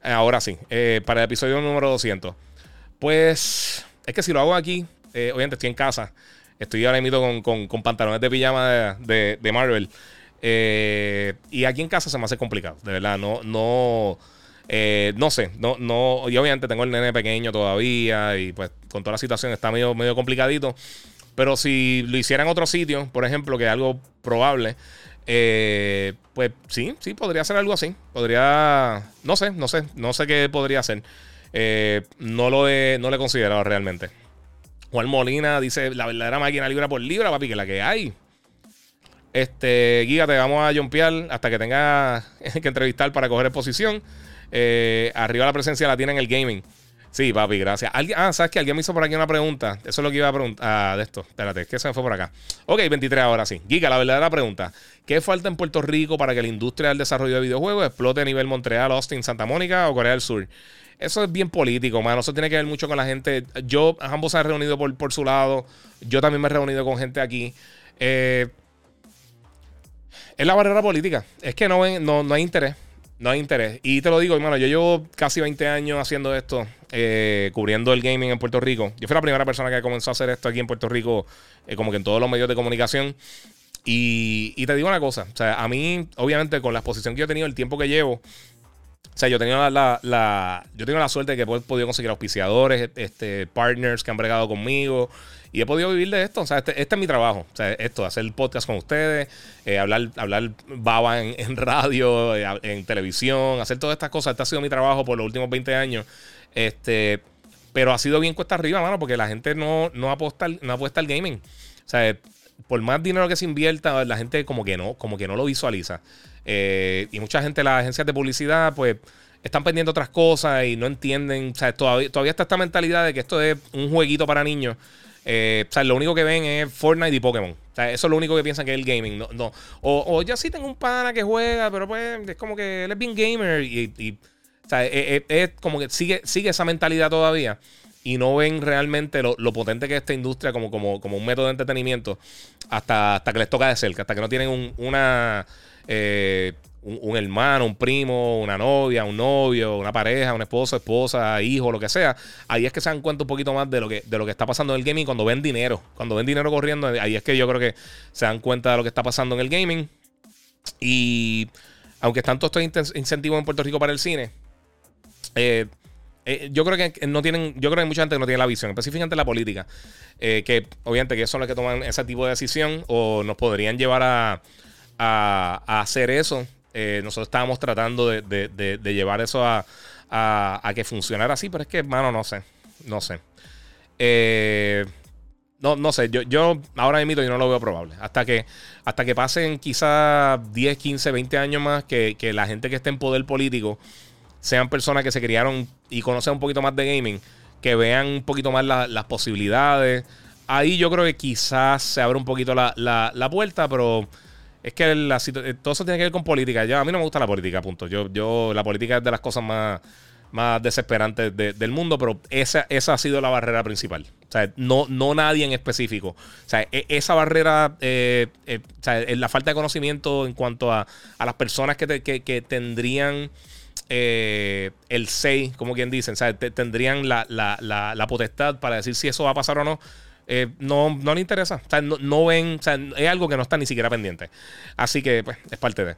Ahora sí, eh, para el episodio número doscientos. Pues es que si lo hago aquí, eh, obviamente estoy en casa. Estoy ahora mismo con, con, con pantalones de pijama de, de, de Marvel. Eh, y aquí en casa se me hace complicado, de verdad. No, no, eh, no sé. No, no, y obviamente tengo el nene pequeño todavía. Y pues con toda la situación está medio, medio complicadito. Pero si lo hiciera en otro sitio, por ejemplo, que es algo probable. Eh, pues sí, sí, podría hacer algo así. Podría, no sé, no sé, no sé qué podría hacer. Eh, no, lo he, no lo he considerado realmente. Juan Molina dice: la verdadera máquina libra por libra, papi, que la que hay. Este, Giga, te vamos a jumpear hasta que tengas que entrevistar para coger exposición. Eh, arriba la presencia la tiene en el gaming. Sí, papi, gracias. ¿Alguien? Ah, ¿sabes qué? Alguien me hizo por aquí una pregunta. Eso es lo que iba a preguntar. Ah, de esto. Espérate, es que se me fue por acá. Ok, veintitrés ahora sí. Giga, la verdadera pregunta. ¿Qué falta en Puerto Rico para que la industria del desarrollo de videojuegos explote a nivel Montreal, Austin, Santa Mónica o Corea del Sur? Eso es bien político, mano. Eso tiene que ver mucho con la gente. Yo, ambos se han reunido por, por su lado. Yo también me he reunido con gente aquí. Eh, es la barrera política. Es que no, no, no hay interés. No hay interés. Y te lo digo, hermano, yo llevo casi veinte años haciendo esto, eh, cubriendo el gaming en Puerto Rico. Yo fui la primera persona que comenzó a hacer esto aquí en Puerto Rico, eh, como que en todos los medios de comunicación. Y, y te digo una cosa. O sea, a mí, obviamente, con la exposición que yo he tenido, el tiempo que llevo... O sea, yo he tenido la, la, la, yo tengo la suerte de que he podido conseguir auspiciadores, este, partners que han bregado conmigo. Y he podido vivir de esto. O sea, este, este es mi trabajo. O sea, esto, hacer podcast con ustedes, eh, hablar, hablar baba en, en radio, eh, en televisión, hacer todas estas cosas. Este ha sido mi trabajo por los últimos veinte años. Este, pero ha sido bien cuesta arriba, mano, porque la gente no, no, aposta, no apuesta al gaming. O sea, por más dinero que se invierta, la gente como que no, como que no lo visualiza. Eh, y mucha gente, las agencias de publicidad, pues están pendiendo otras cosas y no entienden. O sea, todavía, todavía está esta mentalidad de que esto es un jueguito para niños. Eh, o sea, lo único que ven es Fortnite y Pokémon. O sea, eso es lo único que piensan que es el gaming. No, no. O, o ya sí tengo un pana que juega, pero pues es como que él es bien gamer. Y, y o sea, es, es como que sigue, sigue esa mentalidad todavía. Y no ven realmente lo, lo potente que es esta industria como, como, como un método de entretenimiento hasta, hasta que les toca de cerca, hasta que no tienen un, una, eh, un, un hermano, un primo, una novia, un novio, una pareja, un esposo, esposa, hijo, lo que sea. Ahí es que se dan cuenta un poquito más de lo que, de lo que está pasando en el gaming cuando ven dinero. Cuando ven dinero corriendo, ahí es que yo creo que se dan cuenta de lo que está pasando en el gaming. Y aunque están todos estos incentivos en Puerto Rico para el cine, eh, Eh, yo creo que no tienen, yo creo que hay mucha gente que no tiene la visión, específicamente la política, eh, que obviamente que son los que toman ese tipo de decisión o nos podrían llevar a, a, a hacer eso. Eh, nosotros estábamos tratando de, de, de, de llevar eso a, a, a que funcionara así, pero es que, mano, no sé, no sé. Eh, no, no sé, yo, yo ahora mismo yo no lo veo probable. Hasta que, hasta que pasen quizás diez, quince, veinte años más que, que la gente que esté en poder político sean personas que se criaron y conocen un poquito más de gaming, que vean un poquito más la, las posibilidades. Ahí yo creo que quizás se abra un poquito la, la, la puerta, pero es que la, todo eso tiene que ver con política. Yo, a mí no me gusta la política, punto. Yo, yo, la política es de las cosas más, más desesperantes de, del mundo, pero esa, esa ha sido la barrera principal. O sea, no, no nadie en específico. O sea, esa barrera, eh, eh, o sea, la falta de conocimiento en cuanto a, a las personas que, te, que, que tendrían... Eh, el seis, como quien dicen, ¿sabes? Tendrían la, la, la, la potestad para decir si eso va a pasar o no. Eh, no, no le interesa. O sea, no, no ven, o sea, es algo que no está ni siquiera pendiente. Así que, pues, es parte de.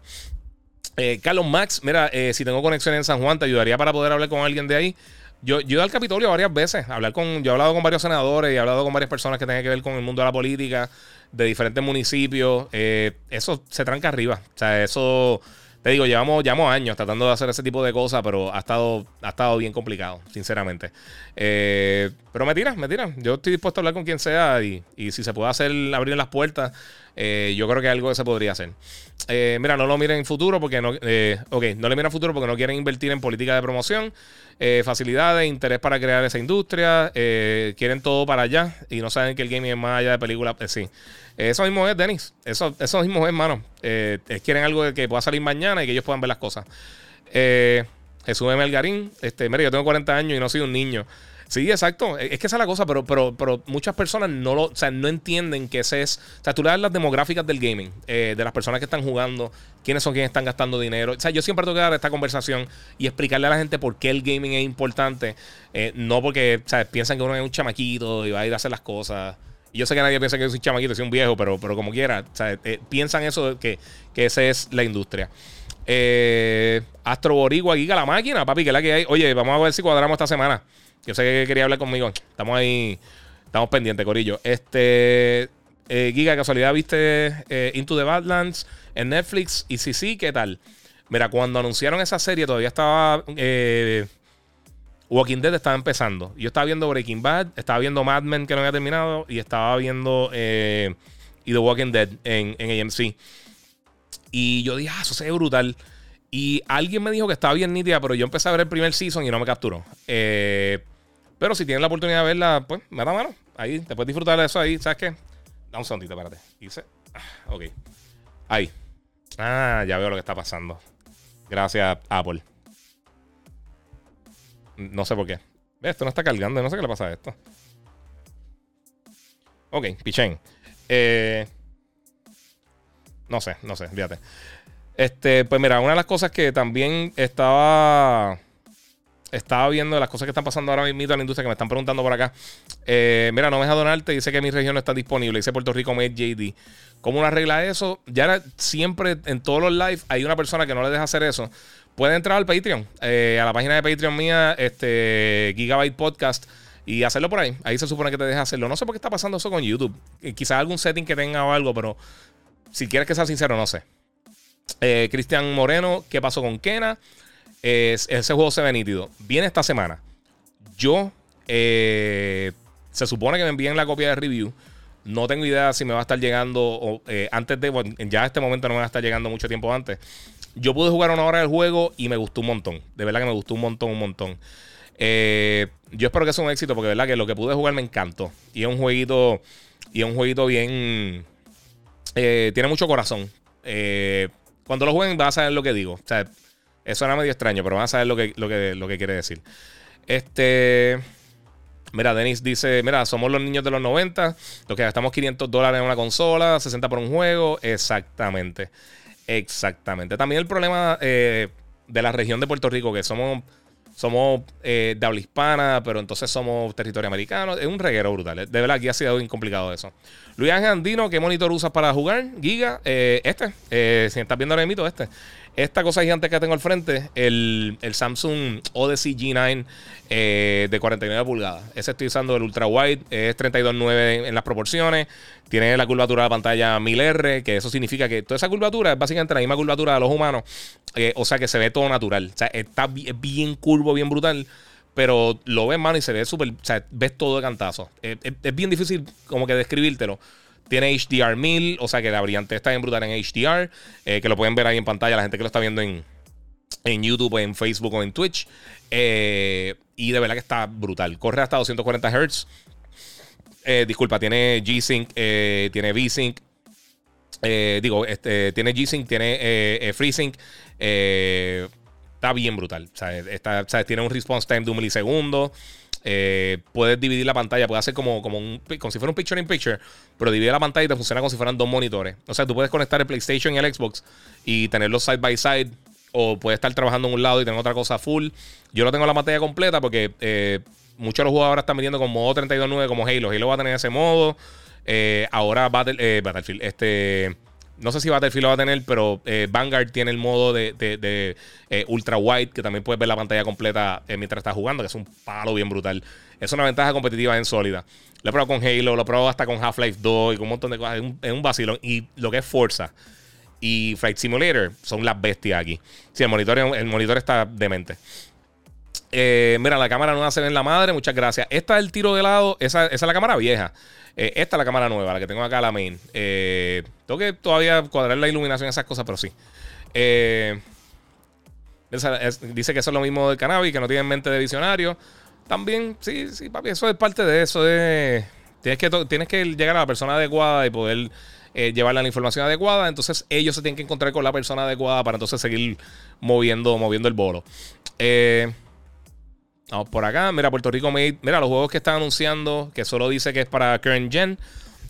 Eh, Carlos Max, mira, eh, si tengo conexión en San Juan, te ayudaría para poder hablar con alguien de ahí. Yo, yo he ido al Capitolio varias veces. Hablar con, yo he hablado con varios senadores y he hablado con varias personas que tengan que ver con el mundo de la política, de diferentes municipios. Eh, eso se tranca arriba. O sea, eso. Te digo, llevamos, llevamos años tratando de hacer ese tipo de cosas, pero ha estado, ha estado bien complicado, sinceramente. Eh, pero me tiran, me tiran. Yo estoy dispuesto a hablar con quien sea y, y si se puede hacer abrir las puertas, eh, yo creo que algo que se podría hacer. Eh, mira, no lo miren en futuro porque no... Eh, ok, no le miren en futuro porque no quieren invertir en política de promoción, eh, facilidades, interés para crear esa industria, eh, quieren todo para allá y no saben que el gaming es más allá de películas. Eh, sí. Eso mismo es, Denis. Eso, eso mismo es, hermano. Eh, quieren algo que pueda salir mañana y que ellos puedan ver las cosas. Eh, Jesús M. Elgarín. Este, mira, yo tengo cuarenta años y no soy un niño. Sí, exacto. Es que esa es la cosa, pero, pero, pero muchas personas no, lo, o sea, no entienden que ese es... O sea, tú le das las demográficas del gaming, eh, de las personas que están jugando, quiénes son quienes están gastando dinero. O sea, yo siempre tengo que dar esta conversación y explicarle a la gente por qué el gaming es importante. Eh, no porque, o sea, piensan que uno es un chamaquito y va a ir a hacer las cosas... Yo sé que nadie piensa que yo soy un chamaquito, soy un viejo, pero, pero como quiera. O sea, eh, piensan eso, que, que esa es la industria. Eh, Astro Boricua, Giga, la máquina, papi, que es la que hay. Oye, vamos a ver si cuadramos esta semana. Yo sé que quería hablar conmigo. Estamos ahí, estamos pendientes, corillo. Este, eh, Giga, casualidad, ¿viste eh, Into the Badlands en Netflix? Y si sí, ¿qué tal? Mira, cuando anunciaron esa serie todavía estaba... Eh, Walking Dead estaba empezando. Yo estaba viendo Breaking Bad, estaba viendo Mad Men, que no había terminado, y estaba viendo eh, y The Walking Dead en, en A M C. Y yo dije, ah, eso se ve brutal. Y alguien me dijo que estaba bien nítida, pero yo empecé a ver el primer season y no me capturó. Eh, Pero si tienes la oportunidad de verla, pues me da mano. Ahí, te puedes disfrutar de eso ahí. ¿Sabes qué? Da un segundito, espérate. Dice. Ah, ok. Ahí. Ah, ya veo lo que está pasando. Gracias, Apple. No sé por qué. Esto no está cargando. No sé qué le pasa a esto. Ok, pichén. Eh, no sé, no sé, fíjate. Este, pues mira, una de las cosas que también estaba... Estaba viendo las cosas que están pasando ahora mismo en la industria, que me están preguntando por acá. Eh, mira, no me deja donarte. Dice que mi región no está disponible. Dice Puerto Rico Med J D. ¿Cómo uno arregla eso? Ya era, siempre en todos los live hay una persona que no le deja hacer eso. Puede entrar al Patreon, eh, a la página de Patreon mía, este Gigabyte Podcast, y hacerlo por ahí. Ahí se supone que te deja hacerlo. No sé por qué está pasando eso con YouTube. Eh, quizás algún setting que tenga o algo, pero si quieres que sea sincero, no sé. Eh, Cristian Moreno, ¿qué pasó con Kena? Es, ese juego se ve nítido. Viene esta semana. Yo, eh, se supone que me envíen la copia de review. No tengo idea si me va a estar llegando o, eh, antes de... Bueno, ya a este momento no me va a estar llegando mucho tiempo antes. Yo pude jugar una hora del juego y me gustó un montón. De verdad que me gustó un montón, un montón. Eh, yo espero que sea un éxito porque de verdad que lo que pude jugar me encantó. Y es un jueguito... Y es un jueguito bien... Eh, tiene mucho corazón. Eh, cuando lo jueguen vas a saber lo que digo. O sea... Eso era medio extraño, pero van a saber lo que, lo que, lo que quiere decir. Este. Mira, Denis dice: mira, somos los niños de los noventa, los que gastamos quinientos dólares en una consola, sesenta por un juego. Exactamente. Exactamente. También el problema eh, de la región de Puerto Rico, que somos, somos eh, de habla hispana, pero entonces somos territorio americano. Es un reguero brutal. De verdad, aquí ha sido bien complicado eso. Luis Ángel Andino, ¿qué monitor usas para jugar? Giga, eh, este. Eh, si estás viendo el mito, este. Esta cosa gigante que tengo al frente, el, el Samsung Odyssey G nueve eh, de cuarenta y nueve pulgadas. Ese estoy usando el ultra wide, es treinta y dos punto nueve en las proporciones. Tiene la curvatura de la pantalla mil R, que eso significa que toda esa curvatura es básicamente la misma curvatura de los humanos. Eh, o sea que se ve todo natural. O sea, está bien, bien curvo, bien brutal. Pero lo ves, mano, y se ve súper. O sea, ves todo de cantazo. Es, es, es bien difícil como que describírtelo. Tiene H D R mil, o sea que la brillantez está bien brutal en H D R, eh, que lo pueden ver ahí en pantalla, la gente que lo está viendo en, en YouTube, en Facebook o en Twitch. Eh, y de verdad que está brutal. Corre hasta doscientos cuarenta hertz. Eh, disculpa, tiene G-Sync, eh, tiene V-Sync. Eh, digo, este, tiene G-Sync, tiene eh, FreeSync. Eh, está bien brutal. O sea, está, o sea, tiene un response time de un milisegundo. Eh, puedes dividir la pantalla, puedes hacer como, como, un, como si fuera un picture in picture, pero divide la pantalla y te funciona como si fueran dos monitores. O sea, tú puedes conectar el PlayStation y el Xbox y tenerlos side by side, o puedes estar trabajando en un lado y tener otra cosa full. Yo no tengo la pantalla completa porque eh, muchos de los jugadores están viniendo con modo treinta y dos punto nueve como Halo. Halo va a tener ese modo. Eh, ahora Battle, eh, Battlefield, este... No sé si Battlefield lo va a tener, pero eh, Vanguard tiene el modo de, de, de eh, ultra wide, que también puedes ver la pantalla completa eh, mientras estás jugando, que es un palo bien brutal. Es una ventaja competitiva bien sólida. Lo he probado con Halo, lo he probado hasta con Half-Life dos y con un montón de cosas. Es un, es un vacilón. Y lo que es Forza y Flight Simulator son las bestias aquí. Sí, el monitor, el monitor está demente. Eh, mira, la cámara nueva se ve en la madre, muchas gracias. Esta es el tiro de lado, esa, esa es la cámara vieja. Eh, esta es la cámara nueva, la que tengo acá, la main. Eh, tengo que todavía cuadrar la iluminación, esas cosas, pero sí. Eh, esa, es, dice que eso es lo mismo del cannabis, que no tienen mente de visionario. También, sí, sí, papi, eso es parte de eso. De, tienes, que to- tienes que llegar a la persona adecuada y poder eh, llevarle la información adecuada. Entonces ellos se tienen que encontrar con la persona adecuada para entonces seguir moviendo, moviendo el bolo. Eh... Vamos por acá, mira, Puerto Rico Made. Mira, los juegos que están anunciando, que solo dice que es para current gen,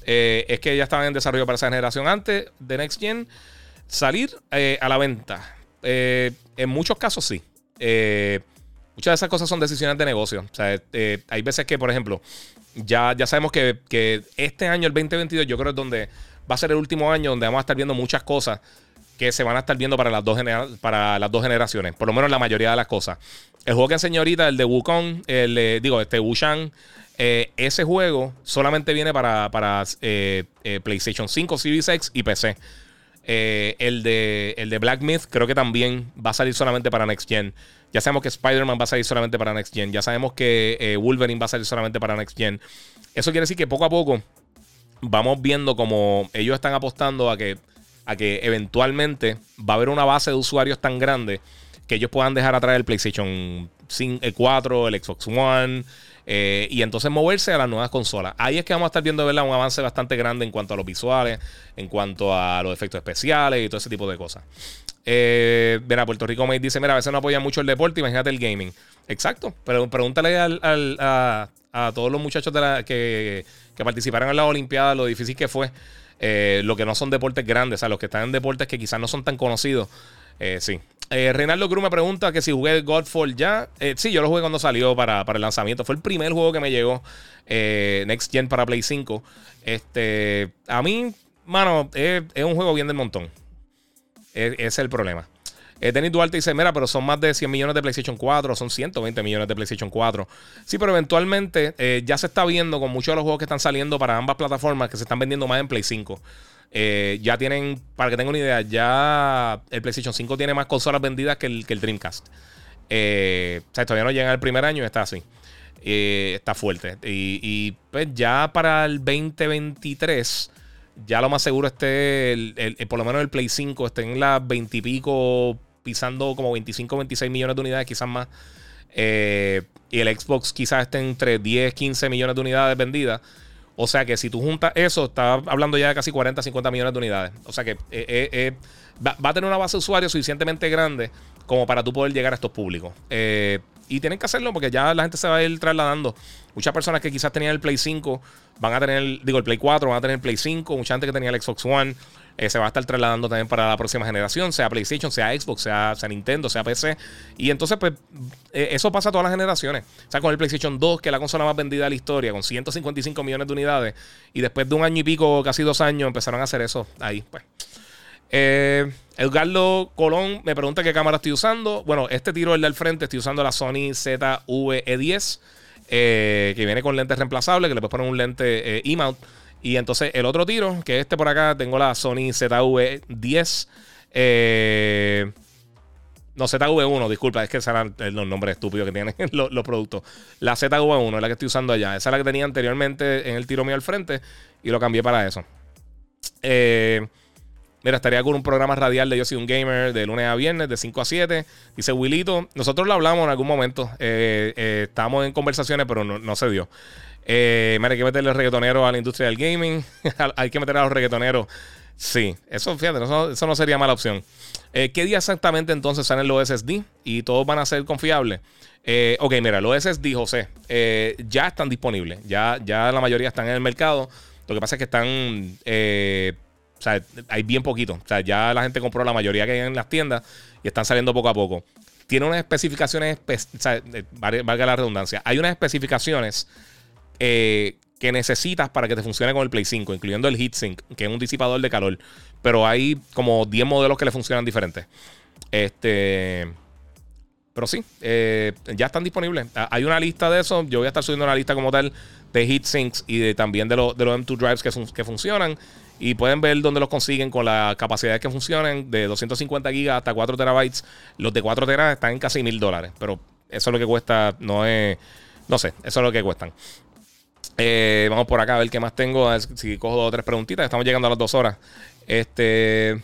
eh, es que ya estaban en desarrollo para esa generación antes de next gen. Salir eh, a la venta. Eh, en muchos casos sí. Eh, muchas de esas cosas son decisiones de negocio. O sea, eh, hay veces que, por ejemplo, ya, ya sabemos que, que este año, el veinte veintidós, yo creo es donde va a ser el último año donde vamos a estar viendo muchas cosas que se van a estar viendo para las dos, genera- para las dos generaciones. Por lo menos la mayoría de las cosas. El juego que enseñé ahorita, el de Wukong, el de, digo, este Wushan, eh, ese juego solamente viene para, para eh, eh, PlayStation cinco, Series X y P C. Eh, el, de, el de Black Myth creo que también va a salir solamente para Next Gen. Ya sabemos que Spider-Man va a salir solamente para Next Gen. Ya sabemos que eh, Wolverine va a salir solamente para Next Gen. Eso quiere decir que poco a poco vamos viendo como ellos están apostando a que a que eventualmente va a haber una base de usuarios tan grande que ellos puedan dejar atrás el PlayStation cinco, el cuatro, el Xbox One, eh, y entonces moverse a las nuevas consolas. Ahí es que vamos a estar viendo, ¿verdad?, un avance bastante grande en cuanto a los visuales, en cuanto a los efectos especiales y todo ese tipo de cosas. Eh, mira, Puerto Rico me dice, mira, a veces no apoyan mucho el deporte, imagínate el gaming. Exacto, pero pregúntale al, al, a, a todos los muchachos de la, que, que participaron en las Olimpiadas lo difícil que fue, eh, lo que no son deportes grandes, o sea, los que están en deportes que quizás no son tan conocidos. Eh, sí. Eh, Reinaldo Cruz me pregunta que si jugué Godfall ya. Eh, sí, yo lo jugué cuando salió para, para el lanzamiento. Fue el primer juego que me llegó eh, Next Gen para Play cinco. Este, a mí, mano, es, es un juego bien del montón. Ese es el problema. Eh, Denis Duarte dice, mira, pero son más de cien millones de PlayStation cuatro, son ciento veinte millones de PlayStation cuatro. Sí, pero eventualmente eh, ya se está viendo con muchos de los juegos que están saliendo para ambas plataformas que se están vendiendo más en Play cinco. Eh, ya tienen, para que tengan una idea, ya el PlayStation cinco tiene más consolas vendidas que el, que el Dreamcast. Eh, o sea, todavía no llegan al primer año, está así. Eh, está fuerte. Y, y pues ya para el veinte veintitrés, ya lo más seguro esté, el, el, el, por lo menos el Play cinco, esté en las veinte y pico, pisando como veinticinco, veintiséis millones de unidades, quizás más. Eh, y el Xbox quizás esté entre diez, quince millones de unidades vendidas. O sea que si tú juntas eso, estás hablando ya de casi cuarenta, cincuenta millones de unidades. O sea que eh, eh, eh, va, va a tener una base de usuarios suficientemente grande como para tú poder llegar a estos públicos. Eh, y tienen que hacerlo porque ya la gente se va a ir trasladando. Muchas personas que quizás tenían el Play cinco van a tener, digo, el Play cuatro, van a tener el Play cinco. Mucha gente que tenía el Xbox One eh, se va a estar trasladando también para la próxima generación, sea PlayStation, sea Xbox, sea, sea Nintendo, sea P C. Y entonces, pues, eh, eso pasa a todas las generaciones. O sea, con el PlayStation dos, que es la consola más vendida de la historia, con ciento cincuenta y cinco millones de unidades. Y después de un año y pico, casi dos años, empezaron a hacer eso ahí, pues. Eh, Edgardo Colón me pregunta qué cámara estoy usando. Bueno, este tiro, el de al frente, estoy usando la Sony Z V E diez, eh, que viene con lentes reemplazables, que le puedes poner un lente eh, E-mount. Y entonces el otro tiro, que es este por acá, tengo la Sony Z V diez, eh, no, Z V uno, disculpa, es que serán los nombres estúpidos que tienen los, los productos. La Z V uno es la que estoy usando allá, esa es la que tenía anteriormente en el tiro mío al frente y lo cambié para eso. Eh... Mira, estaría con un programa radial de Yo Soy Un Gamer de lunes a viernes, de cinco a siete. Dice Wilito, nosotros lo hablamos en algún momento. Eh, eh, estábamos en conversaciones, pero no, no se dio. Eh, mira, hay que meterle reggaetoneros a la industria del gaming. Hay que meter a los reggaetoneros. Sí, eso, fíjate, eso, eso no sería mala opción. Eh, ¿Qué día exactamente entonces salen los S S D? Y todos van a ser confiables. Eh, ok, mira, los S S D, José, eh, ya están disponibles. Ya, ya la mayoría están en el mercado. Lo que pasa es que están... Eh, O sea, hay bien poquito. O sea, ya la gente compró la mayoría que hay en las tiendas y están saliendo poco a poco. Tiene unas especificaciones, o sea, valga la redundancia, hay unas especificaciones eh, que necesitas para que te funcione con el Play cinco, incluyendo el heatsink, que es un disipador de calor. Pero hay como diez modelos que le funcionan diferentes. Este... Pero sí, eh, ya están disponibles. Hay una lista de eso. Yo voy a estar subiendo una lista como tal de heatsinks y de, también de, lo, de los M dos drives que, son, que funcionan. Y pueden ver dónde los consiguen con la capacidad que funcionan, de doscientos cincuenta gigas hasta cuatro terabytes. Los de cuatro terabytes están en casi mil dólares. Pero eso es lo que cuesta, no es... No sé, eso es lo que cuestan. Eh, vamos por acá a ver qué más tengo. A ver si cojo dos o tres preguntitas. Estamos llegando a las dos horas. Este...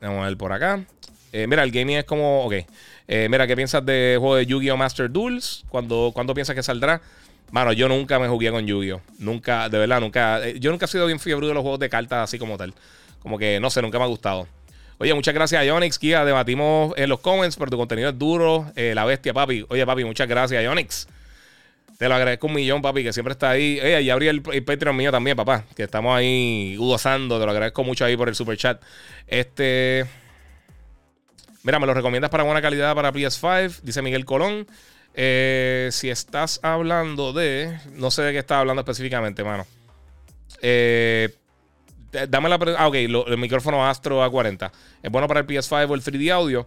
Vamos a ver por acá. Eh, mira, el gaming es como... Ok. Eh, mira, ¿qué piensas de juego de Yu-Gi-Oh! Master Duels? ¿Cuándo, ¿Cuándo piensas que saldrá? Mano, yo nunca me jugué con Yu-Gi-Oh! Nunca, de verdad, nunca. Eh, yo nunca he sido bien fiebre de los juegos de cartas así como tal. Como que, no sé, nunca me ha gustado. Oye, muchas gracias a Ionix, Kia. Debatimos en los comments, pero tu contenido es duro. Eh, la bestia, papi. Oye, papi, muchas gracias, Ionix. Te lo agradezco un millón, papi, que siempre está ahí. Oye, y abrí el, el Patreon mío también, papá. Que estamos ahí gozando. Te lo agradezco mucho ahí por el super chat. Este... Mira, me lo recomiendas para buena calidad para P S cinco, dice Miguel Colón. Eh, si estás hablando de... No sé de qué estás hablando específicamente, mano. Eh, dame la... Ah, ok, lo, el micrófono Astro A cuarenta. Es bueno para el P S cinco o el tres D Audio.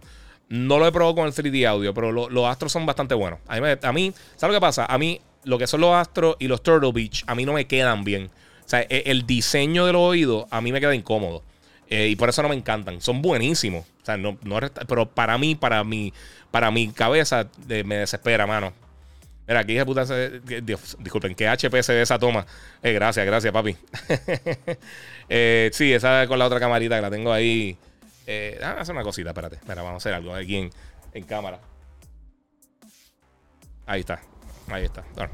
No lo he probado con el tres D Audio, pero lo, los Astros son bastante buenos. A mí, a mí, ¿sabes lo que pasa? A mí, lo que son los Astros y los Turtle Beach, a mí no me quedan bien. O sea, el diseño de los oídos a mí me queda incómodo. Eh, y por eso no me encantan. Son buenísimos. O sea, no, no pero para mí, para mi, para mi cabeza, eh, me desespera, mano. Mira, aquí hija puta se, Dios, disculpen, que H P se ve esa toma. Eh, gracias, gracias, papi. eh, sí, esa con la otra camarita que la tengo ahí. Eh, déjame hacer una cosita, espérate. Espera, vamos a hacer algo aquí en, en cámara. Ahí está. Ahí está. Right.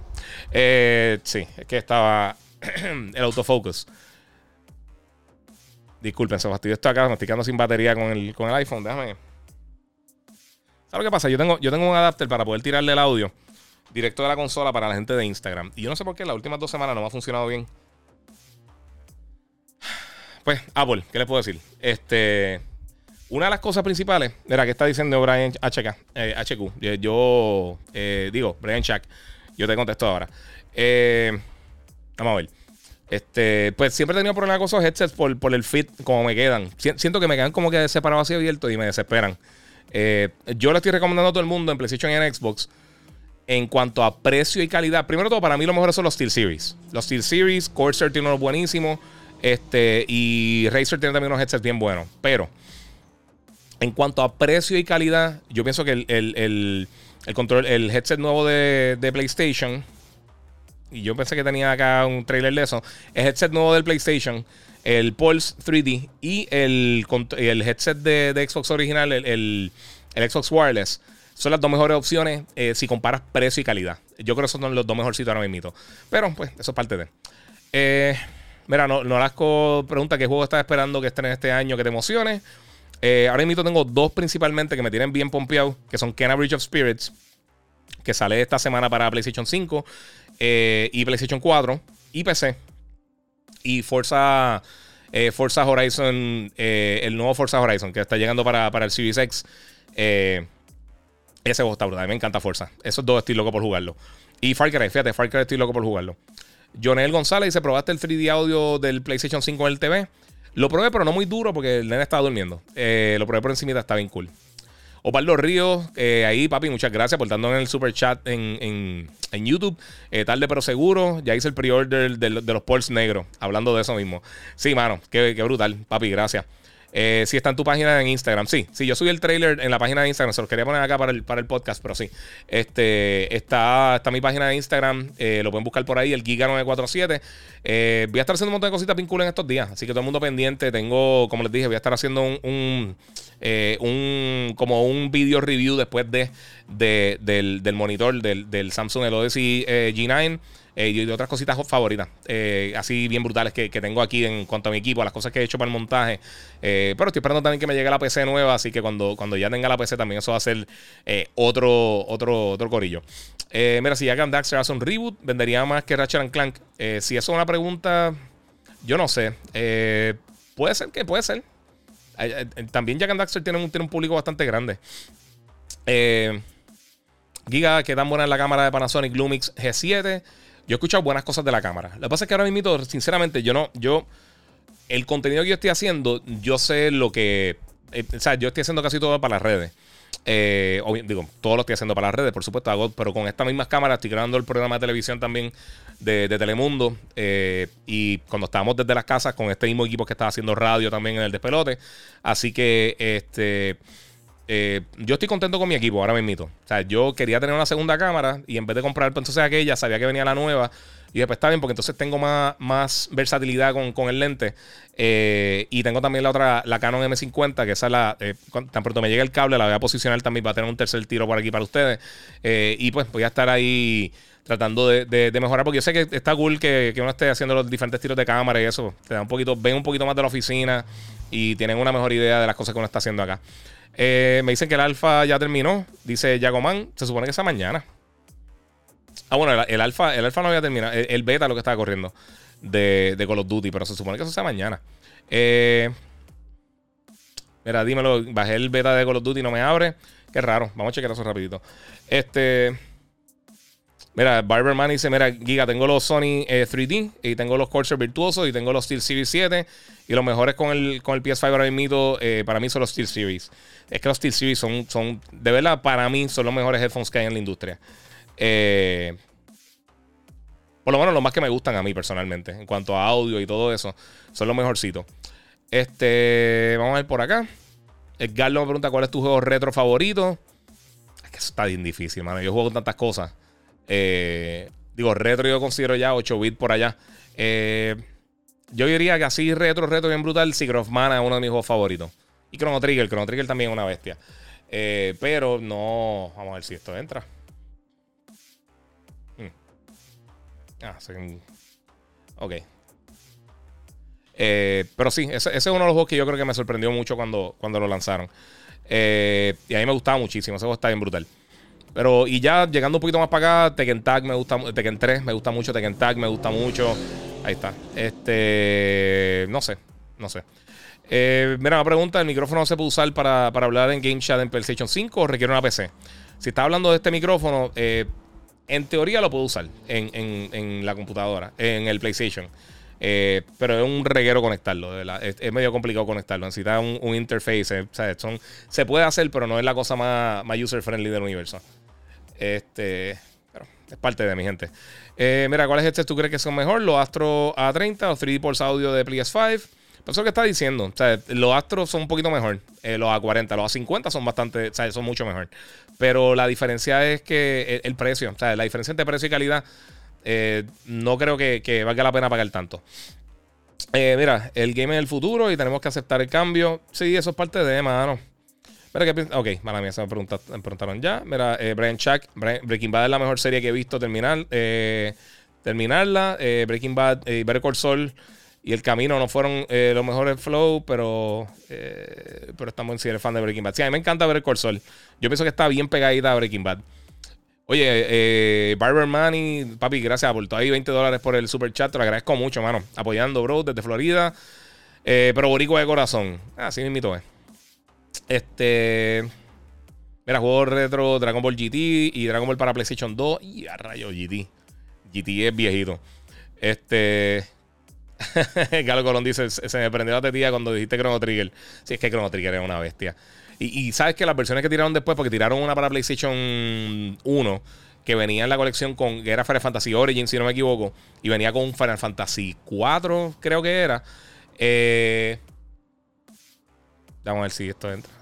Eh, sí, es que estaba el autofocus. Disculpen, se fastidió esto acá. Me estoy quedando sin batería con el, con el iPhone. Déjame. ¿Sabes lo que pasa? Yo tengo, yo tengo un adapter para poder tirarle el audio directo de la consola para la gente de Instagram. Y yo no sé por qué, las últimas dos semanas no me ha funcionado bien. Pues, Apple, ¿qué les puedo decir? Este, una de las cosas principales era que está diciendo Brian H K, eh, H Q. Yo eh, digo, Brian Shack. Yo te contesto ahora. Eh, vamos a ver. Este, pues siempre he tenido problemas con esos headsets por, por el fit, como me quedan. Siento que me quedan como que separados y abiertos y me desesperan. Eh, yo le estoy recomendando a todo el mundo en PlayStation y en Xbox en cuanto a precio y calidad. Primero todo, para mí lo mejor son los SteelSeries. Los SteelSeries, Corsair tiene unos buenísimos. Este, y Razer tiene también unos headsets bien buenos. Pero en cuanto a precio y calidad, yo pienso que el, el, el, el, control, el headset nuevo de, de PlayStation. Y yo pensé que tenía acá un trailer de eso. El headset nuevo del PlayStation, el Pulse tres D y el, el headset de, de Xbox original, el, el, el Xbox Wireless, son las dos mejores opciones eh, si comparas precio y calidad. Yo creo que son los dos mejorcitos ahora mismo. Pero pues eso es parte de... Eh, mira, Norasco pregunta qué juego estás esperando que estén este año que te emocione. Eh, ahora mismo tengo dos principalmente que me tienen bien pompeado, que son Kena Bridge of Spirits, que sale esta semana para PlayStation cinco eh, y PlayStation cuatro y P C, y Forza, eh, Forza Horizon, eh, el nuevo Forza Horizon que está llegando para, para el Series X. Eh, ese juego está brutal, a mí me encanta Forza. Esos dos estoy loco por jugarlo. Y Far Cry, fíjate, Far Cry estoy loco por jugarlo. Jonel González dice: ¿probaste el tres D audio del PlayStation cinco en el T V? Lo probé, pero no muy duro porque el nene estaba durmiendo. Eh, lo probé por encimita, está bien cool. Opardo Ríos, eh, ahí papi, muchas gracias por darnos en el super chat en, en, en YouTube. Eh, tarde pero seguro, ya hice el pre-order de, de los Pulse negros, hablando de eso mismo. Sí, mano, qué, qué brutal, papi, gracias. Eh, sí, está en tu página en Instagram. Sí, sí, yo subí el trailer en la página de Instagram. Se los quería poner acá para el, para el podcast, pero sí. Este, está, está mi página de Instagram. Eh, lo pueden buscar por ahí, el Giga nueve cuatro siete. Eh, voy a estar haciendo un montón de cositas bien cool en estos días. Así que todo el mundo pendiente. Tengo, como les dije, voy a estar haciendo un, un, eh, un como un video review después de, de del, del monitor del, del Samsung, el Odyssey eh, G nueve. Eh, y de otras cositas favoritas, eh, así bien brutales que, que tengo aquí en cuanto a mi equipo, a las cosas que he hecho para el montaje. Eh, pero estoy esperando también que me llegue la P C nueva, así que cuando, cuando ya tenga la P C también eso va a ser eh, otro, otro, ototro corillo. Eh, mira, si ya Jack and Daxter hace un reboot, ¿vendería más que Ratchet and Clank? Eh, si eso es una pregunta, yo no sé. Eh, puede ser que puede ser. Eh, eh, también Jack and Daxter tiene un, tiene un público bastante grande. Eh, Giga, ¿qué tan buena es la cámara de Panasonic Lumix G siete? Yo he escuchado buenas cosas de la cámara. Lo que pasa es que ahora mismo, sinceramente, yo no, yo, el contenido que yo estoy haciendo, yo sé lo que, eh, o sea, yo estoy haciendo casi todo para las redes. Eh, obvio, digo, todo lo estoy haciendo para las redes, por supuesto, hago, pero con estas mismas cámaras estoy grabando el programa de televisión también de, de Telemundo. Eh, y cuando estábamos desde las casas con este mismo equipo que estaba haciendo radio también en el despelote. Así que, este... Eh, yo estoy contento con mi equipo ahora mismo. O sea, yo quería tener una segunda cámara y en vez de comprar pues, entonces aquella, sabía que venía la nueva y después está bien porque entonces tengo más, más versatilidad con, con el lente. Eh, y tengo también la otra, la Canon M cincuenta, que esa la eh, tan pronto me llegue el cable la voy a posicionar también. Va a tener un tercer tiro por aquí para ustedes. Eh, y pues voy a estar ahí tratando de, de, de mejorar porque yo sé que está cool que, que uno esté haciendo los diferentes tiros de cámara y eso. Te da un poquito, ven un poquito más de la oficina y tienen una mejor idea de las cosas que uno está haciendo acá. Eh, me dicen que el alfa ya terminó. Dice Yagoman, se supone que esa mañana. Ah, bueno, el, el alfa el alfa no había terminado. El, el beta es lo que estaba corriendo de, de Call of Duty, pero se supone que eso sea mañana. Eh, mira, dímelo. Bajé el beta de Call of Duty y no me abre. Qué raro. Vamos a chequear eso rapidito. Este... Mira, Barberman dice, mira, Giga, tengo los Sony eh, tres D y tengo los Corsair virtuosos y tengo los SteelSeries siete y los mejores con el, con el P S cinco ahora mismo eh, para mí son los SteelSeries. Es que los SteelSeries son, son, de verdad, para mí son los mejores headphones que hay en la industria. Eh, por lo menos los más que me gustan a mí personalmente, en cuanto a audio y todo eso, son los mejorcitos. Este, vamos a ver por acá. Edgarlo me pregunta, ¿cuál es tu juego retro favorito? Es que eso está bien difícil, mano. Yo juego con tantas cosas. Eh, digo, retro yo considero ya ocho bits por allá. eh, Yo diría que así retro, retro bien brutal, Secret of Mana es uno de mis juegos favoritos. Y Chrono Trigger, Chrono Trigger también es una bestia. eh, Pero no, vamos a ver si esto entra. Ah, second. Ok. Eh, pero sí, ese, ese es uno de los juegos que yo creo que me sorprendió mucho cuando, cuando lo lanzaron. Eh, y a mí me gustaba muchísimo. Ese juego está bien brutal. Pero, y ya llegando un poquito más para acá, Tekken Tag me gusta, Tekken tres me gusta mucho, Tekken Tag me gusta mucho. Ahí está. Este. No sé, no sé. Eh, mira, una pregunta: ¿el micrófono se puede usar para, para hablar en Game Chat en PlayStation cinco o requiere una P C? Si está hablando de este micrófono, eh, en teoría lo puedo usar en, en, en la computadora, en el PlayStation. Eh, pero es un reguero conectarlo, de verdad. Es, es medio complicado conectarlo. Necesita un, un interface. Eh, ¿sabes? Son, se puede hacer, pero no es la cosa más, más user-friendly del universo. Este, pero es parte de mi gente. Eh, mira, ¿cuáles headsets tú crees que son mejor? ¿Los Astro A treinta o tres D Pulse Audio de P S cinco? Pero eso es lo que está diciendo. O sea, los Astro son un poquito mejor. Eh, los A cuarenta, los A cincuenta son bastante, o sea, son mucho mejor. Pero la diferencia es que el, el precio, o sea, la diferencia entre precio y calidad. Eh, no creo que, que valga la pena pagar tanto. Eh, mira, el game es el futuro y tenemos que aceptar el cambio. Sí, eso es parte de, mano. Mira que, ok, mala mía, se me, pregunta, me preguntaron ya. Mira, eh, Brian Chuck, Breaking Bad es la mejor serie que he visto terminar, eh, terminarla. Eh, Breaking Bad, eh, Better Call Saul y El Camino no fueron eh, los mejores flow, pero, eh, pero estamos si eres fan de Breaking Bad. Sí, a mí me encanta Better Call Saul. Yo pienso que está bien pegadita a Breaking Bad. Oye, eh, Barber Money, papi, gracias, aportó ahí veinte dólares por el super chat. Te lo agradezco mucho, mano. Apoyando, bro, desde Florida. Eh, pero boricua de corazón. Así mismito es. Este. Mira, juego retro, Dragon Ball G T y Dragon Ball para PlayStation dos. Y a rayo G T. G T es viejito. Este. Galo Colón dice: se me prendió la tetilla cuando dijiste Chrono Trigger. Sí, es que Chrono Trigger es una bestia. Y, y sabes que las versiones que tiraron después, porque tiraron una para PlayStation uno, que venía en la colección con, que era Final Fantasy Origins, si no me equivoco, y venía con Final Fantasy cuatro, creo que era. Eh, vamos a ver si esto entra.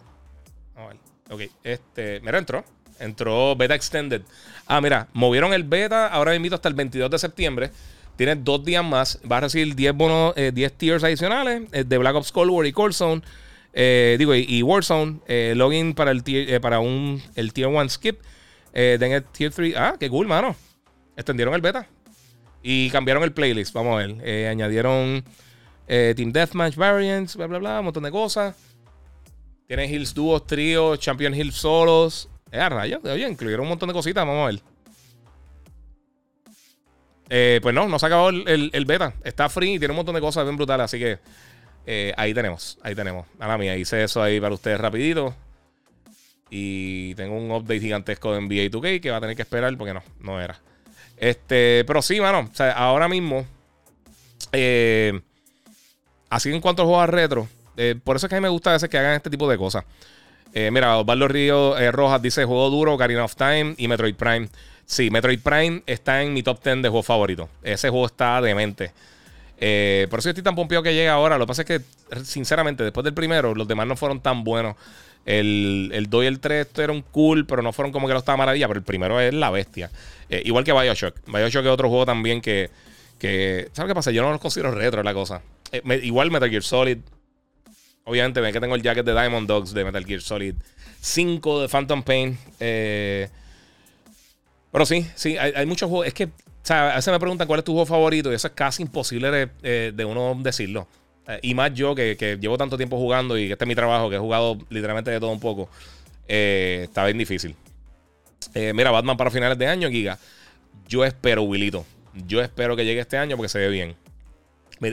Vamos a ver. Ok, este, mira, entró. Entró Beta Extended. Ah, mira, movieron el beta, ahora me invito hasta el veintidós de septiembre. Tienes dos días más. Vas a recibir diez bonos, eh, diez tiers adicionales eh, de Black Ops Cold War y Cold Zone. Eh, digo, y, y Warzone, eh, login para el tier, eh, para un el tier uno skip. Eh, den el tier tres. Ah, qué cool, mano. Extendieron el beta. Y cambiaron el playlist. Vamos a ver. Eh, añadieron eh, Team Deathmatch, Variants, bla, bla, bla. Un montón de cosas. Tienen Hills Duos, Tríos, Champion Hills Solos. Eh, a rayos. Oye, incluyeron un montón de cositas. Vamos a ver. Eh, pues no, no se ha acabado el, el, el beta. Está free y tiene un montón de cosas bien brutales. Así que. Eh, ahí tenemos, ahí tenemos. Mala mía, hice eso ahí para ustedes rapidito. Y tengo un update gigantesco de N B A dos K que va a tener que esperar porque no, no era. Este, pero sí, mano. O sea, ahora mismo, eh, así en cuanto a juegos retro, eh, por eso es que a mí me gusta a veces que hagan este tipo de cosas. Eh, mira, Osvaldo Río eh, Rojas dice: juego duro, Ocarina of Time y Metroid Prime. Sí, Metroid Prime está en mi top diez de juegos favoritos. Ese juego está demente. Eh, por eso yo estoy tan pompeado que llega ahora. Lo que pasa es que, sinceramente, después del primero, los demás no fueron tan buenos. El, el dos y el tres eran cool, pero no fueron como que lo estaba maravilla. Pero el primero es la bestia. Eh, igual que Bioshock. Bioshock es otro juego también que. que ¿Sabes qué pasa? Yo no los considero retro, la cosa. Eh, me, igual Metal Gear Solid. Obviamente, ven que tengo el jacket de Diamond Dogs de Metal Gear Solid cinco de Phantom Pain. Eh, pero sí, sí, hay, hay muchos juegos. Es que. O sea, a veces me preguntan cuál es tu juego favorito y eso es casi imposible de, eh, de uno decirlo. Eh, y más yo que, que llevo tanto tiempo jugando y que este es mi trabajo, que he jugado literalmente de todo un poco. Eh, está bien difícil. Eh, mira, Batman para finales de año, Giga. Yo espero, Wilito. Yo espero que llegue este año porque se ve bien.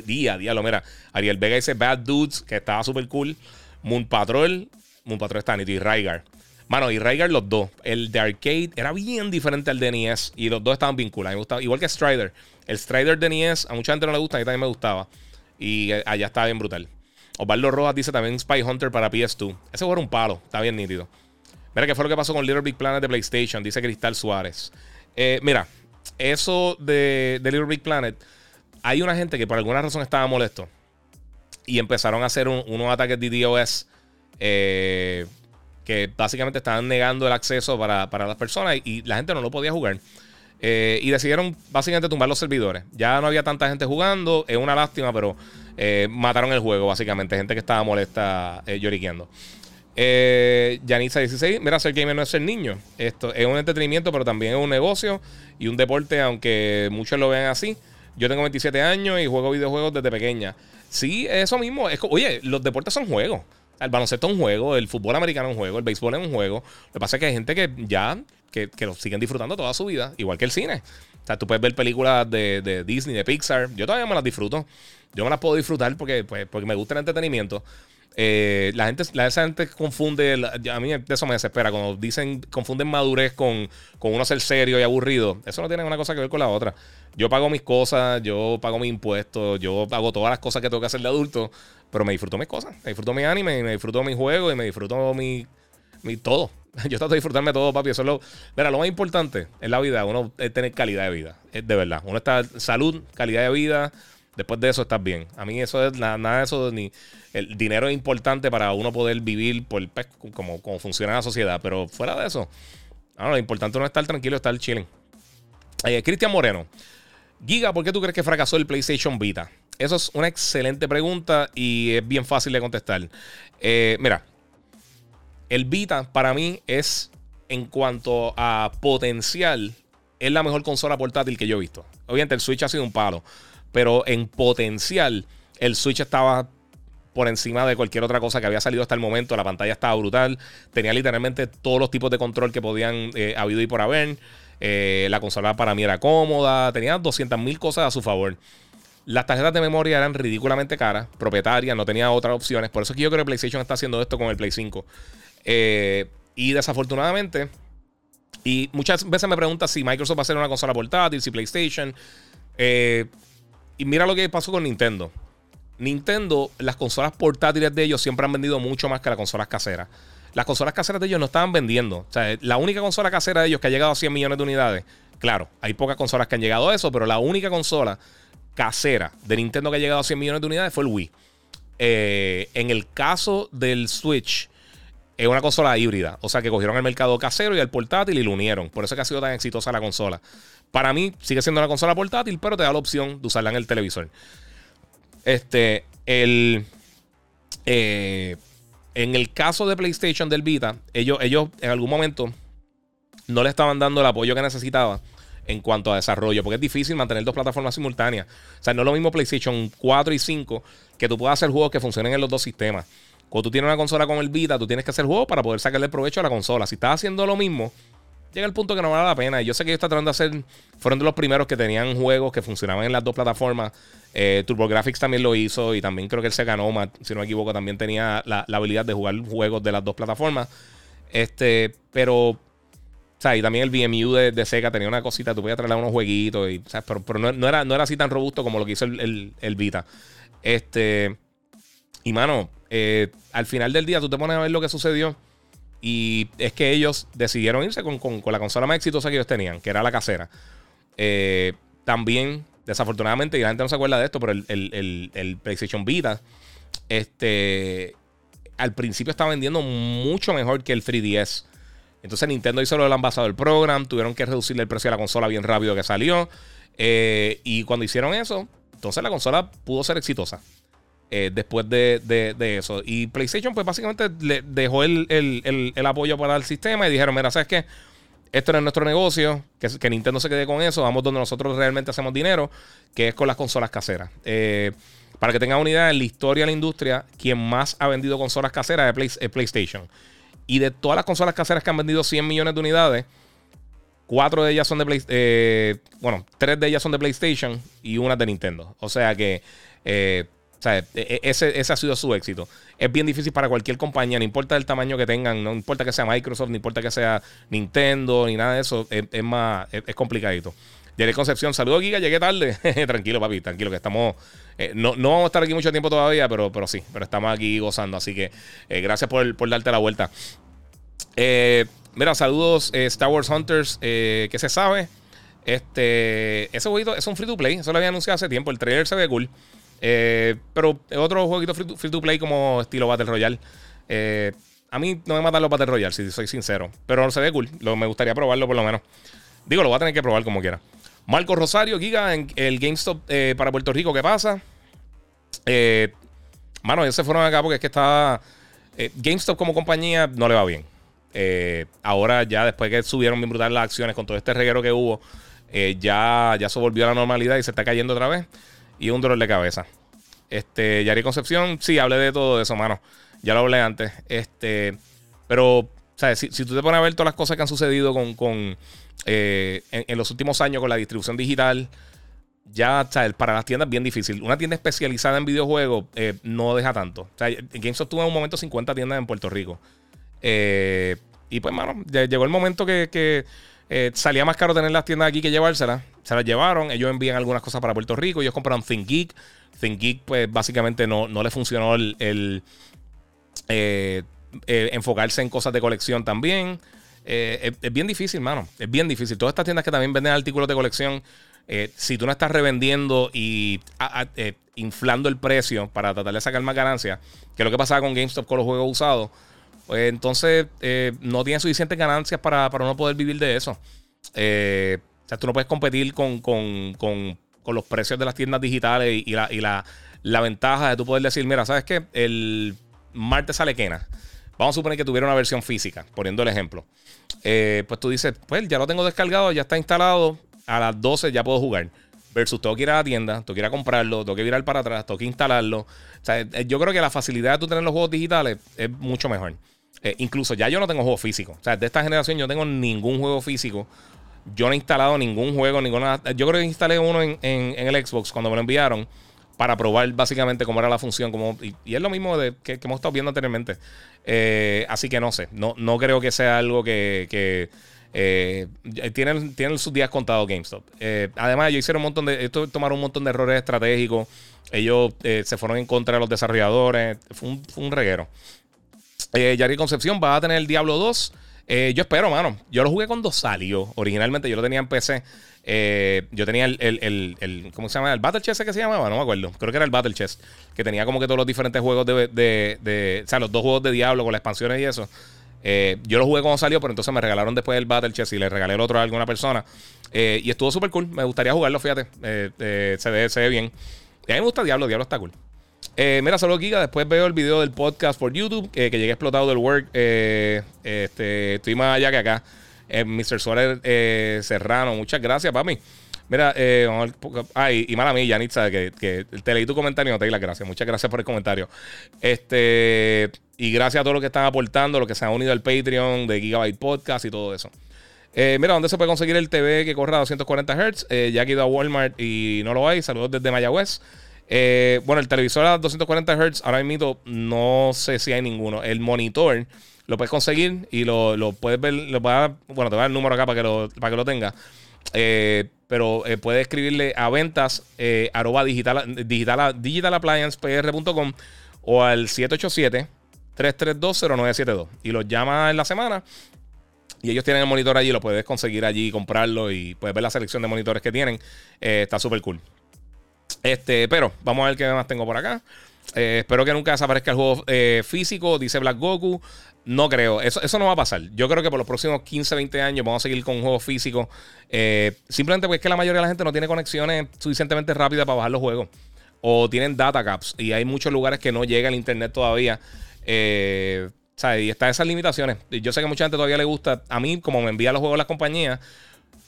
Día, diablo, mira. Ariel Vega dice Bad Dudes, que estaba súper cool. Moon Patrol. Moon Patrol está nítido y Rygar. Mano, y Rygar los dos. El de arcade era bien diferente al de N E S. Y los dos estaban vinculados. Me gustaba. Igual que Strider. El Strider de N E S a mucha gente no le gusta. A mí también me gustaba. Y allá estaba bien brutal. Osvaldo Rojas dice también Spy Hunter para P S dos. Ese juego era un palo. Está bien nítido. Mira qué fue lo que pasó con Little Big Planet de PlayStation. Dice Cristal Suárez. Eh, mira, eso de, de Little Big Planet. Hay una gente que por alguna razón estaba molesto. Y empezaron a hacer un, unos ataques de DDoS. Eh... que básicamente estaban negando el acceso para, para las personas y, y la gente no lo podía jugar. Eh, y decidieron básicamente tumbar los servidores. Ya no había tanta gente jugando, es una lástima, pero eh, mataron el juego básicamente. Gente que estaba molesta eh, lloriqueando. Eh, Yanisa dieciséis, mira, ser gamer no es ser niño. Esto es un entretenimiento, pero también es un negocio y un deporte, aunque muchos lo vean así. Yo tengo veintisiete años y juego videojuegos desde pequeña. Sí, eso mismo. Es, oye, los deportes son juegos. El baloncesto es un juego, el fútbol americano es un juego, el béisbol es un juego. Lo que pasa es que hay gente que ya que, que lo siguen disfrutando toda su vida, igual que el cine. O sea, tú puedes ver películas de, de Disney, de Pixar. Yo todavía me las disfruto. Yo me las puedo disfrutar porque, pues, porque me gusta el entretenimiento. Eh, la gente, la esa gente confunde, la, a mí eso me desespera cuando dicen, confunden madurez con, con uno ser serio y aburrido. Eso no tiene una cosa que ver con la otra. Yo pago mis cosas, yo pago mis impuestos, yo hago todas las cosas que tengo que hacer de adulto, pero me disfruto mis cosas, me disfruto mi anime, me disfruto mis juegos y me disfruto mi, mi todo. Yo trato de disfrutarme todo, papi. Eso es lo, mira, lo más importante en la vida. Uno es tener calidad de vida, es de verdad. Uno está salud, calidad de vida. Después de eso estás bien. A mí eso es nada, nada de eso, ni el dinero es importante para uno poder vivir por pues, como, como funciona la sociedad. Pero fuera de eso, no, lo importante no es estar tranquilo, estar chilling. Eh, Cristian Moreno, Giga, ¿por qué tú crees que fracasó el PlayStation Vita? Eso es una excelente pregunta y es bien fácil de contestar. Eh, mira, el Vita para mí es, en cuanto a potencial, es la mejor consola portátil que yo he visto. Obviamente el Switch ha sido un palo, pero en potencial el Switch estaba por encima de cualquier otra cosa que había salido hasta el momento. La pantalla estaba brutal. Tenía literalmente todos los tipos de control que podían eh, habido y por haber. Eh, la consola para mí era cómoda. Tenía doscientas mil cosas a su favor. Las tarjetas de memoria eran ridículamente caras, propietarias, no tenía otras opciones. Por eso es que yo creo que PlayStation está haciendo esto con el Play cinco. Eh, y desafortunadamente, y muchas veces me preguntan si Microsoft va a hacer una consola portátil, si PlayStation... Eh, Y mira lo que pasó con Nintendo. Nintendo, las consolas portátiles de ellos siempre han vendido mucho más que las consolas caseras. Las consolas caseras de ellos no estaban vendiendo. O sea, la única consola casera de ellos que ha llegado a cien millones de unidades. Claro, hay pocas consolas que han llegado a eso, pero la única consola casera de Nintendo que ha llegado a cien millones de unidades fue el Wii. Eh, en el caso del Switch, es una consola híbrida. O sea, que cogieron el mercado casero y el portátil y lo unieron. Por eso es que ha sido tan exitosa la consola. Para mí sigue siendo una consola portátil, pero te da la opción de usarla en el televisor. Este, el, eh, en el caso de PlayStation del Vita, ellos, ellos en algún momento no le estaban dando el apoyo que necesitaba en cuanto a desarrollo, porque es difícil mantener dos plataformas simultáneas. O sea, no es lo mismo PlayStation cuatro y cinco, que tú puedas hacer juegos que funcionen en los dos sistemas. Cuando tú tienes una consola con el Vita, tú tienes que hacer juegos para poder sacarle provecho a la consola. Si estás haciendo lo mismo, llega el punto que no vale la pena. Y yo sé que ellos están tratando de hacer... Fueron de los primeros que tenían juegos que funcionaban en las dos plataformas. Eh, TurboGrafx también lo hizo. Y también creo que el Sega Nomad, si no me equivoco, también tenía la, la habilidad de jugar juegos de las dos plataformas. Este, pero... O sea, y también el V M U de, de Sega tenía una cosita. Tú podías traerle unos jueguitos. Y, o sea, pero pero no, no, era, no era así tan robusto como lo que hizo el, el, el Vita. Este... Y, mano, eh, al final del día tú te pones a ver lo que sucedió. Y es que ellos decidieron irse con, con, con la consola más exitosa que ellos tenían, que era la casera. Eh, también, desafortunadamente, y la gente no se acuerda de esto, pero el, el, el, el PlayStation Vita, este, al principio estaba vendiendo mucho mejor que el tres D S. Entonces Nintendo hizo lo del Ambassador Program, tuvieron que reducirle el precio a la consola bien rápido que salió. Eh, y cuando hicieron eso, entonces la consola pudo ser exitosa. Eh, después de, de, de eso. Y PlayStation pues básicamente le dejó el, el, el, el apoyo para el sistema. Y dijeron, mira, ¿sabes qué? Esto no es nuestro negocio. Que, que Nintendo se quede con eso. Vamos donde nosotros realmente hacemos dinero, que es con las consolas caseras. Eh, para que tengan una idea, en la historia de la industria, quien más ha vendido consolas caseras es, Play, es PlayStation. Y de todas las consolas caseras que han vendido cien millones de unidades, cuatro de ellas son de Play, eh, bueno, tres de ellas son de PlayStation y una de Nintendo. O sea que... Eh, O sea, ese, ese ha sido su éxito. Es bien difícil para cualquier compañía, no importa el tamaño que tengan, no importa que sea Microsoft, no importa que sea Nintendo, ni nada de eso. Es, es más, es, es complicadito. Llegué Concepción, saludos Giga, llegué tarde. Tranquilo, papi, tranquilo, que estamos... Eh, no, no vamos a estar aquí mucho tiempo todavía, pero, pero sí, pero estamos aquí gozando. Así que eh, gracias por, por darte la vuelta. Eh, mira, saludos eh, Star Wars Hunters, eh, ¿qué se sabe? Este, ese jueguito es un free to play, eso lo había anunciado hace tiempo, el trailer se ve cool. Eh, pero otro jueguito free to, free to play como estilo Battle Royale. Eh, a mí no me matan los Battle Royale, si soy sincero. Pero se ve cool. Lo, me gustaría probarlo por lo menos. Digo, lo voy a tener que probar como quiera. Marco Rosario, Giga, en el GameStop eh, para Puerto Rico, ¿qué pasa? Eh, mano, ellos se fueron acá porque es que está... eh, GameStop como compañía no le va bien. Eh, ahora ya después que subieron bien brutal las acciones con todo este reguero que hubo, eh, ya, ya se volvió a la normalidad y se está cayendo otra vez. Y un dolor de cabeza. Este, Yari Concepción, sí, hablé de todo eso, mano. Ya lo hablé antes. Este, pero, ¿sabes? Si, si tú te pones a ver todas las cosas que han sucedido con, con, eh, en, en los últimos años con la distribución digital, ya, ¿sabes? Para las tiendas es bien difícil. Una tienda especializada en videojuegos eh, no deja tanto. O sea, GameStop tuvo en un momento cincuenta tiendas en Puerto Rico. Eh, y pues, mano, llegó el momento que, que eh, salía más caro tener las tiendas aquí que llevárselas. Se las llevaron, ellos envían algunas cosas para Puerto Rico, ellos compraron ThinkGeek. ThinkGeek, pues básicamente no, no le funcionó el, el eh, eh, enfocarse en cosas de colección también. Eh, es, es bien difícil, mano. Es bien difícil. Todas estas tiendas que también venden artículos de colección, eh, si tú no estás revendiendo y a, a, eh, inflando el precio para tratar de sacar más ganancias, que es lo que pasaba con GameStop con los juegos usados, pues entonces eh, no tienen suficientes ganancias para, para uno poder vivir de eso. Eh, o sea, tú no puedes competir con, con, con, con los precios de las tiendas digitales y, y, la, y la, la ventaja de tú poder decir, mira, ¿sabes qué? El martes sale Kena. Vamos a suponer que tuviera una versión física, poniendo el ejemplo. Eh, pues tú dices, pues ya lo tengo descargado, ya está instalado, a las doce ya puedo jugar. Versus tengo que ir a la tienda, tengo que ir a comprarlo, tengo que virar para atrás, tengo que instalarlo. O sea, yo creo que la facilidad de tú tener los juegos digitales es mucho mejor. Eh, incluso ya yo no tengo juegos físicos. O sea, de esta generación yo no tengo ningún juego físico. Yo no he instalado ningún juego, ninguna. Yo creo que instalé uno en, en, en el Xbox cuando me lo enviaron para probar básicamente cómo era la función. Cómo, y, y es lo mismo de, que, que hemos estado viendo anteriormente. Eh, así que no sé. No, no creo que sea algo que... que eh, tienen, tienen sus días contados GameStop. Eh, además, ellos hicieron un montón de... Ellos tomaron un montón de errores estratégicos. Ellos eh, se fueron en contra de los desarrolladores. Fue un, fue un reguero. Eh, Yari Concepción va a tener el Diablo dos. Eh, yo espero, mano. Yo lo jugué cuando salió. Originalmente yo lo tenía en P C. Eh, yo tenía el, el, el, el... ¿Cómo se llama? ¿El Battle Chest que se llamaba? No me acuerdo. Creo que era el Battle Chest. Que tenía como que todos los diferentes juegos de... de, de o sea, los dos juegos de Diablo con las expansiones y eso. Eh, yo lo jugué cuando salió, pero entonces me regalaron después el Battle Chest y le regalé el otro a alguna persona. Eh, y estuvo súper cool. Me gustaría jugarlo, fíjate. Eh, eh, se ve, se ve bien. Y a mí me gusta Diablo. Diablo está cool. Eh, mira, saludos Giga, después veo el video del podcast por YouTube, eh, que llegué explotado del work, eh, este, estoy más allá que acá, eh, mister Suárez eh, Serrano, muchas gracias, papi. Mira, eh, ay, y mala mía, Yanitza, que, que te leí tu comentario, no te di las gracias, muchas gracias por el comentario, este, y gracias a todos los que están aportando, los que se han unido al Patreon de Gigabyte Podcast y todo eso. Eh, mira, ¿dónde se puede conseguir el T V que corra a doscientos cuarenta hertz? Eh, ya he ido a Walmart y no lo hay, saludos desde Mayagüez. Eh, bueno, el televisor a doscientos cuarenta hertz, ahora mismo no sé si hay ninguno. El monitor lo puedes conseguir y lo, lo puedes ver. Lo vas, bueno, te voy a dar el número acá para que lo, para que lo tengas. Eh, pero eh, puedes escribirle a ventas eh, arroba digital, digital, digital appliance p r punto com o al siete ocho siete, tres tres dos, cero nueve siete dos. Y los llamas en la semana y ellos tienen el monitor allí. Lo puedes conseguir allí, comprarlo y puedes ver la selección de monitores que tienen. Eh, está súper cool. Este, pero vamos a ver qué más tengo por acá. Eh, espero que nunca desaparezca el juego eh, físico, dice Black Goku. No creo, eso, eso no va a pasar. Yo creo que por los próximos quince, veinte años vamos a seguir con juegos físicos. Eh, simplemente porque es que la mayoría de la gente no tiene conexiones suficientemente rápidas para bajar los juegos. O tienen data caps. Y hay muchos lugares que no llega el internet todavía. Eh, ¿sabes? Y están esas limitaciones. Yo sé que mucha gente todavía le gusta. A mí, como me envían los juegos a las compañías,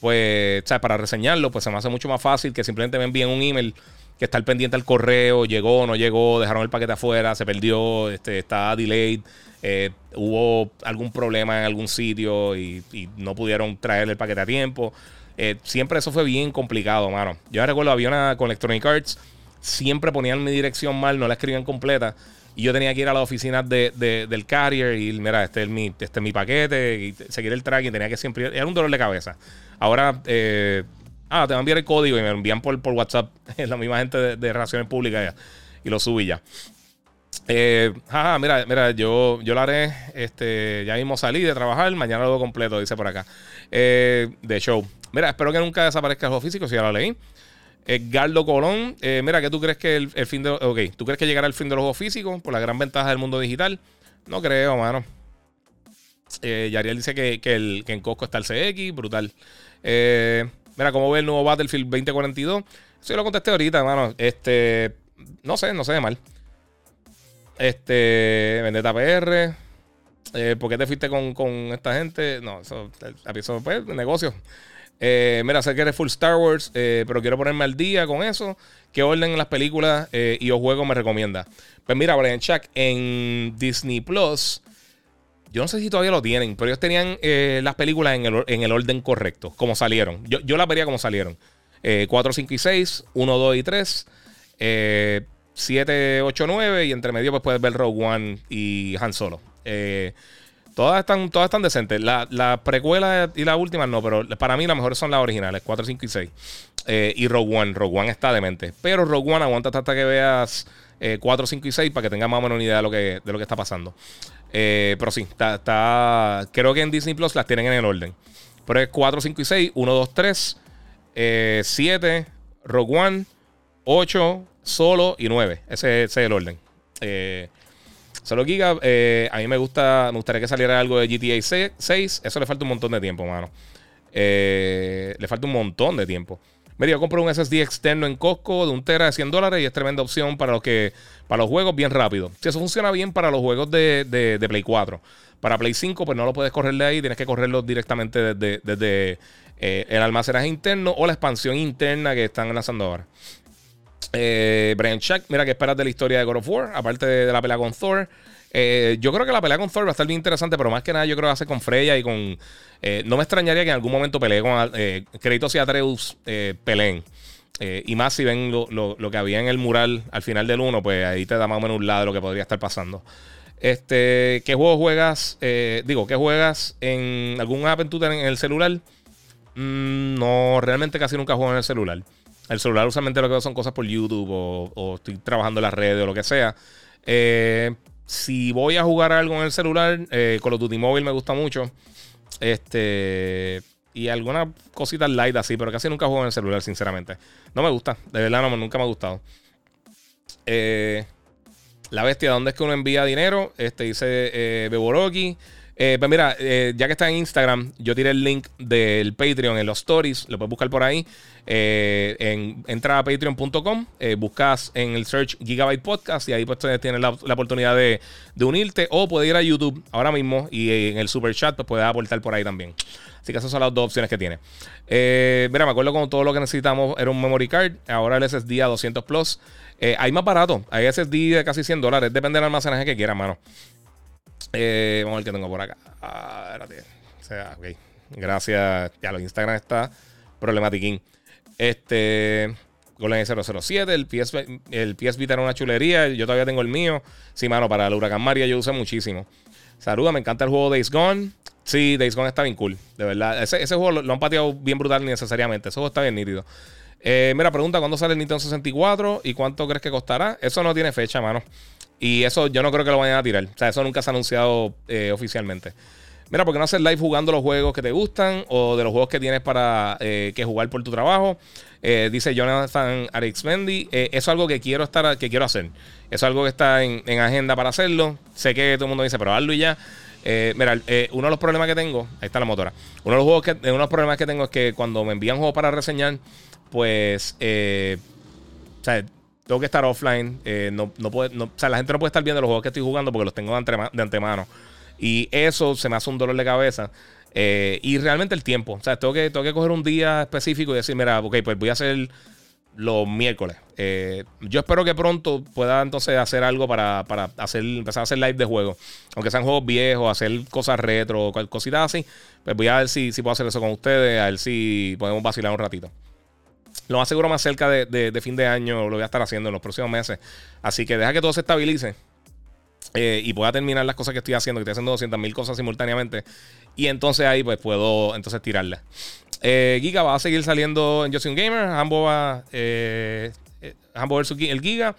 pues, ¿sabes? Para reseñarlo, pues se me hace mucho más fácil que simplemente me envíen un email. Que estar pendiente al correo, llegó, no llegó, dejaron el paquete afuera, se perdió, este, está delayed, eh, hubo algún problema en algún sitio y, y no pudieron traer el paquete a tiempo. Eh, siempre eso fue bien complicado, mano. Yo recuerdo, había una con Electronic Arts, siempre ponían mi dirección mal, no la escribían completa y yo tenía que ir a las oficinas de, de, del carrier y mira, este es mi, este es mi paquete, y seguir el tracking, tenía que siempre... Era un dolor de cabeza. Ahora... Eh, Ah, te van a enviar el código y me lo envían por, por WhatsApp. La misma gente de, de relaciones públicas ya, y lo subí ya. Eh, jaja, mira, mira, yo, yo lo haré. Este, ya mismo salí de trabajar. Mañana lo hago completo, dice por acá. Eh, de show. Mira, espero que nunca desaparezca el juego físico, si ya lo leí. Edgardo Colón. Eh, mira, ¿qué tú crees que el, el fin de. Ok, ¿tú crees que llegará el fin de los juegos físicos por la gran ventaja del mundo digital? No creo, mano. Eh, Yariel dice que, que, el, que en Costco está el C X, brutal. Eh. Mira, ¿cómo ve el nuevo Battlefield veinte cuarenta y dos? Eso yo lo contesté ahorita, hermano. Este, no sé, no se ve mal. Este, Vendetta P R. Eh, ¿Por qué te fuiste con, con esta gente? No, eso, eso pues, negocio. Eh, mira, sé que eres full Star Wars, eh, pero quiero ponerme al día con eso. ¿Qué orden en las películas eh, y los juegos me recomienda? Pues mira, Brian Chuck, en Disney Plus, yo no sé si todavía lo tienen, pero ellos tenían eh, las películas en el, en el orden correcto, como salieron. Yo, yo las vería como salieron. Eh, cuatro, cinco y seis, uno, dos y tres, eh, siete, ocho, nueve, y entre medio pues puedes ver Rogue One y Han Solo. Eh, todas están, todas están decentes. La, la precuela y la última no, pero para mí las mejores son las originales, cuatro, cinco y seis. Eh, y Rogue One. Rogue One está demente. Pero Rogue One aguanta hasta que veas eh, cuatro, cinco y seis para que tengas más o menos una idea de lo que, de lo que está pasando. Eh, pero sí, está, está. Creo que en Disney Plus las tienen en el orden. Pero es cuatro, cinco y seis, uno, dos, tres, eh, siete, Rogue One, ocho, Solo y nueve. Ese, ese es el orden. Eh. Solo Giga, eh, a mí me gusta, me gustaría que saliera algo de G T A seis. Eso le falta un montón de tiempo, mano. Eh, le falta un montón de tiempo. Mira, yo compro un S S D externo en Costco de un tera de cien dólares y es tremenda opción para los, que, para los juegos bien rápido. Si eso funciona bien para los juegos de, de, de Play cuatro. Para Play cinco, pues no lo puedes correr de ahí. Tienes que correrlo directamente desde, desde eh, el almacenaje interno o la expansión interna que están lanzando ahora. Eh, Brian Shack, mira, ¿qué esperas de la historia de God of War? Aparte de, de la pelea con Thor, eh, yo creo que la pelea con Thor va a estar bien interesante, pero más que nada yo creo que hace con Freya y con... Eh, no me extrañaría que en algún momento pelee con eh, Kratos y Atreus eh, peleen. Eh, y más si ven lo, lo, lo que había en el mural al final del uno, pues ahí te da más o menos un lado de lo que podría estar pasando. Este, ¿Qué juegos juegas? Eh, digo, ¿qué juegas en algún app en tu en el celular? Mm, no, realmente casi nunca juego en el celular. El celular usualmente lo que veo son cosas por YouTube o, o estoy trabajando en las redes o lo que sea. Eh, si voy a jugar algo en el celular, eh, Call of Duty Mobile me gusta mucho. Este, y algunas cositas light así, pero casi nunca juego en el celular, sinceramente. No me gusta, de verdad no, nunca me ha gustado. Eh, la bestia, ¿dónde es que uno envía dinero? Este dice eh, Beboroki. Eh, pues mira, eh, ya que está en Instagram, yo tiré el link del Patreon en los stories. Lo puedes buscar por ahí. eh, en, Entra a patreon punto com, eh, buscas en el search Gigabyte Podcast y ahí pues tienes la, la oportunidad de, de unirte. O puedes ir a YouTube ahora mismo y eh, en el super chat pues puedes aportar por ahí también. Así que esas son las dos opciones que tiene. eh, Mira, me acuerdo cuando todo lo que necesitamos era un memory card. Ahora el S S D a doscientos plus, eh, hay más barato. Hay S S D de casi cien dólares. Depende del almacenaje que quieras, mano. Eh, vamos a ver qué tengo por acá. Ah, espérate. O sea, ok. Gracias. Ya lo Instagram está problematiquín. Este. Golden cero cero siete. El P S, el P S Vita era una chulería. Yo todavía tengo el mío. Sí, mano, para el Huracán María yo usé muchísimo. Saluda, me encanta el juego Days Gone. Sí, Days Gone está bien cool. De verdad. Ese, ese juego lo, lo han pateado bien brutal necesariamente. Ese juego está bien nítido. Eh, mira, pregunta: ¿cuándo sale el Nintendo sesenta y cuatro? ¿Y cuánto crees que costará? Eso no tiene fecha, mano. Y eso yo no creo que lo vayan a tirar. O sea, eso nunca se ha anunciado eh, oficialmente. Mira, ¿por qué no hacer live jugando los juegos que te gustan o de los juegos que tienes para eh, que jugar por tu trabajo? Eh, dice Jonathan Arixmendi. Eh, eso es algo que quiero estar, que quiero hacer. Eso es algo que está en, en agenda para hacerlo. Sé que todo el mundo dice, pero hazlo y ya. Eh, mira, eh, uno de los problemas que tengo... Ahí está la motora. Uno de los, juegos que, uno de los problemas que tengo es que cuando me envían juegos para reseñar, pues... Eh, o sea... Tengo que estar offline. Eh, no, no puede, no, o sea, la gente no puede estar viendo los juegos que estoy jugando porque los tengo de, antema, de antemano. Y eso se me hace un dolor de cabeza. Eh, y realmente el tiempo. O sea, tengo que, tengo que coger un día específico y decir, mira, ok, pues voy a hacer los miércoles. Eh, yo espero que pronto pueda entonces hacer algo para, para hacer, empezar a hacer live de juegos. Aunque sean juegos viejos, hacer cosas retro, cositas así. Pues voy a ver si, si puedo hacer eso con ustedes, a ver si podemos vacilar un ratito. Lo más seguro, más cerca de, de, de fin de año, lo voy a estar haciendo en los próximos meses. Así que deja que todo se estabilice eh, y pueda terminar las cosas que estoy haciendo, que estoy haciendo doscientas mil cosas simultáneamente. Y entonces ahí pues puedo entonces tirarlas. Eh, Giga va a seguir saliendo en Just One Gamer. Hambo va eh, Hambo versus el Giga.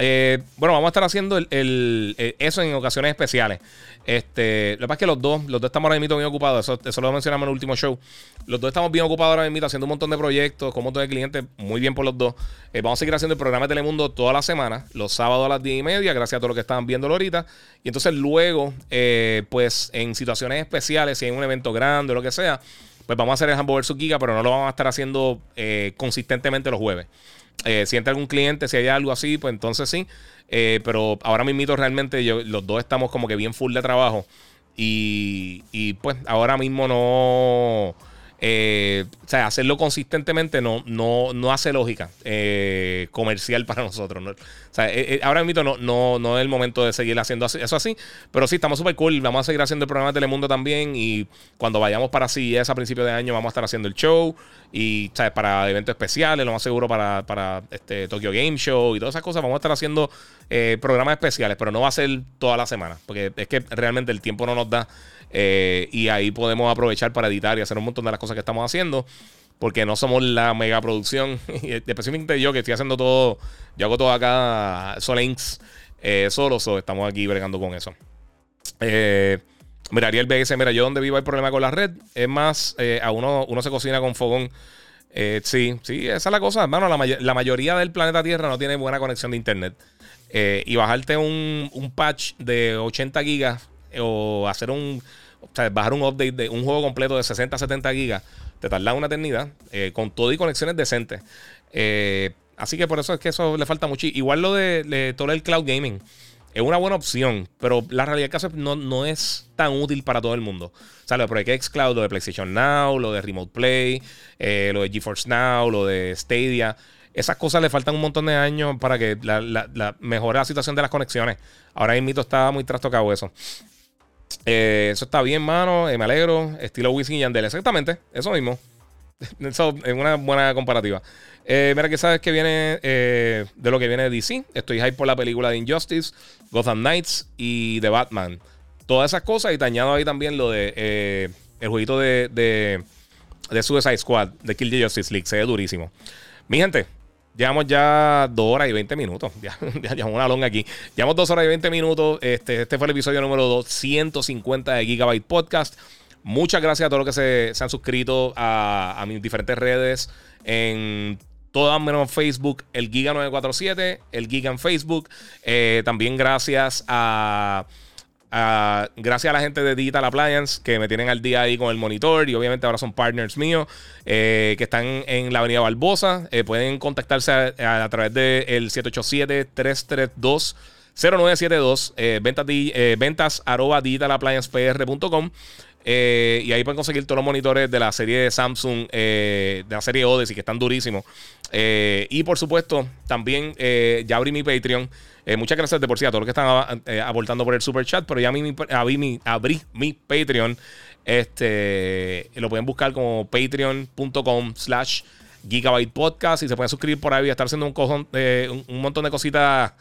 Eh, bueno, vamos a estar haciendo el, el, el, eso en ocasiones especiales. Este, lo que pasa es que los dos, los dos estamos ahora mismo bien ocupados. Eso, eso lo mencionamos en el último show. Los dos estamos bien ocupados ahora mismo haciendo un montón de proyectos con un montón de clientes. Muy bien por los dos. Eh, vamos a seguir haciendo el programa de Telemundo toda la semana, los sábados a las diez y media, gracias a todos los que estaban viéndolo ahorita. Y entonces luego, eh, pues en situaciones especiales, si hay un evento grande o lo que sea, pues vamos a hacer el Hambo versus Giga, pero no lo vamos a estar haciendo eh, consistentemente los jueves. eh, si entra algún cliente, si hay algo así, pues entonces sí. Eh, pero ahora mismo realmente yo, los dos estamos como que bien full de trabajo. Y, y pues ahora mismo no... Eh, o sea, hacerlo consistentemente no, no, no hace lógica eh, comercial para nosotros, ¿no? O sea, eh, ahora mismo no, no, no es el momento de seguir haciendo así, eso así, pero sí, estamos súper cool. Vamos a seguir haciendo el programa de Telemundo también. Y cuando vayamos para C E S a principios de año, vamos a estar haciendo el show. Y, ¿sabes? Para eventos especiales, lo más seguro para, para este Tokyo Game Show y todas esas cosas, vamos a estar haciendo eh, programas especiales, pero no va a ser toda la semana, porque es que realmente el tiempo no nos da. Eh, y ahí podemos aprovechar para editar y hacer un montón de las cosas que estamos haciendo, porque no somos la megaproducción. Especialmente yo, que estoy haciendo todo, yo hago todo acá solenx, eh, solo, so, estamos aquí bregando con eso. Eh, mira, Ariel B S, mira, yo donde vivo hay problema con la red. Es más, eh, a uno, uno se cocina con fogón. Eh, sí, sí, esa es la cosa, hermano. La, may la mayoría del planeta Tierra no tiene buena conexión de internet. Eh, y bajarte un, un patch de ochenta gigas o hacer un, o sea, bajar un update de un juego completo de sesenta a setenta gigas te tarda una eternidad, eh, con todo y conexiones decentes. Eh, así que por eso es que eso le falta mucho. Igual lo de, de todo el cloud gaming es una buena opción, pero la realidad del caso no, no es tan útil para todo el mundo. O sea, lo de Project X Cloud, lo de PlayStation Now, lo de Remote Play, eh, lo de GeForce Now, lo de Stadia. Esas cosas le faltan un montón de años para que la, la, la mejore la situación de las conexiones. Ahora mismo está muy trastocado eso. Eh, eso está bien, mano. Eh, me alegro. Estilo Wisin y Yandel. Exactamente, eso mismo. Eso es una buena comparativa. Eh, mira, que sabes que viene eh, de lo que viene de D C. Estoy hype por la película de Injustice, Gotham Knights y The Batman. Todas esas cosas. Y te añado ahí también lo de eh, el jueguito de, de, de Suicide Squad, de Kill the Justice League. Se ve durísimo. Mi gente, llevamos ya dos horas y veinte minutos. Ya, ya, ya una longa aquí. Llevamos dos horas y veinte minutos. Este, este fue el episodio número doscientos cincuenta de Gigabyte Podcast. Muchas gracias a todos los que se, se han suscrito a, a mis diferentes redes. En todas menos Facebook, el Giga nueve cuatro siete, el Giga en Facebook. Eh, también gracias a... Uh, gracias a la gente de Digital Appliance, que me tienen al día ahí con el monitor, y obviamente ahora son partners míos, eh, que están en la avenida Barbosa. Eh, pueden contactarse a, a, a través del siete ocho siete, tres tres dos, cero nueve siete dos, eh, ventas, eh, ventas arroba digital appliance p r punto com. Eh, y ahí pueden conseguir todos los monitores de la serie de Samsung, eh, de la serie Odyssey, que están durísimos. Eh, y por supuesto, también eh, ya abrí mi Patreon. Eh, muchas gracias de por sí a todos los que están eh, aportando por el super chat. Pero ya mi, mi, abrí, mi, abrí mi Patreon. Este, lo pueden buscar como patreon punto com slash gigabyte podcast y se pueden suscribir por ahí. Voy a estar haciendo un, cojón, eh, un, un montón de cositas.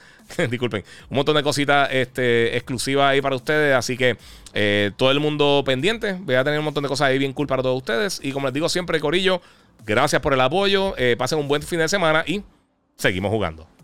Disculpen, un montón de cositas este, exclusivas ahí para ustedes. Así que eh, todo el mundo pendiente. Voy a tener un montón de cosas ahí bien cool para todos ustedes. Y como les digo siempre, corillo, gracias por el apoyo. Eh, pasen un buen fin de semana y seguimos jugando.